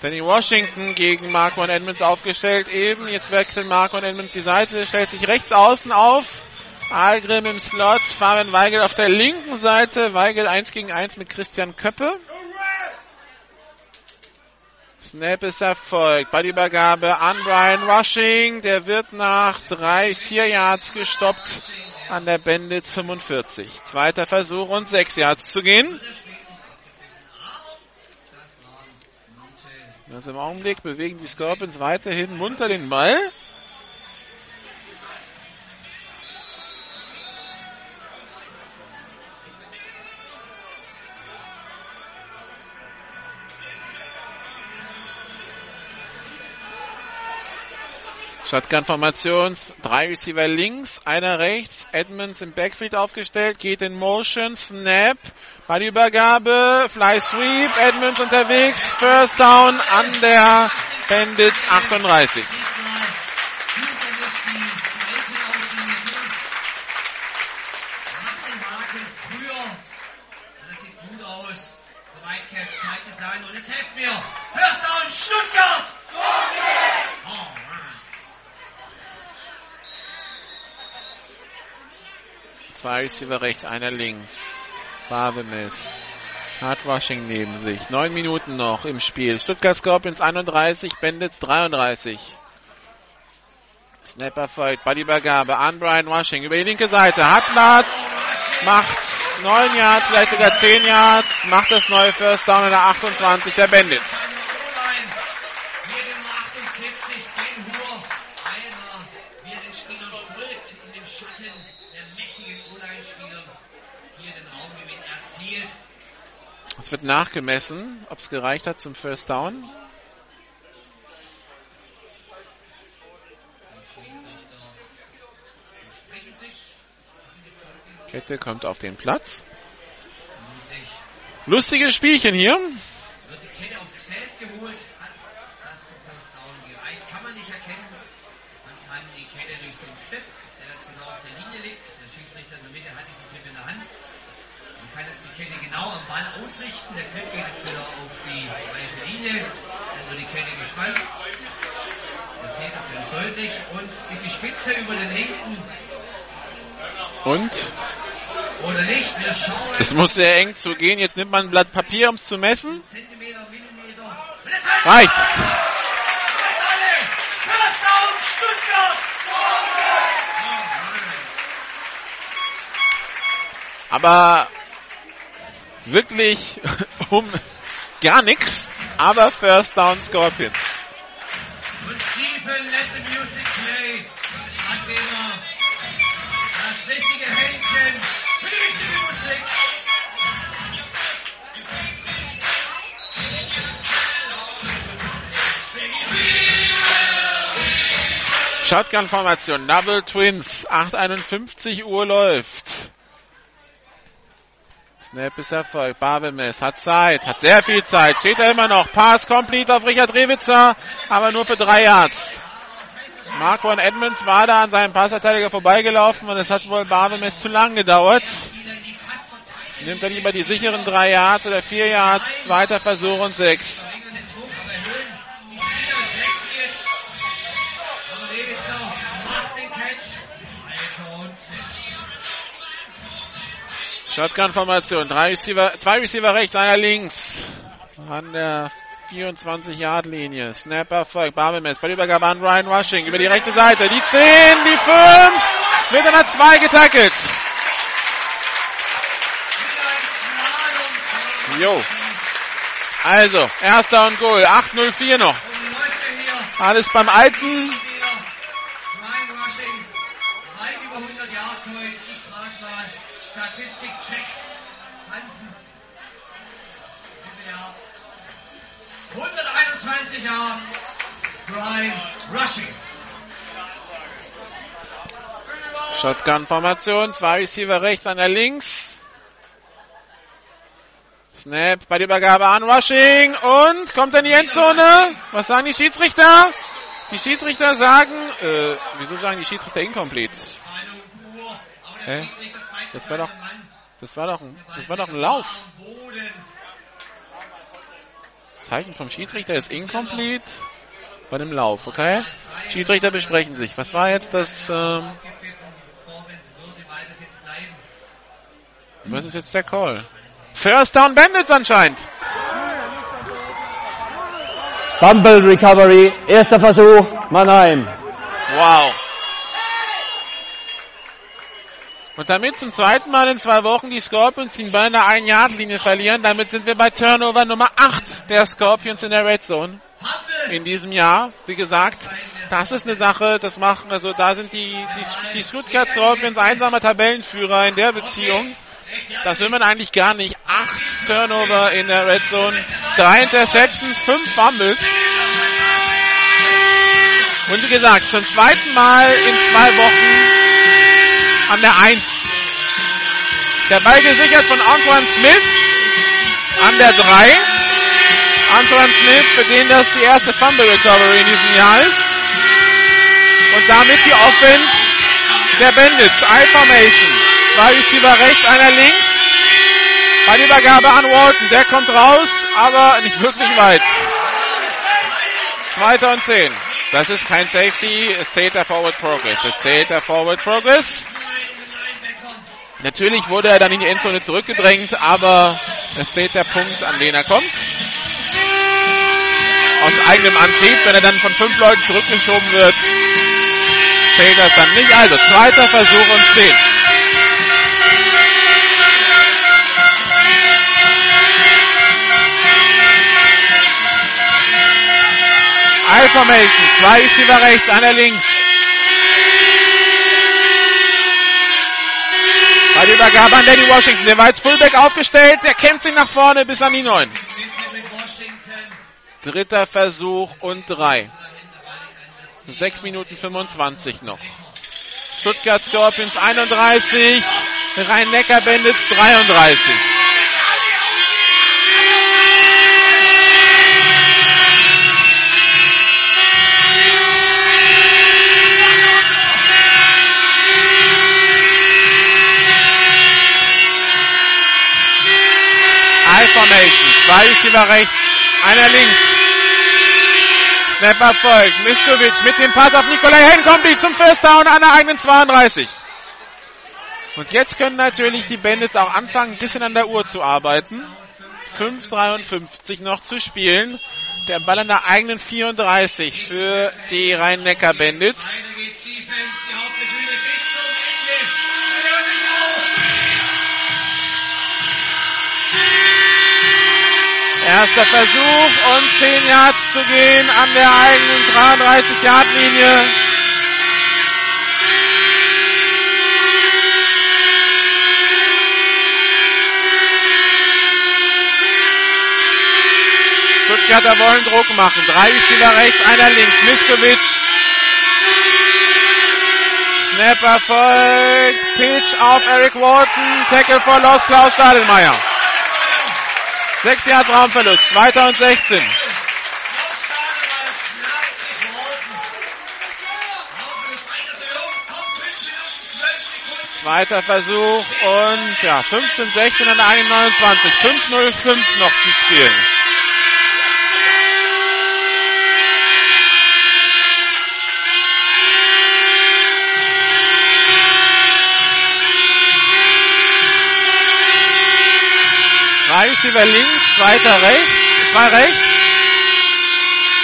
Danny Washington gegen Marquand Edmonds aufgestellt eben. Jetzt wechseln Marquand Edmonds die Seite, stellt sich rechts außen auf. Algrim im Slot, Fabian Weigel auf der linken Seite. Weigel eins gegen eins mit Christian Köppe. Snap ist erfolgt. Ballübergabe an Brian Rushing. Der wird nach drei, vier Yards gestoppt an der Bendits fünfundvierzig. Zweiter Versuch und sechs Yards zu gehen. Also im Augenblick bewegen die Scorpions weiterhin munter den Ball. Shotgun-Formation, drei Receiver links, einer rechts, Edmonds im Backfield aufgestellt, geht in Motion, Snap, bei der Übergabe, Fly Sweep, Edmonds unterwegs, First Down an der Bendits achtunddreißig. Und jetzt helft mir, First Down Stuttgart! Zwei Receiver rechts, einer links. Barbemis. Hardwashing neben sich. Neun Minuten noch im Spiel. Stuttgart Scorpions einunddreißig, Bendits dreiunddreißig. Snapper folgt. Ballübergabe an Brian Washing. Über die linke Seite. Hat Platz. Macht neun Yards, vielleicht sogar zehn Yards. Macht das neue First Down in der achtundzwanzig der Bendits. Es wird nachgemessen, ob es gereicht hat zum First Down. Kette kommt auf den Platz. Lustiges Spielchen hier. Wird die Kette aufs Feld geholt, hat das zum First Down gereicht. Kann man nicht erkennen. Man kann die Kette durch so einen Clip, der jetzt genau auf der Linie liegt. Der Schiedsrichter in der Mitte hat diesen Clip in der Hand. Man kann jetzt die Kette genau am Ball ausrichten. Der Clip geht jetzt wieder auf die weiße Linie. Dann wird die Kette gespannt. Das sieht das ganz deutlich. Und ist die Spitze über den linken. Und? Oder nicht? Wir schauen. Es muss sehr eng zugehen. Jetzt nimmt man ein Blatt Papier, um es zu messen. Zentimeter, Millimeter. Reicht! Aber wirklich um gar nichts, aber First Down Scorpions. Und Stephen, let the music play. Anwähler, das richtige Händchen für die richtige Musik. Shotgun-Formation, Double Twins, acht einundfünfzig Uhr läuft. Snap ist erfolgt. Barbemes hat Zeit, hat sehr viel Zeit, steht da immer noch. Pass complete auf Richard Rewitzer, aber nur für drei Yards. Marquand Edmonds war da an seinem Passverteidiger vorbeigelaufen und es hat wohl Barbemes zu lang gedauert. Nimmt er lieber die sicheren drei Yards oder vier Yards, zweiter Versuch und sechs. Shotgun-Formation, drei Receiver, zwei Receiver rechts, einer links. An der vierundzwanzig-Yard-Linie. Snap erfolgt, Barbemes, bei der Übergabe an Ryan Rushing. Über die rechte Seite, die zehn, die fünf, wird an der zwei getackelt. Jo. Also, erster und Goal, acht null vier noch. Alles beim Alten. Statistik-Check. Hansen. Yards, hunderteinundzwanzig Yards, Brian Rushing. Shotgun-Formation, zwei Receiver rechts, einer links. Snap bei der Übergabe an Rushing und kommt in die Endzone. Was sagen die Schiedsrichter? Die Schiedsrichter sagen, äh, wieso sagen die Schiedsrichter incomplete? Hä? Das war doch, das war doch, ein, das war doch ein Lauf. Zeichen vom Schiedsrichter ist incomplete bei einem Lauf, okay? Schiedsrichter besprechen sich. Was war jetzt das, ähm, was ist jetzt der Call? First Down Bandits anscheinend. Fumble Recovery, erster Versuch, Mannheim. Wow. Und damit zum zweiten Mal in zwei Wochen die Scorpions die bei einer ein-Yard-Linie verlieren. Damit sind wir bei Turnover Nummer acht der Scorpions in der Red Zone in diesem Jahr. Wie gesagt, das ist eine Sache, das machen, also da sind die, die, die Stuttgart Scorpions einsamer Tabellenführer in der Beziehung. Das will man eigentlich gar nicht. Acht Turnover in der Red Zone, drei Interceptions, fünf Fumbles. Und wie gesagt, zum zweiten Mal in zwei Wochen an der eins. Der Ball gesichert von Antoine Smith an der drei. Antoine Smith, für den das die erste Fumble Recovery in diesem Jahr ist. Und damit die Offense der Bandits. I-Formation. Zwei Receiver rechts, einer links. Bei der Übergabe an Walton. Der kommt raus, aber nicht wirklich weit. Zweiter und zehn. Das ist kein Safety. Es zählt der Forward Progress. Es zählt der Forward Progress. Natürlich wurde er dann in die Endzone zurückgedrängt, aber es zählt der Punkt, an den er kommt. Aus eigenem Antrieb, wenn er dann von fünf Leuten zurückgeschoben wird, zählt das dann nicht. Also zweiter Versuch und zehn. I-Formation, zwei Receiver rechts, einer links. Bei der Übergabe an Danny Washington, der war als Fullback aufgestellt, der kämpft sich nach vorne bis an die neun. Dritter Versuch und drei. sechs Minuten fünfundzwanzig noch. Stuttgart Scorpions einunddreißig, Rhein-Neckar-Bendits dreiunddreißig. Formation. Zwei Receiver rechts, einer links. Snap erfolgt. Miskovic mit dem Pass auf Nikolai Henkombi zum First Down an der eigenen zweiunddreißig. Und jetzt können natürlich die Bandits auch anfangen, ein bisschen an der Uhr zu arbeiten. fünf dreiundfünfzig noch zu spielen. Der Ball an der eigenen vierunddreißig für die Rhein-Neckar-Bandits. Erster Versuch und zehn Yards zu gehen an der eigenen dreiunddreißig-Yard-Linie. Stuttgarter wollen Druck machen. Drei Spieler rechts, einer links. Miskovic. Snap erfolgt. Pitch auf Eric Walton. Tackle for Loss Klaus Stadelmeier. Sechs Yards Raumverlust, zweiter und sechzehn. Zweiter Versuch und ja, fünfzehn sechzehn an der eigenen neunundzwanzig. fünf null fünf noch zu spielen. Drei Schieber links, zweiter rechts, zwei rechts.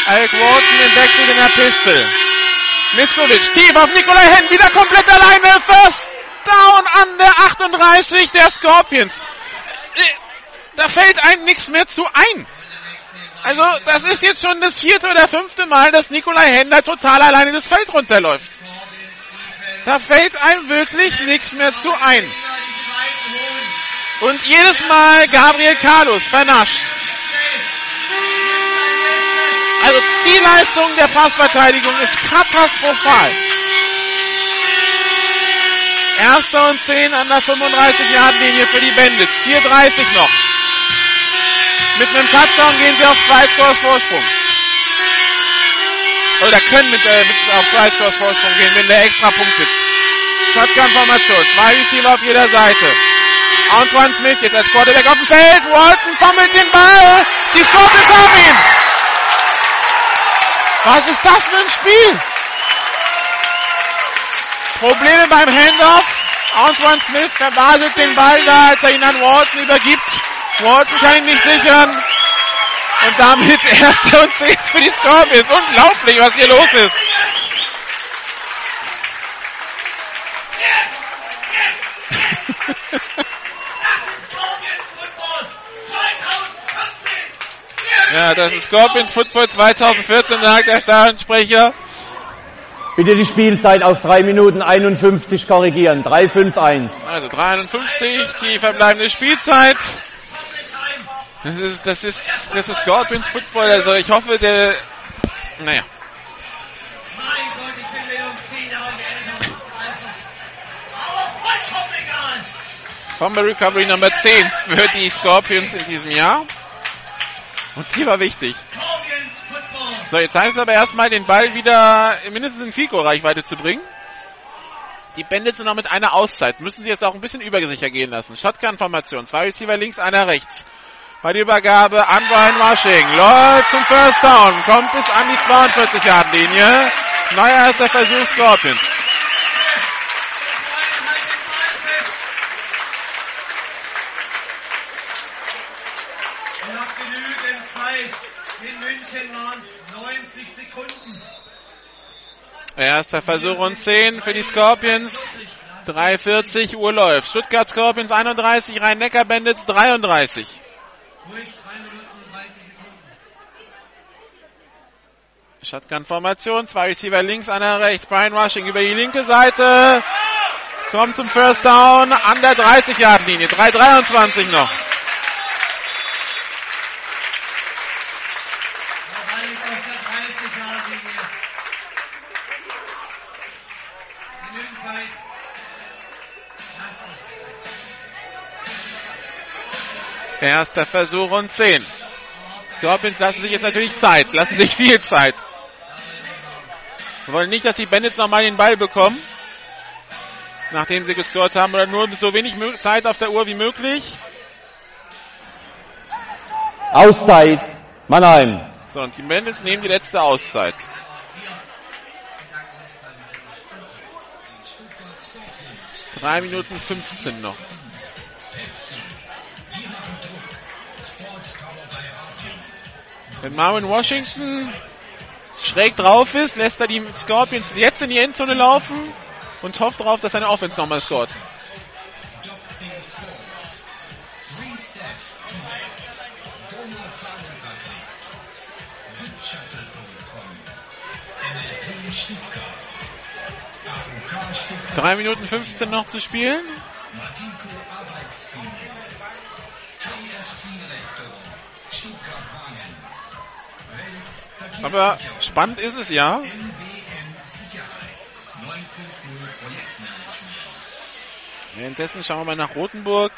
Alec Watson im Backfield in der Pistol. Miskovic, tief auf Nikolai Henn, wieder komplett alleine. First Down an der achtunddreißig der Scorpions. Da fällt einem nichts mehr zu ein. Also, das ist jetzt schon das vierte oder fünfte Mal, dass Nikolai Henn da total alleine das Feld runterläuft. Da fällt einem wirklich nichts mehr zu ein. Und jedes Mal Gabriel Carlos vernascht. Pirates. Die Leistung der Passverteidigung ist katastrophal. Erster und zehn an der fünfunddreißig-Yard-Linie für die Bandits. vier dreißig noch. Mit einem Touchdown gehen sie auf zwei Scores Vorsprung. Oder können mit, äh, mit auf zwei Scores Vorsprung gehen, wenn der extra Punkt ist. Shotgun-Formation. Zwei Receiver auf jeder Seite. Antoine Smith jetzt als Quarterback auf dem Feld. Walton fummelt den Ball. Die Scorpions haben ihn. Was ist das für ein Spiel? Probleme beim Handoff. Antoine Smith verbaselt den Ball da, als er ihn an Walton übergibt. Walton kann ihn nicht sichern. Und damit erste und zehn für die Scorpions. Unglaublich, was hier los ist. Ja, das ist Scorpions Football zwanzig vierzehn, sagt der Stadionsprecher. Bitte die Spielzeit auf drei Minuten einundfünfzig korrigieren. drei fünf eins. Also drei einundfünfzig, die verbleibende Spielzeit. Das ist, das ist, das ist Scorpions Football. Also ich hoffe, der, naja. Mein Gott, ich bin mit uns zehn Augen erinnert. Aber vollkommen egal. Fumble Recovery Nummer zehn für die Scorpions in diesem Jahr. Und die war wichtig. So, jetzt heißt es aber erstmal, den Ball wieder mindestens in Fico-Reichweite zu bringen. Die Bandits sind noch mit einer Auszeit. Müssen sie jetzt auch ein bisschen übersicher gehen lassen. Shotgun-Formation. Zwei Receiver links, einer rechts. Bei der Übergabe an Brian Rushing. Läuft zum First Down. Kommt bis an die zweiundvierzig-Yard-Linie. Neuer erster Versuch Scorpions. In München waren es neunzig Sekunden. Erster Versuch und zehn für die Scorpions. drei vierzig Uhr läuft. Stuttgart Scorpions einunddreißig, Rhein-Neckar-Bendits dreiunddreißig. Ruhig drei Minuten dreißig Sekunden. Shotgun-Formation. Zwei Receiver links, einer rechts. Brian Rushing über die linke Seite. Kommt zum First Down an der dreißig-Yard-Linie. drei dreiundzwanzig noch. Erster Versuch und zehn. Scorpions lassen sich jetzt natürlich Zeit, lassen sich viel Zeit. Wir wollen nicht, dass die Bandits nochmal den Ball bekommen, nachdem sie gescored haben, oder nur so wenig Zeit auf der Uhr wie möglich. Auszeit, Mannheim. So, und die Bandits nehmen die letzte Auszeit. drei Minuten fünfzehn noch. Wenn Marvin Washington schräg drauf ist, lässt er die Scorpions jetzt in die Endzone laufen und hofft darauf, dass seine Offense nochmal scoret. drei Minuten fünfzehn noch zu spielen. Aber spannend ist es ja. Währenddessen schauen wir mal nach Rothenburg.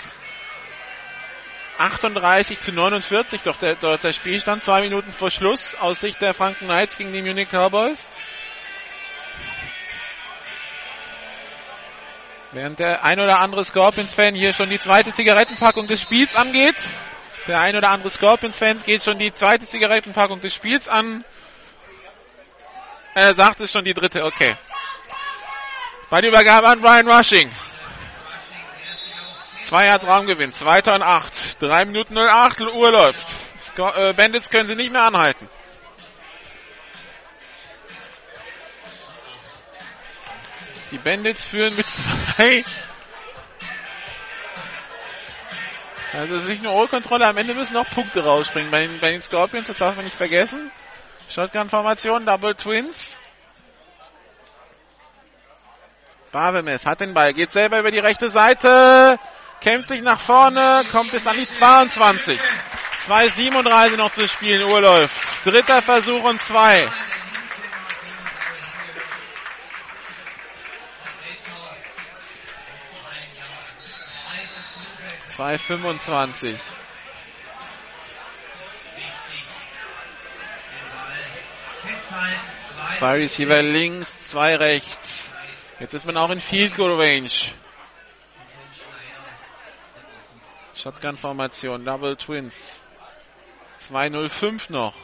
achtunddreißig zu neunundvierzig, doch der, dort der Spielstand. Zwei Minuten vor Schluss aus Sicht der Franken Knights gegen die Munich Cowboys. Während der ein oder andere Scorpions-Fan hier schon die zweite Zigarettenpackung des Spiels angeht. Der ein oder andere Scorpions-Fan geht schon die zweite Zigarettenpackung des Spiels an. Er sagt es schon die dritte, okay. Bei der Übergabe an Brian Rushing. Zwei Yards Raumgewinn, zweiter und acht. drei Minuten null acht, Uhr läuft. Sc- äh, Bandits können sie nicht mehr anhalten. Die Bandits führen mit zwei. Also es ist nicht nur Rollkontrolle, am Ende müssen noch Punkte rausspringen. Bei den, bei den Scorpions, das darf man nicht vergessen. Shotgun-Formation, Double Twins. Barvemes hat den Ball, geht selber über die rechte Seite, kämpft sich nach vorne, kommt bis an die zweiundzwanzig. zwei Komma siebenunddreißig noch zu spielen. Uhr läuft. Dritter Versuch und zwei. zwei Komma fünfundzwanzig. Zwei Receiver links, zwei rechts. Jetzt ist man auch in Field Goal Range. Shotgun-Formation, Double Twins. zwei Komma null fünf noch.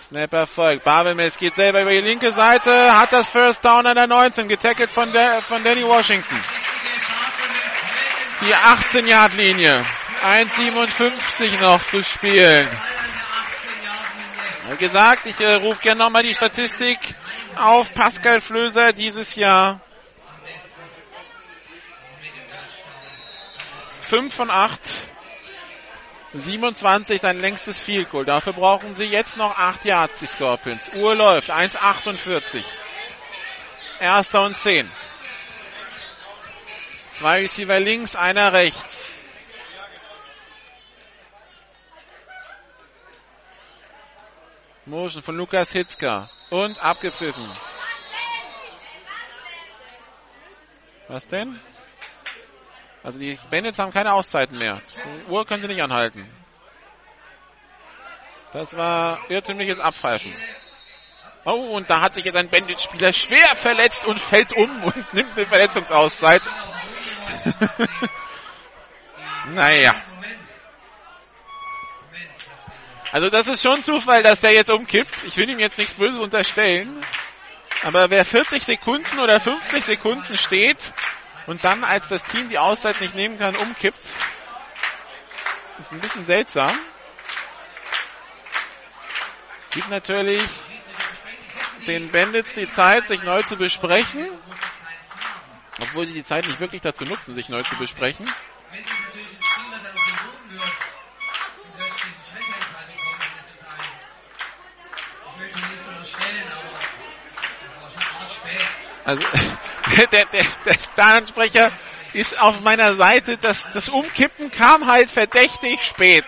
Snap erfolgt. Babelmes geht selber über die linke Seite, hat das First Down an der neunzehn, getackelt von, der, von Danny Washington. Die achtzehn-Yard-Linie. eins Komma siebenundfünfzig noch zu spielen. Wie gesagt, ich äh, rufe gerne nochmal die Statistik auf. Pascal Flöser dieses Jahr. fünf von acht. siebenundzwanzig, sein längstes Field Goal. Dafür brauchen sie jetzt noch acht Yards, die Scorpions. Uhr läuft. eins Komma achtundvierzig. Erster und zehn. Zwei Receiver links, einer rechts. Motion von Lukas Hitzka. Und abgepfiffen. Was denn? Also die Bandits haben keine Auszeiten mehr. Die Uhr können sie nicht anhalten. Das war irrtümliches Abpfeifen. Oh, und da hat sich jetzt ein Bandit-Spieler schwer verletzt und fällt um und nimmt eine Verletzungsauszeit. Naja. Also das ist schon Zufall, dass der jetzt umkippt. Ich will ihm jetzt nichts Böses unterstellen. Aber wer vierzig Sekunden oder fünfzig Sekunden steht und dann, als das Team die Auszeit nicht nehmen kann, umkippt, ist ein bisschen seltsam. Gibt natürlich den Bandits die Zeit, sich neu zu besprechen. Obwohl sie die Zeit nicht wirklich dazu nutzen, sich neu zu besprechen. Also, der, der, der, der Stadionsprecher ist auf meiner Seite. Das, das Umkippen kam halt verdächtig spät.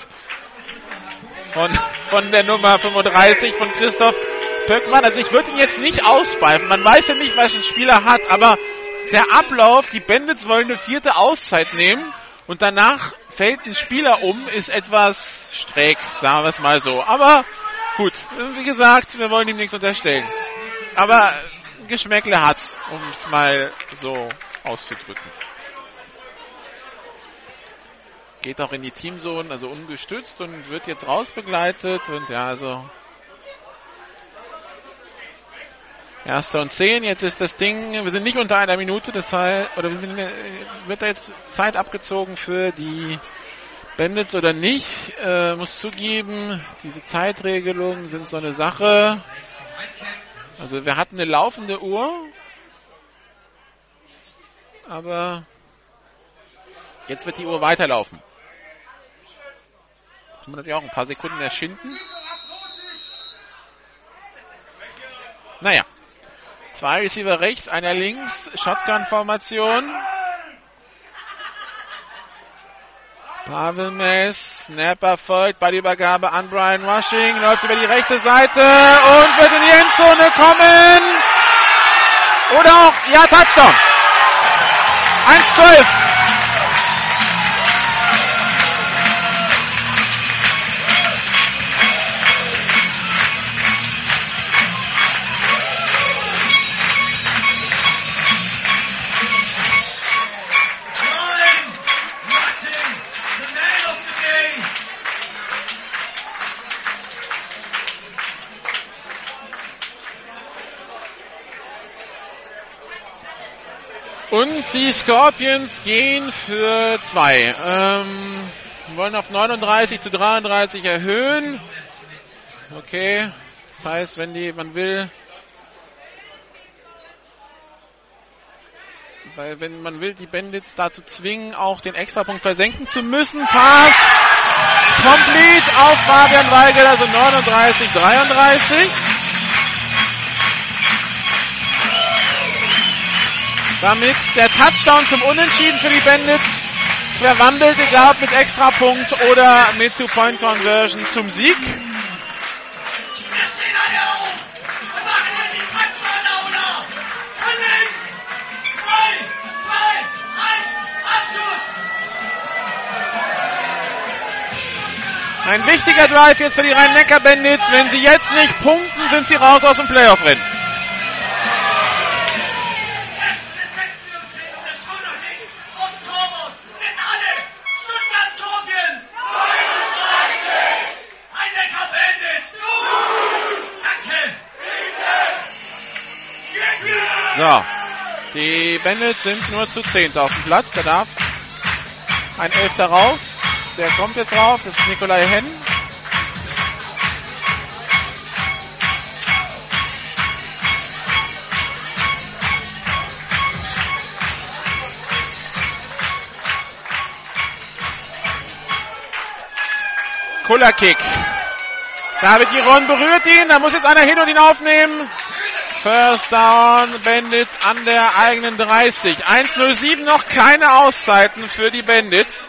Von, von der Nummer fünfunddreißig von Christoph Pöckmann. Also ich würde ihn jetzt nicht auspfeifen. Man weiß ja nicht, was ein Spieler hat, aber der Ablauf, die Bandits wollen eine vierte Auszeit nehmen und danach fällt ein Spieler um, ist etwas schräg, sagen wir es mal so. Aber gut, wie gesagt, wir wollen ihm nichts unterstellen. Aber Geschmäckle hat's, um es mal so auszudrücken. Geht auch in die Teamzone, also ungestützt und wird jetzt rausbegleitet und ja, also... Erster und zehn, jetzt ist das Ding, wir sind nicht unter einer Minute, das heißt, oder wir sind, wird da jetzt Zeit abgezogen für die Bandits oder nicht, äh, muss zugeben, diese Zeitregelungen sind so eine Sache, also wir hatten eine laufende Uhr, aber jetzt wird die Uhr weiterlaufen. Kann man natürlich auch ein paar Sekunden erschinden. Naja. Zwei Receiver rechts, einer links. Shotgun-Formation. Pavel Mess. Snap erfolgt. Ballübergabe an Brian Rushing. Läuft über die rechte Seite und wird in die Endzone kommen. Oder auch, ja, Touchdown. eins Komma zwölf. Und die Scorpions gehen für zwei. Ähm, wollen auf neununddreißig zu dreiunddreißig erhöhen. Okay, das heißt, wenn die, man will, weil wenn man will, die Bandits dazu zwingen, auch den Extrapunkt versenken zu müssen. Pass komplett auf Fabian Weigel, also neununddreißig zu dreiunddreißig. Damit der Touchdown zum Unentschieden für die Bandits. verwandelt, egal mit Extrapunkt oder mit Two-Point-Conversion zum Sieg. Ein wichtiger Drive jetzt für die Rhein-Neckar-Bendits. Wenn sie jetzt nicht punkten, sind sie raus aus dem Playoff-Rennen. So, die Bendits sind nur zu zehnt auf dem Platz. Da darf ein Elfter rauf. Der kommt jetzt rauf. Das ist Nikolai Henn. Kullerkick. David Giron berührt ihn. Da muss jetzt einer hin und ihn aufnehmen. First down, Bendits an der eigenen dreißig. eins null sieben, noch keine Auszeiten für die Bendits.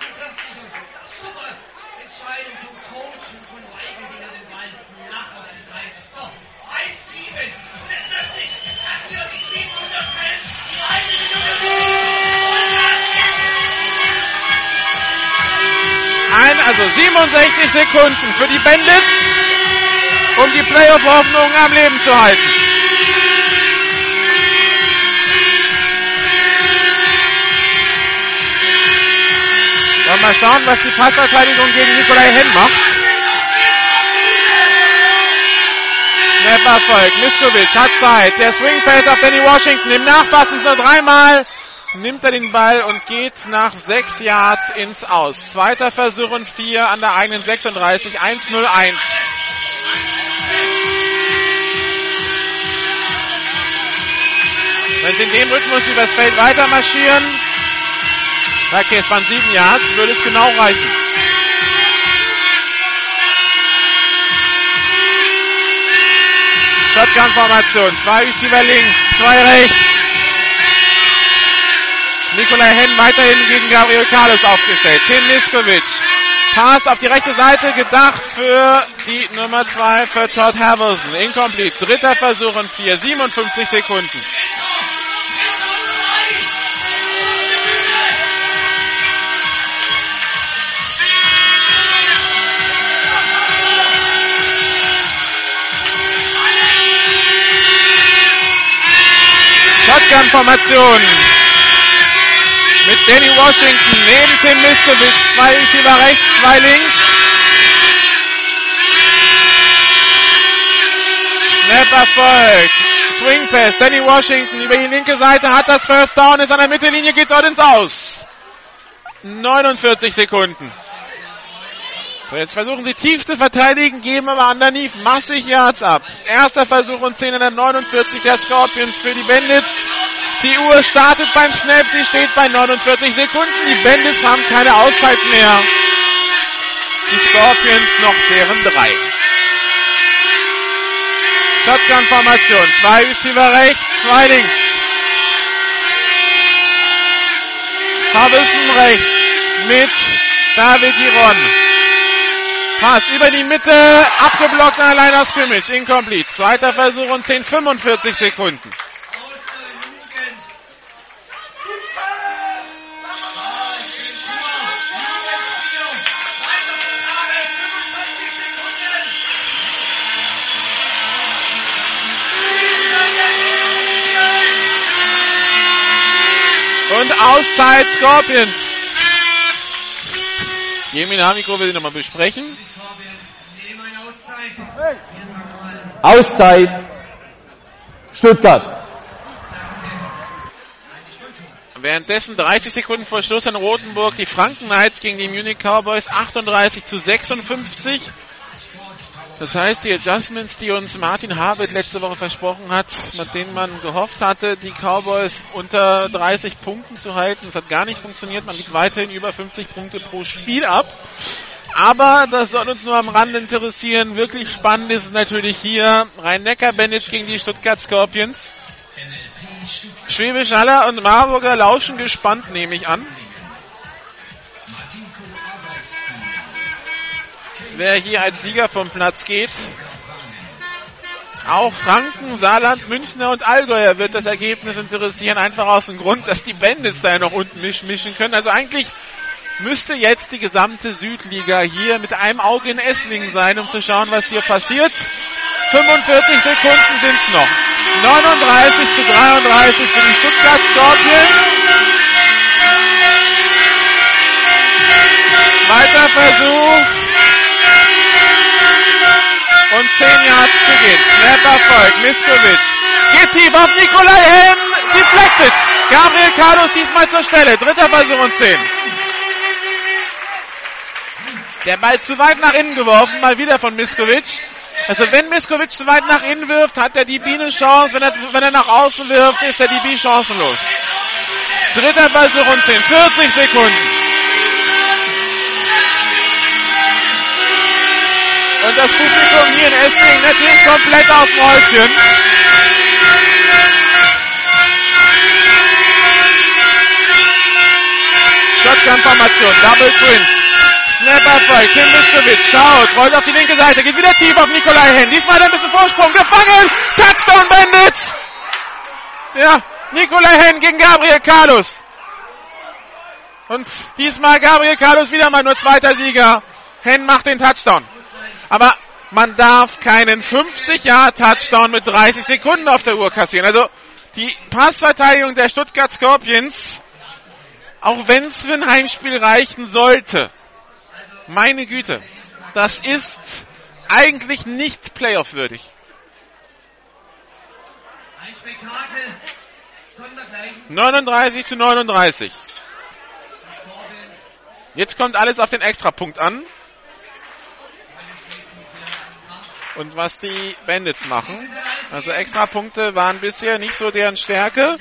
Ein, also siebenundsechzig Sekunden für die Bendits, um die Playoff-Hoffnung am Leben zu halten. Wollen wir mal schauen, was die Passverteidigung gegen Nikolai Henn macht. Snap-Erfolg, Miskovic hat Zeit, der Swing-Pass auf Danny Washington, im Nachfassen nur dreimal nimmt er den Ball und geht nach sechs Yards ins Aus. Zweiter Versuch und vier an der eigenen sechsunddreißig, eins null eins. Wenn sie in dem Rhythmus übers Feld weiter marschieren, okay, es waren sieben Yards, würde es genau reichen. Shotgun-Formation, zwei Receiver links, zwei rechts. Nikolai Henn weiterhin gegen Gabriel Carlos aufgestellt. Tim Miskovic. Pass auf die rechte Seite, gedacht für die Nummer zwei, für Todd Havelson. Incomplete. Dritter Versuch und vier, siebenundfünfzig Sekunden. Shotgun-Formation. Mit Danny Washington neben Tim Miskovic. Zwei Receiver rechts, zwei links. Snap erfolgt. Swing Pass. Danny Washington über die linke Seite hat das First Down, ist an der Mittellinie, geht dort ins Aus. neunundvierzig Sekunden. So, jetzt versuchen sie tief zu verteidigen, geben aber underneath massig Yards ab. Erster Versuch und zehn an der neunundvierzig der Scorpions für die Bandits. Die Uhr startet beim Snap, sie steht bei neunundvierzig Sekunden. Die Bandits haben keine Auszeit mehr. Die Scorpions noch deren drei. Shotgun-Formation. Zwei Receiver rechts, zwei links. Harrison rechts mit David Giron. Pass über die Mitte, abgeblockt allein aus Kimmich, incomplete. Zweiter Versuch und zehn, fünfundvierzig Sekunden. Und Auszeit Scorpions. Jemin Hamiko will sie nochmal besprechen. Auszeit Stuttgart. Währenddessen dreißig Sekunden vor Schluss in Rothenburg die Franken Knights gegen die Munich Cowboys achtunddreißig zu sechsundfünfzig. Das heißt, die Adjustments, die uns Martin Habert letzte Woche versprochen hat, mit denen man gehofft hatte, die Cowboys unter dreißig Punkten zu halten, das hat gar nicht funktioniert. Man liegt weiterhin über fünfzig Punkte pro Spiel ab. Aber das soll uns nur am Rande interessieren. Wirklich spannend ist es natürlich hier. Rhein-Neckar-Bendits gegen die Stuttgart Scorpions. Schwäbisch Haller und Marburger lauschen gespannt, nehme ich an. wer hier als Sieger vom Platz geht. Auch Franken, Saarland, Münchner und Allgäuer wird das Ergebnis interessieren, einfach aus dem Grund, dass die Bandits da noch unten mischen können. Also eigentlich müsste jetzt die gesamte Südliga hier mit einem Auge in Esslingen sein, um zu schauen, was hier passiert. fünfundvierzig Sekunden sind es noch. neununddreißig zu dreiunddreißig für die Stuttgart Scorpions. Weiter Versuch. Und zehn Yards zu gehen. Snap Erfolg. Miskovic. Geht tief auf Nikolai Helm. Deflected. Gabriel Carlos diesmal zur Stelle. Dritter Versuch und zehn. Der Ball zu weit nach innen geworfen. Mal wieder von Miskovic. Also wenn Miskovic zu weit nach innen wirft, hat er die Biene Chance. Wenn er, wenn er nach außen wirft, ist er die Biene chancenlos. Dritter Versuch und zehn. vierzig Sekunden. Und das Publikum hier in Esslingen natürlich komplett aus dem Häuschen. Shotgun-Formation, Double Print. Snapper voll, Kim Miskovic schaut, rollt auf die linke Seite, geht wieder tief auf Nikolai Hen. Diesmal hat er ein bisschen Vorsprung, gefangen, Touchdown Bandits. Ja, Nikolai Hen gegen Gabriel Carlos. Und diesmal Gabriel Carlos wieder mal nur zweiter Sieger. Hen macht den Touchdown. Aber man darf keinen fünfzig-Jahr-Touchdown mit dreißig Sekunden auf der Uhr kassieren. Also die Passverteidigung der Stuttgart Scorpions, auch wenn es für ein Heimspiel reichen sollte, meine Güte, das ist eigentlich nicht playoff-würdig. neununddreißig zu neununddreißig. Jetzt kommt alles auf den Extrapunkt an. Und was die Bandits machen. Also Extrapunkte waren bisher nicht so deren Stärke.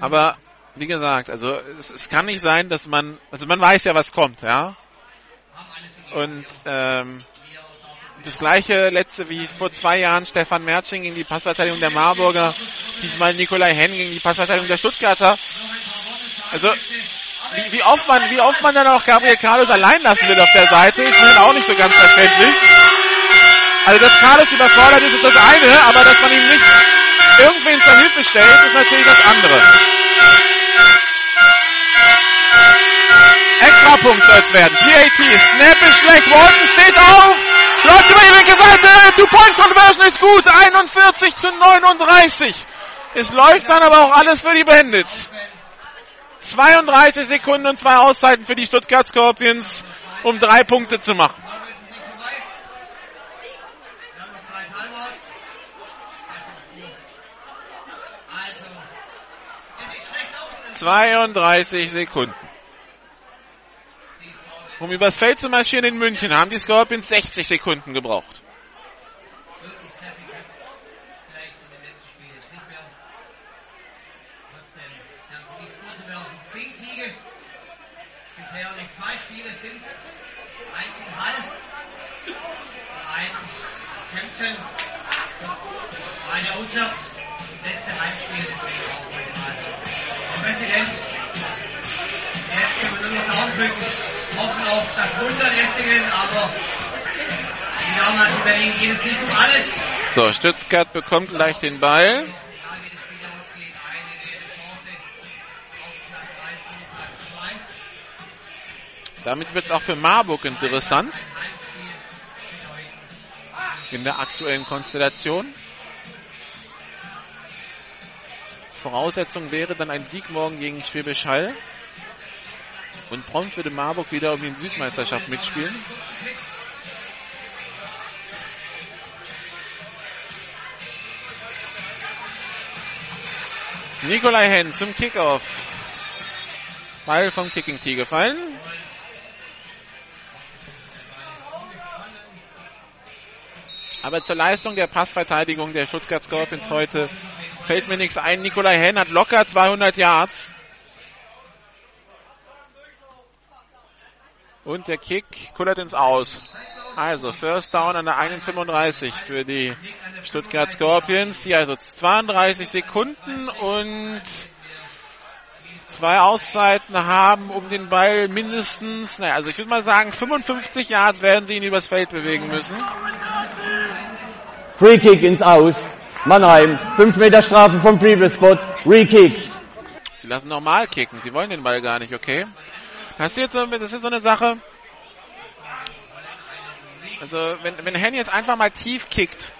Aber wie gesagt, also es, es kann nicht sein, dass man, also man weiß ja, was kommt, ja. Und ähm, das gleiche letzte wie vor zwei Jahren Stefan Mertsching gegen die Passverteidigung der Marburger, diesmal Nikolai Henn gegen die Passverteidigung der Stuttgarter. Also wie, wie oft man wie oft man dann auch Gabriel Carlos allein lassen will auf der Seite, ist mir auch nicht so ganz verständlich. Also dass Carlos überfordert ist, ist das eine, aber dass man ihm nicht irgendwen zur Hilfe stellt, ist natürlich das andere. Extrapunkt soll es werden. P A T, Snap ist schlecht, Walton steht auf. Läuft über die linke Seite, Two-Point-Conversion ist gut, einundvierzig zu neununddreißig. Es läuft dann aber auch alles für die Bandits. zweiunddreißig Sekunden und zwei Auszeiten für die Stuttgart Scorpions, um drei Punkte zu machen. zweiunddreißig Sekunden. Um übers Feld zu marschieren in München, haben die Scorpions sechzig Sekunden gebraucht. Hoffen auf das Wunder Esslingen, aber wie damals in Berlin geht es nicht um alles. So, Stuttgart bekommt gleich den Ball. Damit wird es auch für Marburg interessant. In der aktuellen Konstellation. Voraussetzung wäre dann ein Sieg morgen gegen Schwäbisch Hall. Und prompt würde Marburg wieder um die Südmeisterschaft mitspielen. Nikolai Henn zum Kickoff. Ball vom Kicking Tee gefallen. Aber zur Leistung der Passverteidigung der Stuttgart Scorpions heute fällt mir nichts ein. Nikolai Henn hat locker zweihundert Yards. Und der Kick kullert ins Aus. Also First Down an der einundfünfunddreißig für die Stuttgart Scorpions, die also zweiunddreißig Sekunden und zwei Auszeiten haben, um den Ball mindestens, naja, also ich würde mal sagen, fünfundfünfzig Yards werden sie ihn übers Feld bewegen müssen. Free Kick ins Aus. Mannheim, fünf Meter Strafe vom Previous Spot. Free Kick. Sie lassen normal kicken, sie wollen den Ball gar nicht, okay. Das ist jetzt so, das ist so eine Sache. Also, wenn, wenn Hen jetzt einfach mal tief kickt,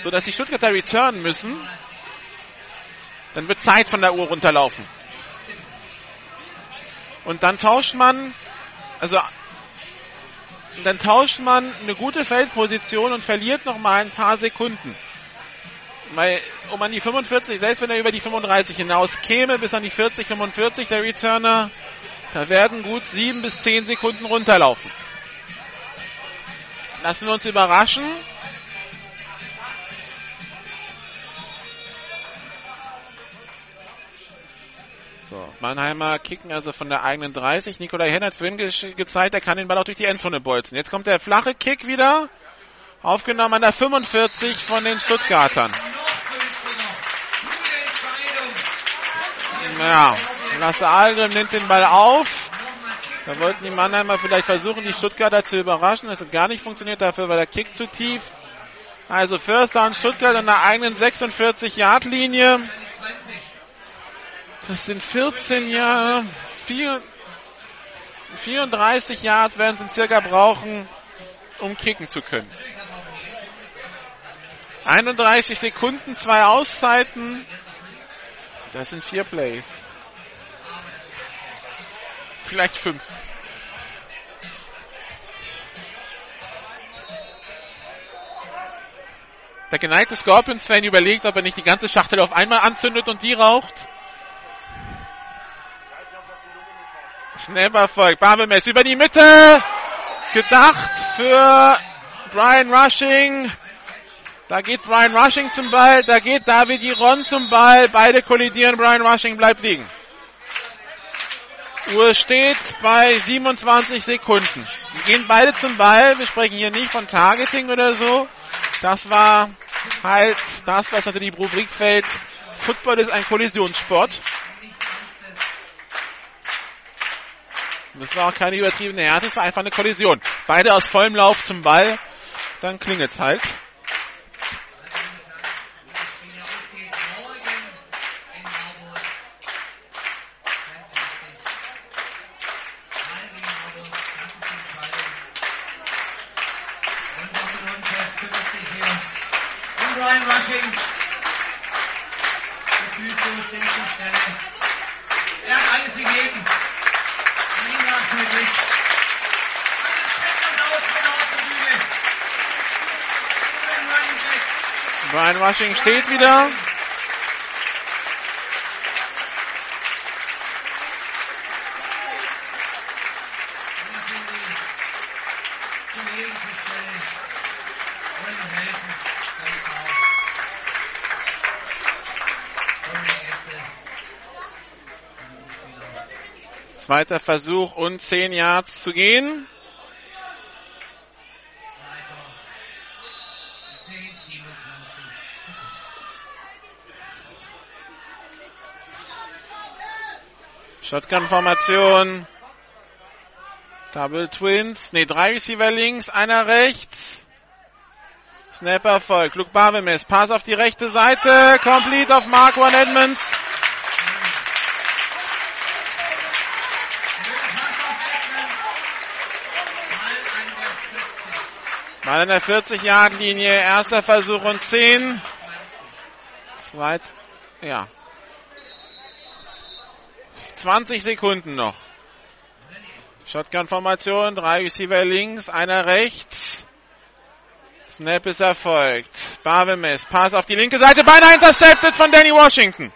so dass die Stuttgarter returnen müssen, dann wird Zeit von der Uhr runterlaufen. Und dann tauscht man, also, dann tauscht man eine gute Feldposition und verliert nochmal ein paar Sekunden. Weil, um an die fünfundvierzig, selbst wenn er über die fünfunddreißig hinaus käme, bis an die vierzig, fünfundvierzig, der Returner, da werden gut sieben bis zehn Sekunden runterlaufen. Lassen wir uns überraschen. So, Mannheimer kicken also von der eigenen dreißig. Nikolai Henn hat vorhin ge- gezeigt, er kann den Ball auch durch die Endzone bolzen. Jetzt kommt der flache Kick wieder. Aufgenommen an der fünfundvierzig von den Stuttgartern. Ja, Lasse Algrim nimmt den Ball auf. Da wollten die Mannheimer vielleicht versuchen, die Stuttgarter zu überraschen. Das hat gar nicht funktioniert, dafür war der Kick zu tief. Also First Down Stuttgart an der eigenen sechsundvierzig Yard Linie. Das sind vierzehn Jahre, vierunddreißig Yards werden sie circa brauchen, um kicken zu können. einunddreißig Sekunden, zwei Auszeiten. Das sind vier Plays. Vielleicht fünf. Der geneigte Scorpions-Fan überlegt, ob er nicht die ganze Schachtel auf einmal anzündet und die raucht. Snap-Erfolg. Babelmess über die Mitte. Gedacht für Brian Rushing. Da geht Brian Rushing zum Ball. Da geht David Iron zum Ball. Beide kollidieren. Brian Rushing bleibt liegen. Uhr steht bei siebenundzwanzig Sekunden. Wir gehen beide zum Ball. Wir sprechen hier nicht von Targeting oder so. Das war halt das, was unter die Rubrik fällt. Football ist ein Kollisionssport. Das war auch keine übertriebene Härte, es war einfach eine Kollision. Beide aus vollem Lauf zum Ball, dann klingelt's halt. Er hat alles gegeben. Brian Rushing steht wieder. Zweiter Versuch und zehn Yards zu gehen. Shotgun-Formation. Double Twins. Ne, drei Receiver links, einer rechts. Snapper voll. Luke Babemes. Pass auf die rechte Seite. Complete auf Marquand Edmonds. Mal in der vierzig Yard Linie, erster Versuch und zehn. Zweit, ja. zwanzig Sekunden noch. Shotgun-Formation, drei Receiver links, einer rechts. Snap ist erfolgt. Barbemes, Pass auf die linke Seite, beinahe intercepted von Danny Washington.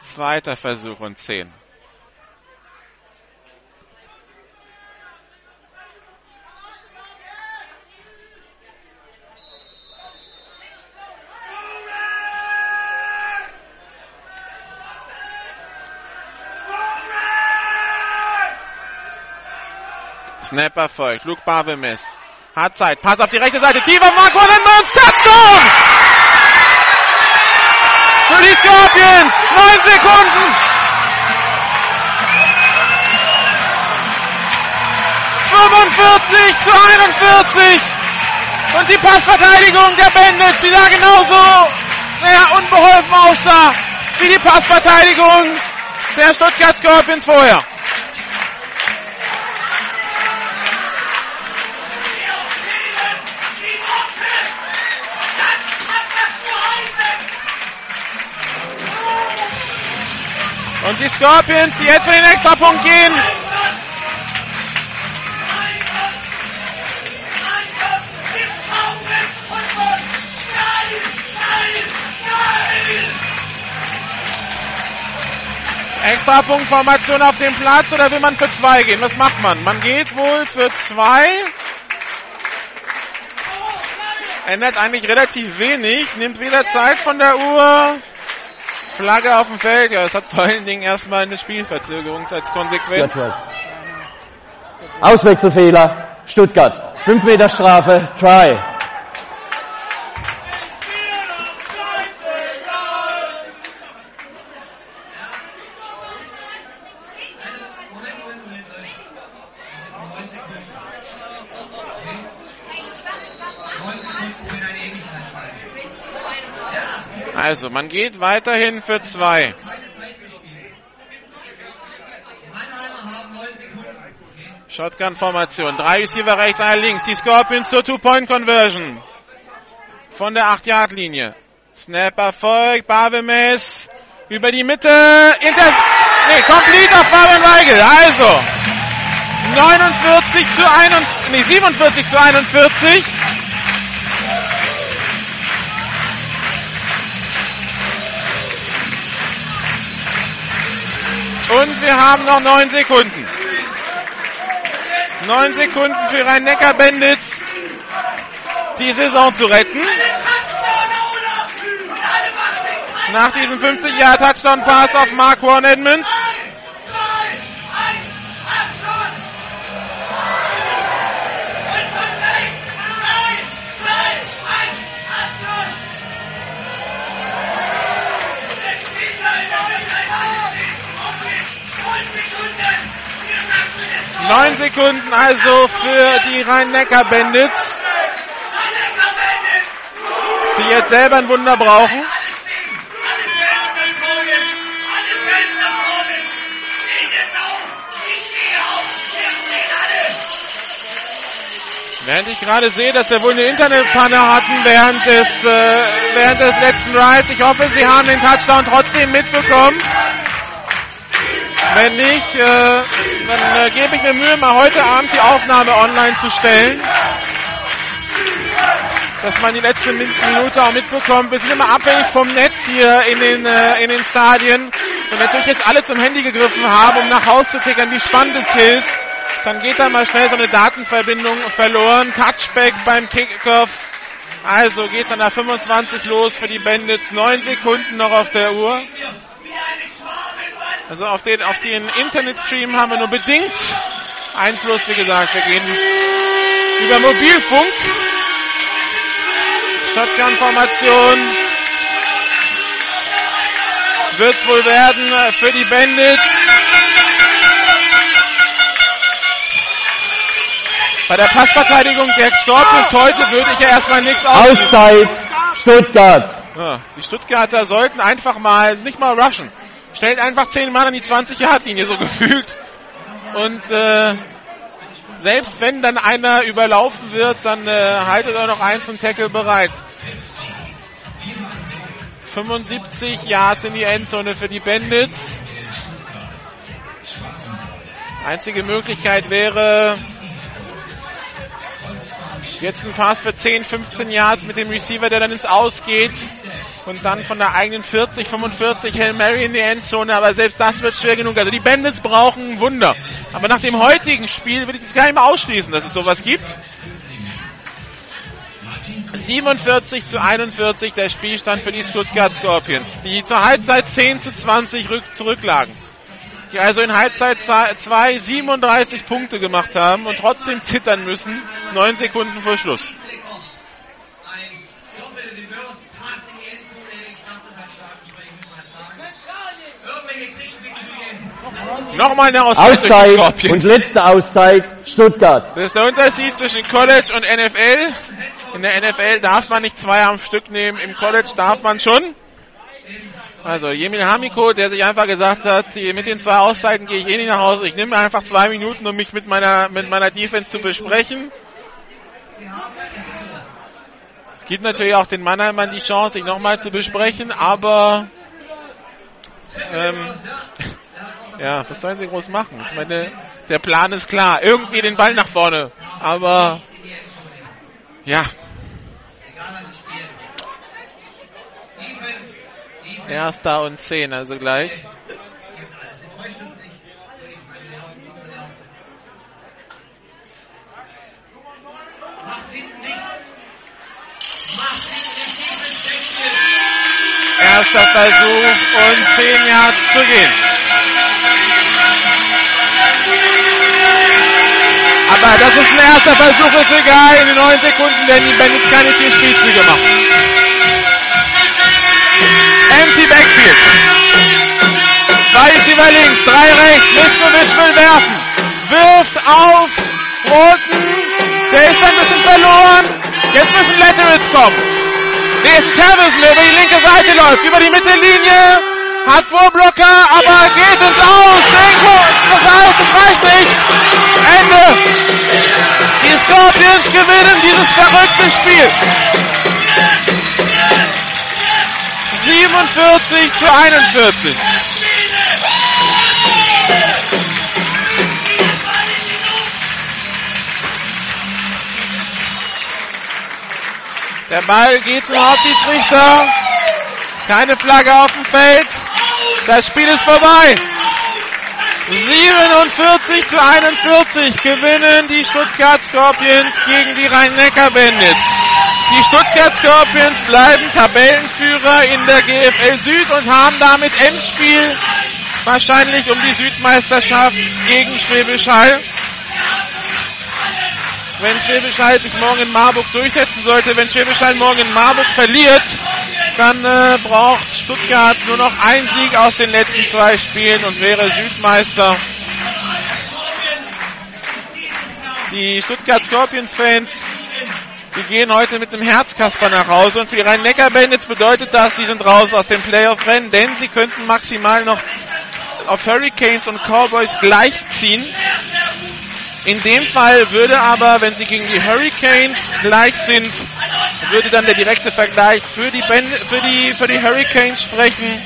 Zweiter Versuch und zehn. Snap erfolgt. Luke Bavemes hat Zeit. Pass auf die rechte Seite. Tiefer Mark Wallenbergs. Touchdown! Für die Scorpions. Neun Sekunden. fünfundvierzig zu einundvierzig. Und die Passverteidigung der Bendits, die da genauso, naja, unbeholfen aussah wie die Passverteidigung der Stuttgart Scorpions vorher. Und die Scorpions, die jetzt für den Extrapunkt gehen. Extrapunktformation auf dem Platz, oder will man für zwei gehen? Was macht man? Man geht wohl für zwei. Ändert eigentlich relativ wenig, nimmt wieder Zeit von der Uhr. Flagge auf dem Feld, ja, es hat vor allen Dingen erstmal eine Spielverzögerung als Konsequenz. Stuttgart. Auswechselfehler, Stuttgart. fünf Meter Strafe, Try. Also, man geht weiterhin für zwei. Shotgun-Formation. Drei Receiver rechts, einer links. Die Scorpions zur Two-Point-Conversion. Von der acht-Yard-Linie. Snap erfolgt. Bavemes über die Mitte. Inter- nee, complete auf Fabian Weigel. Also, neunundvierzig zu einundvierzig, nee, siebenundvierzig zu einundvierzig. Und wir haben noch neun Sekunden. Neun Sekunden für Rhein-Neckar-Bendits, die Saison zu retten. Nach diesem fünfzig-Jahr-Touchdown-Pass auf Marquand Edmonds. Neun Sekunden also für die Rhein-Neckar-Bendits, die jetzt selber ein Wunder brauchen. Während ich gerade sehe, dass wir wohl eine Internetpanne hatten während des, äh, während des letzten Rides. Ich hoffe, Sie haben den Touchdown trotzdem mitbekommen. Wenn nicht, äh, dann äh, gebe ich mir Mühe, mal heute Abend die Aufnahme online zu stellen. Dass man die letzte Minute auch mitbekommt. Wir sind immer abhängig vom Netz hier in den, äh, in den Stadien. Und natürlich jetzt alle zum Handy gegriffen haben, um nach Hause zu tickern, wie spannend es ist. Dann geht da mal schnell so eine Datenverbindung verloren. Touchback beim Kickoff. Also geht's an der fünfundzwanzig los für die Bendits. Neun Sekunden noch auf der Uhr. Also auf den, auf den Internetstream haben wir nur bedingt Einfluss, wie gesagt. Wir gehen über Mobilfunk. Shotgun-Formation wird es wohl werden für die Bendits. Bei der Passverteidigung der Scorpions heute würde ich ja erstmal nichts ausgeben. Auszeit, Stuttgart. Ja, die Stuttgarter sollten einfach mal, nicht mal rushen. Stellt einfach zehn Mann an die zwanzig-Yard-Linie, so gefühlt. Und äh, selbst wenn dann einer überlaufen wird, dann äh, haltet er noch eins und Tackle bereit. fünfundsiebzig Yards in die Endzone für die Bendits. Einzige Möglichkeit wäre, jetzt ein Pass für zehn, fünfzehn Yards mit dem Receiver, der dann ins Aus geht. Und dann von der eigenen vierzig, fünfundvierzig Hail Mary in die Endzone. Aber selbst das wird schwer genug. Also die Bandits brauchen ein Wunder. Aber nach dem heutigen Spiel würde ich das gar nicht mehr ausschließen, dass es sowas gibt. siebenundvierzig zu einundvierzig der Spielstand für die Stuttgart Scorpions, die zur Halbzeit zehn zu zwanzig rück- zurücklagen. die also in Halbzeit zwei siebenunddreißig Punkte gemacht haben und trotzdem zittern müssen, neun Sekunden vor Schluss. Nochmal eine Auszeit. Auszeit und letzte Auszeit Stuttgart. Das ist der Unterschied zwischen College und N F L. In der N F L darf man nicht zwei am Stück nehmen, im College darf man schon. Also Jemil Hamiko, der sich einfach gesagt hat, mit den zwei Auszeiten gehe ich eh nicht nach Hause. Ich nehme einfach zwei Minuten, um mich mit meiner mit meiner Defense zu besprechen. Es gibt natürlich auch den Mannheimern die Chance, sich nochmal zu besprechen, aber ähm, ja, was sollen sie groß machen? Ich meine, der Plan ist klar. Irgendwie den Ball nach vorne. Aber, ja. Erster und Zehn, also gleich. Erster Versuch und zehn Yards zu gehen. Aber das ist ein erster Versuch, ist egal, in den neun Sekunden werden die Bandits keine vier Spielzüge machen. Empty Backfield. Zwei ist über links, drei rechts, Miskovic will werfen. Wirft auf Roten, der ist ein bisschen verloren. Jetzt müssen Laterals kommen. Nee, es ist Harrison, der über die linke Seite läuft, über die Mittellinie. Hat Vorblocker, aber geht es aus. Senko, das heißt, es reicht nicht. Ende. Die Scorpions gewinnen dieses verrückte Spiel. siebenundvierzig zu einundvierzig. Der Ball geht zum Hauptschiedsrichter. Keine Flagge auf dem Feld. Das Spiel ist vorbei. siebenundvierzig zu einundvierzig gewinnen die Stuttgart Scorpions gegen die Rhein-Neckar-Bendits. Die Stuttgart Scorpions bleiben Tabellenführer in der G F L Süd und haben damit Endspiel wahrscheinlich um die Südmeisterschaft gegen Schwäbisch Hall. Wenn Schwäbisch Hall sich morgen in Marburg durchsetzen sollte, wenn Schwäbisch Hall morgen in Marburg verliert, dann äh, braucht Stuttgart nur noch einen Sieg aus den letzten zwei Spielen und wäre Südmeister. Die Stuttgart Scorpions-Fans, die gehen heute mit einem Herzkasper nach Hause. Und für die Rhein-Neckar-Bendits bedeutet das, die sind raus aus dem Playoff-Rennen, denn sie könnten maximal noch auf Hurricanes und Cowboys gleichziehen. In dem Fall würde aber, wenn sie gegen die Hurricanes gleich sind, würde dann der direkte Vergleich für die, ben, für die, für die Hurricanes sprechen.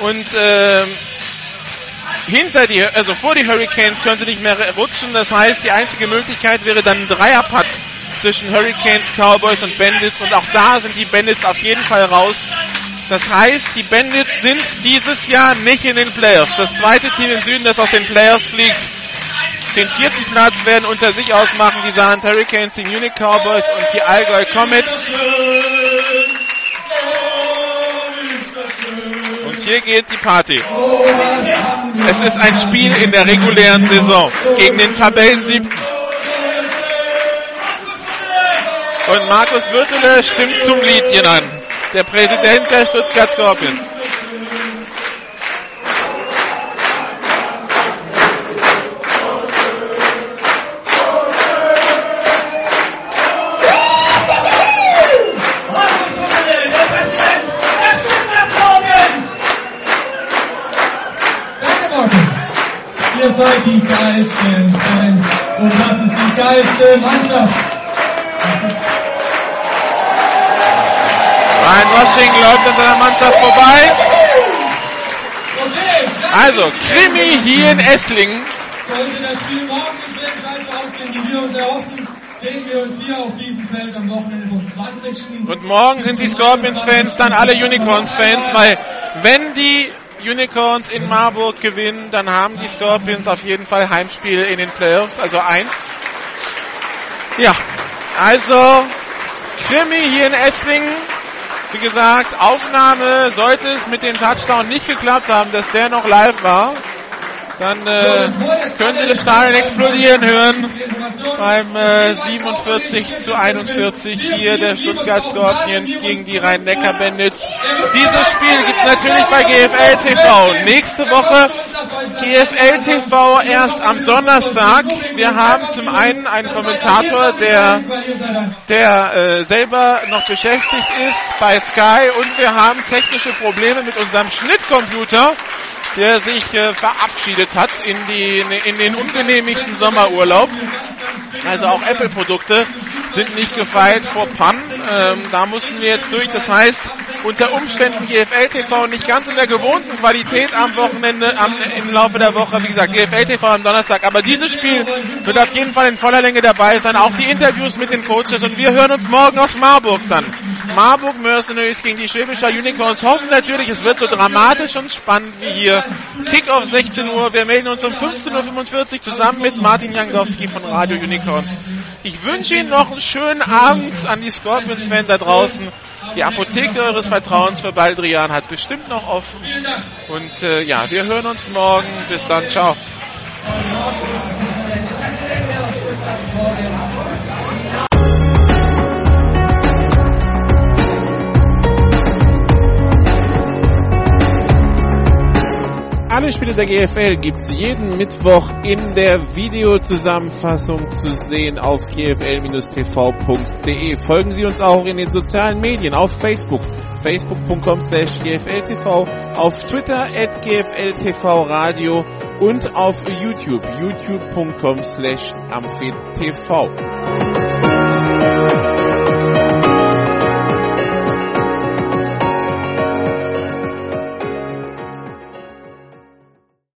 Und äh, hinter die, also vor die Hurricanes können sie nicht mehr rutschen. Das heißt, die einzige Möglichkeit wäre dann ein Dreierpad zwischen Hurricanes, Cowboys und Bandits. Und auch da sind die Bandits auf jeden Fall raus. Das heißt, die Bandits sind dieses Jahr nicht in den Playoffs. Das zweite Team im Süden, das aus den Playoffs fliegt. Den vierten Platz werden unter sich ausmachen die Saarland Hurricanes, die Munich Cowboys und die Allgäu Comets. Und hier geht die Party. Es ist ein Spiel in der regulären Saison gegen den Tabellensiebten. Und Markus Würtele stimmt zum Liedchen an. Der Präsident der Stuttgart Scorpions. Ihr seid die geilsten Fans und das ist die geilste Mannschaft. Ryan Washington läuft an seiner Mannschaft vorbei. Also, Krimi hier in Esslingen. Sollte das Spiel morgen nicht schlecht ausgehen, wie wir uns erhoffen, sehen wir uns hier auf diesem Feld am Wochenende vom zwanzigsten Und morgen sind die Scorpions-Fans dann alle Unicorns-Fans, weil wenn die Unicorns in Marburg gewinnen, dann haben die Scorpions auf jeden Fall Heimspiel in den Playoffs, also eins. Ja, also Krimi hier in Esslingen Wie gesagt, Aufnahme, sollte es mit dem Touchdown nicht geklappt haben, dass der noch live war, dann äh, können Sie das Stadion explodieren hören beim äh, siebenundvierzig zu einundvierzig hier der Stuttgart Scorpions gegen die Rhein-Neckar-Bendits. Dieses Spiel gibt es natürlich bei G F L T V nächste Woche. G F L T V erst am Donnerstag. Wir haben zum einen einen Kommentator, der der äh, selber noch beschäftigt ist bei Sky, und wir haben technische Probleme mit unserem Schnittcomputer, der sich äh, verabschiedet hat in die in den ungenehmigten Sommerurlaub. Also auch Apple-Produkte sind nicht gefeit vor Pannen. Ähm, da mussten wir jetzt durch. Das heißt, unter Umständen G F L T V nicht ganz in der gewohnten Qualität am Wochenende, am, im Laufe der Woche. Wie gesagt, G F L T V am Donnerstag. Aber dieses Spiel wird auf jeden Fall in voller Länge dabei sein. Auch die Interviews mit den Coaches. Und wir hören uns morgen aus Marburg dann. Marburg Mercenaries gegen die Schwäbische Unicorns. Hoffen natürlich, es wird so dramatisch und spannend wie hier. Kick-off sechzehn Uhr. Wir melden uns um fünfzehn Uhr fünfundvierzig zusammen mit Martin Jangdowski von Radio Unicorns. Ich wünsche Ihnen noch einen schönen Abend an die Scorpions-Fans da draußen. Die Apotheke eures Vertrauens für Baldrian hat bestimmt noch offen. Und äh, ja, wir hören uns morgen. Bis dann. Ciao. Alle Spiele der G F L gibt's jeden Mittwoch in der Videozusammenfassung zu sehen auf g f l dash t v punkt d e. Folgen Sie uns auch in den sozialen Medien auf Facebook, facebook punkt com slash g f l dash t v, auf Twitter at g f l dash t v radio und auf YouTube, youtube punkt com slash amphi dash t v.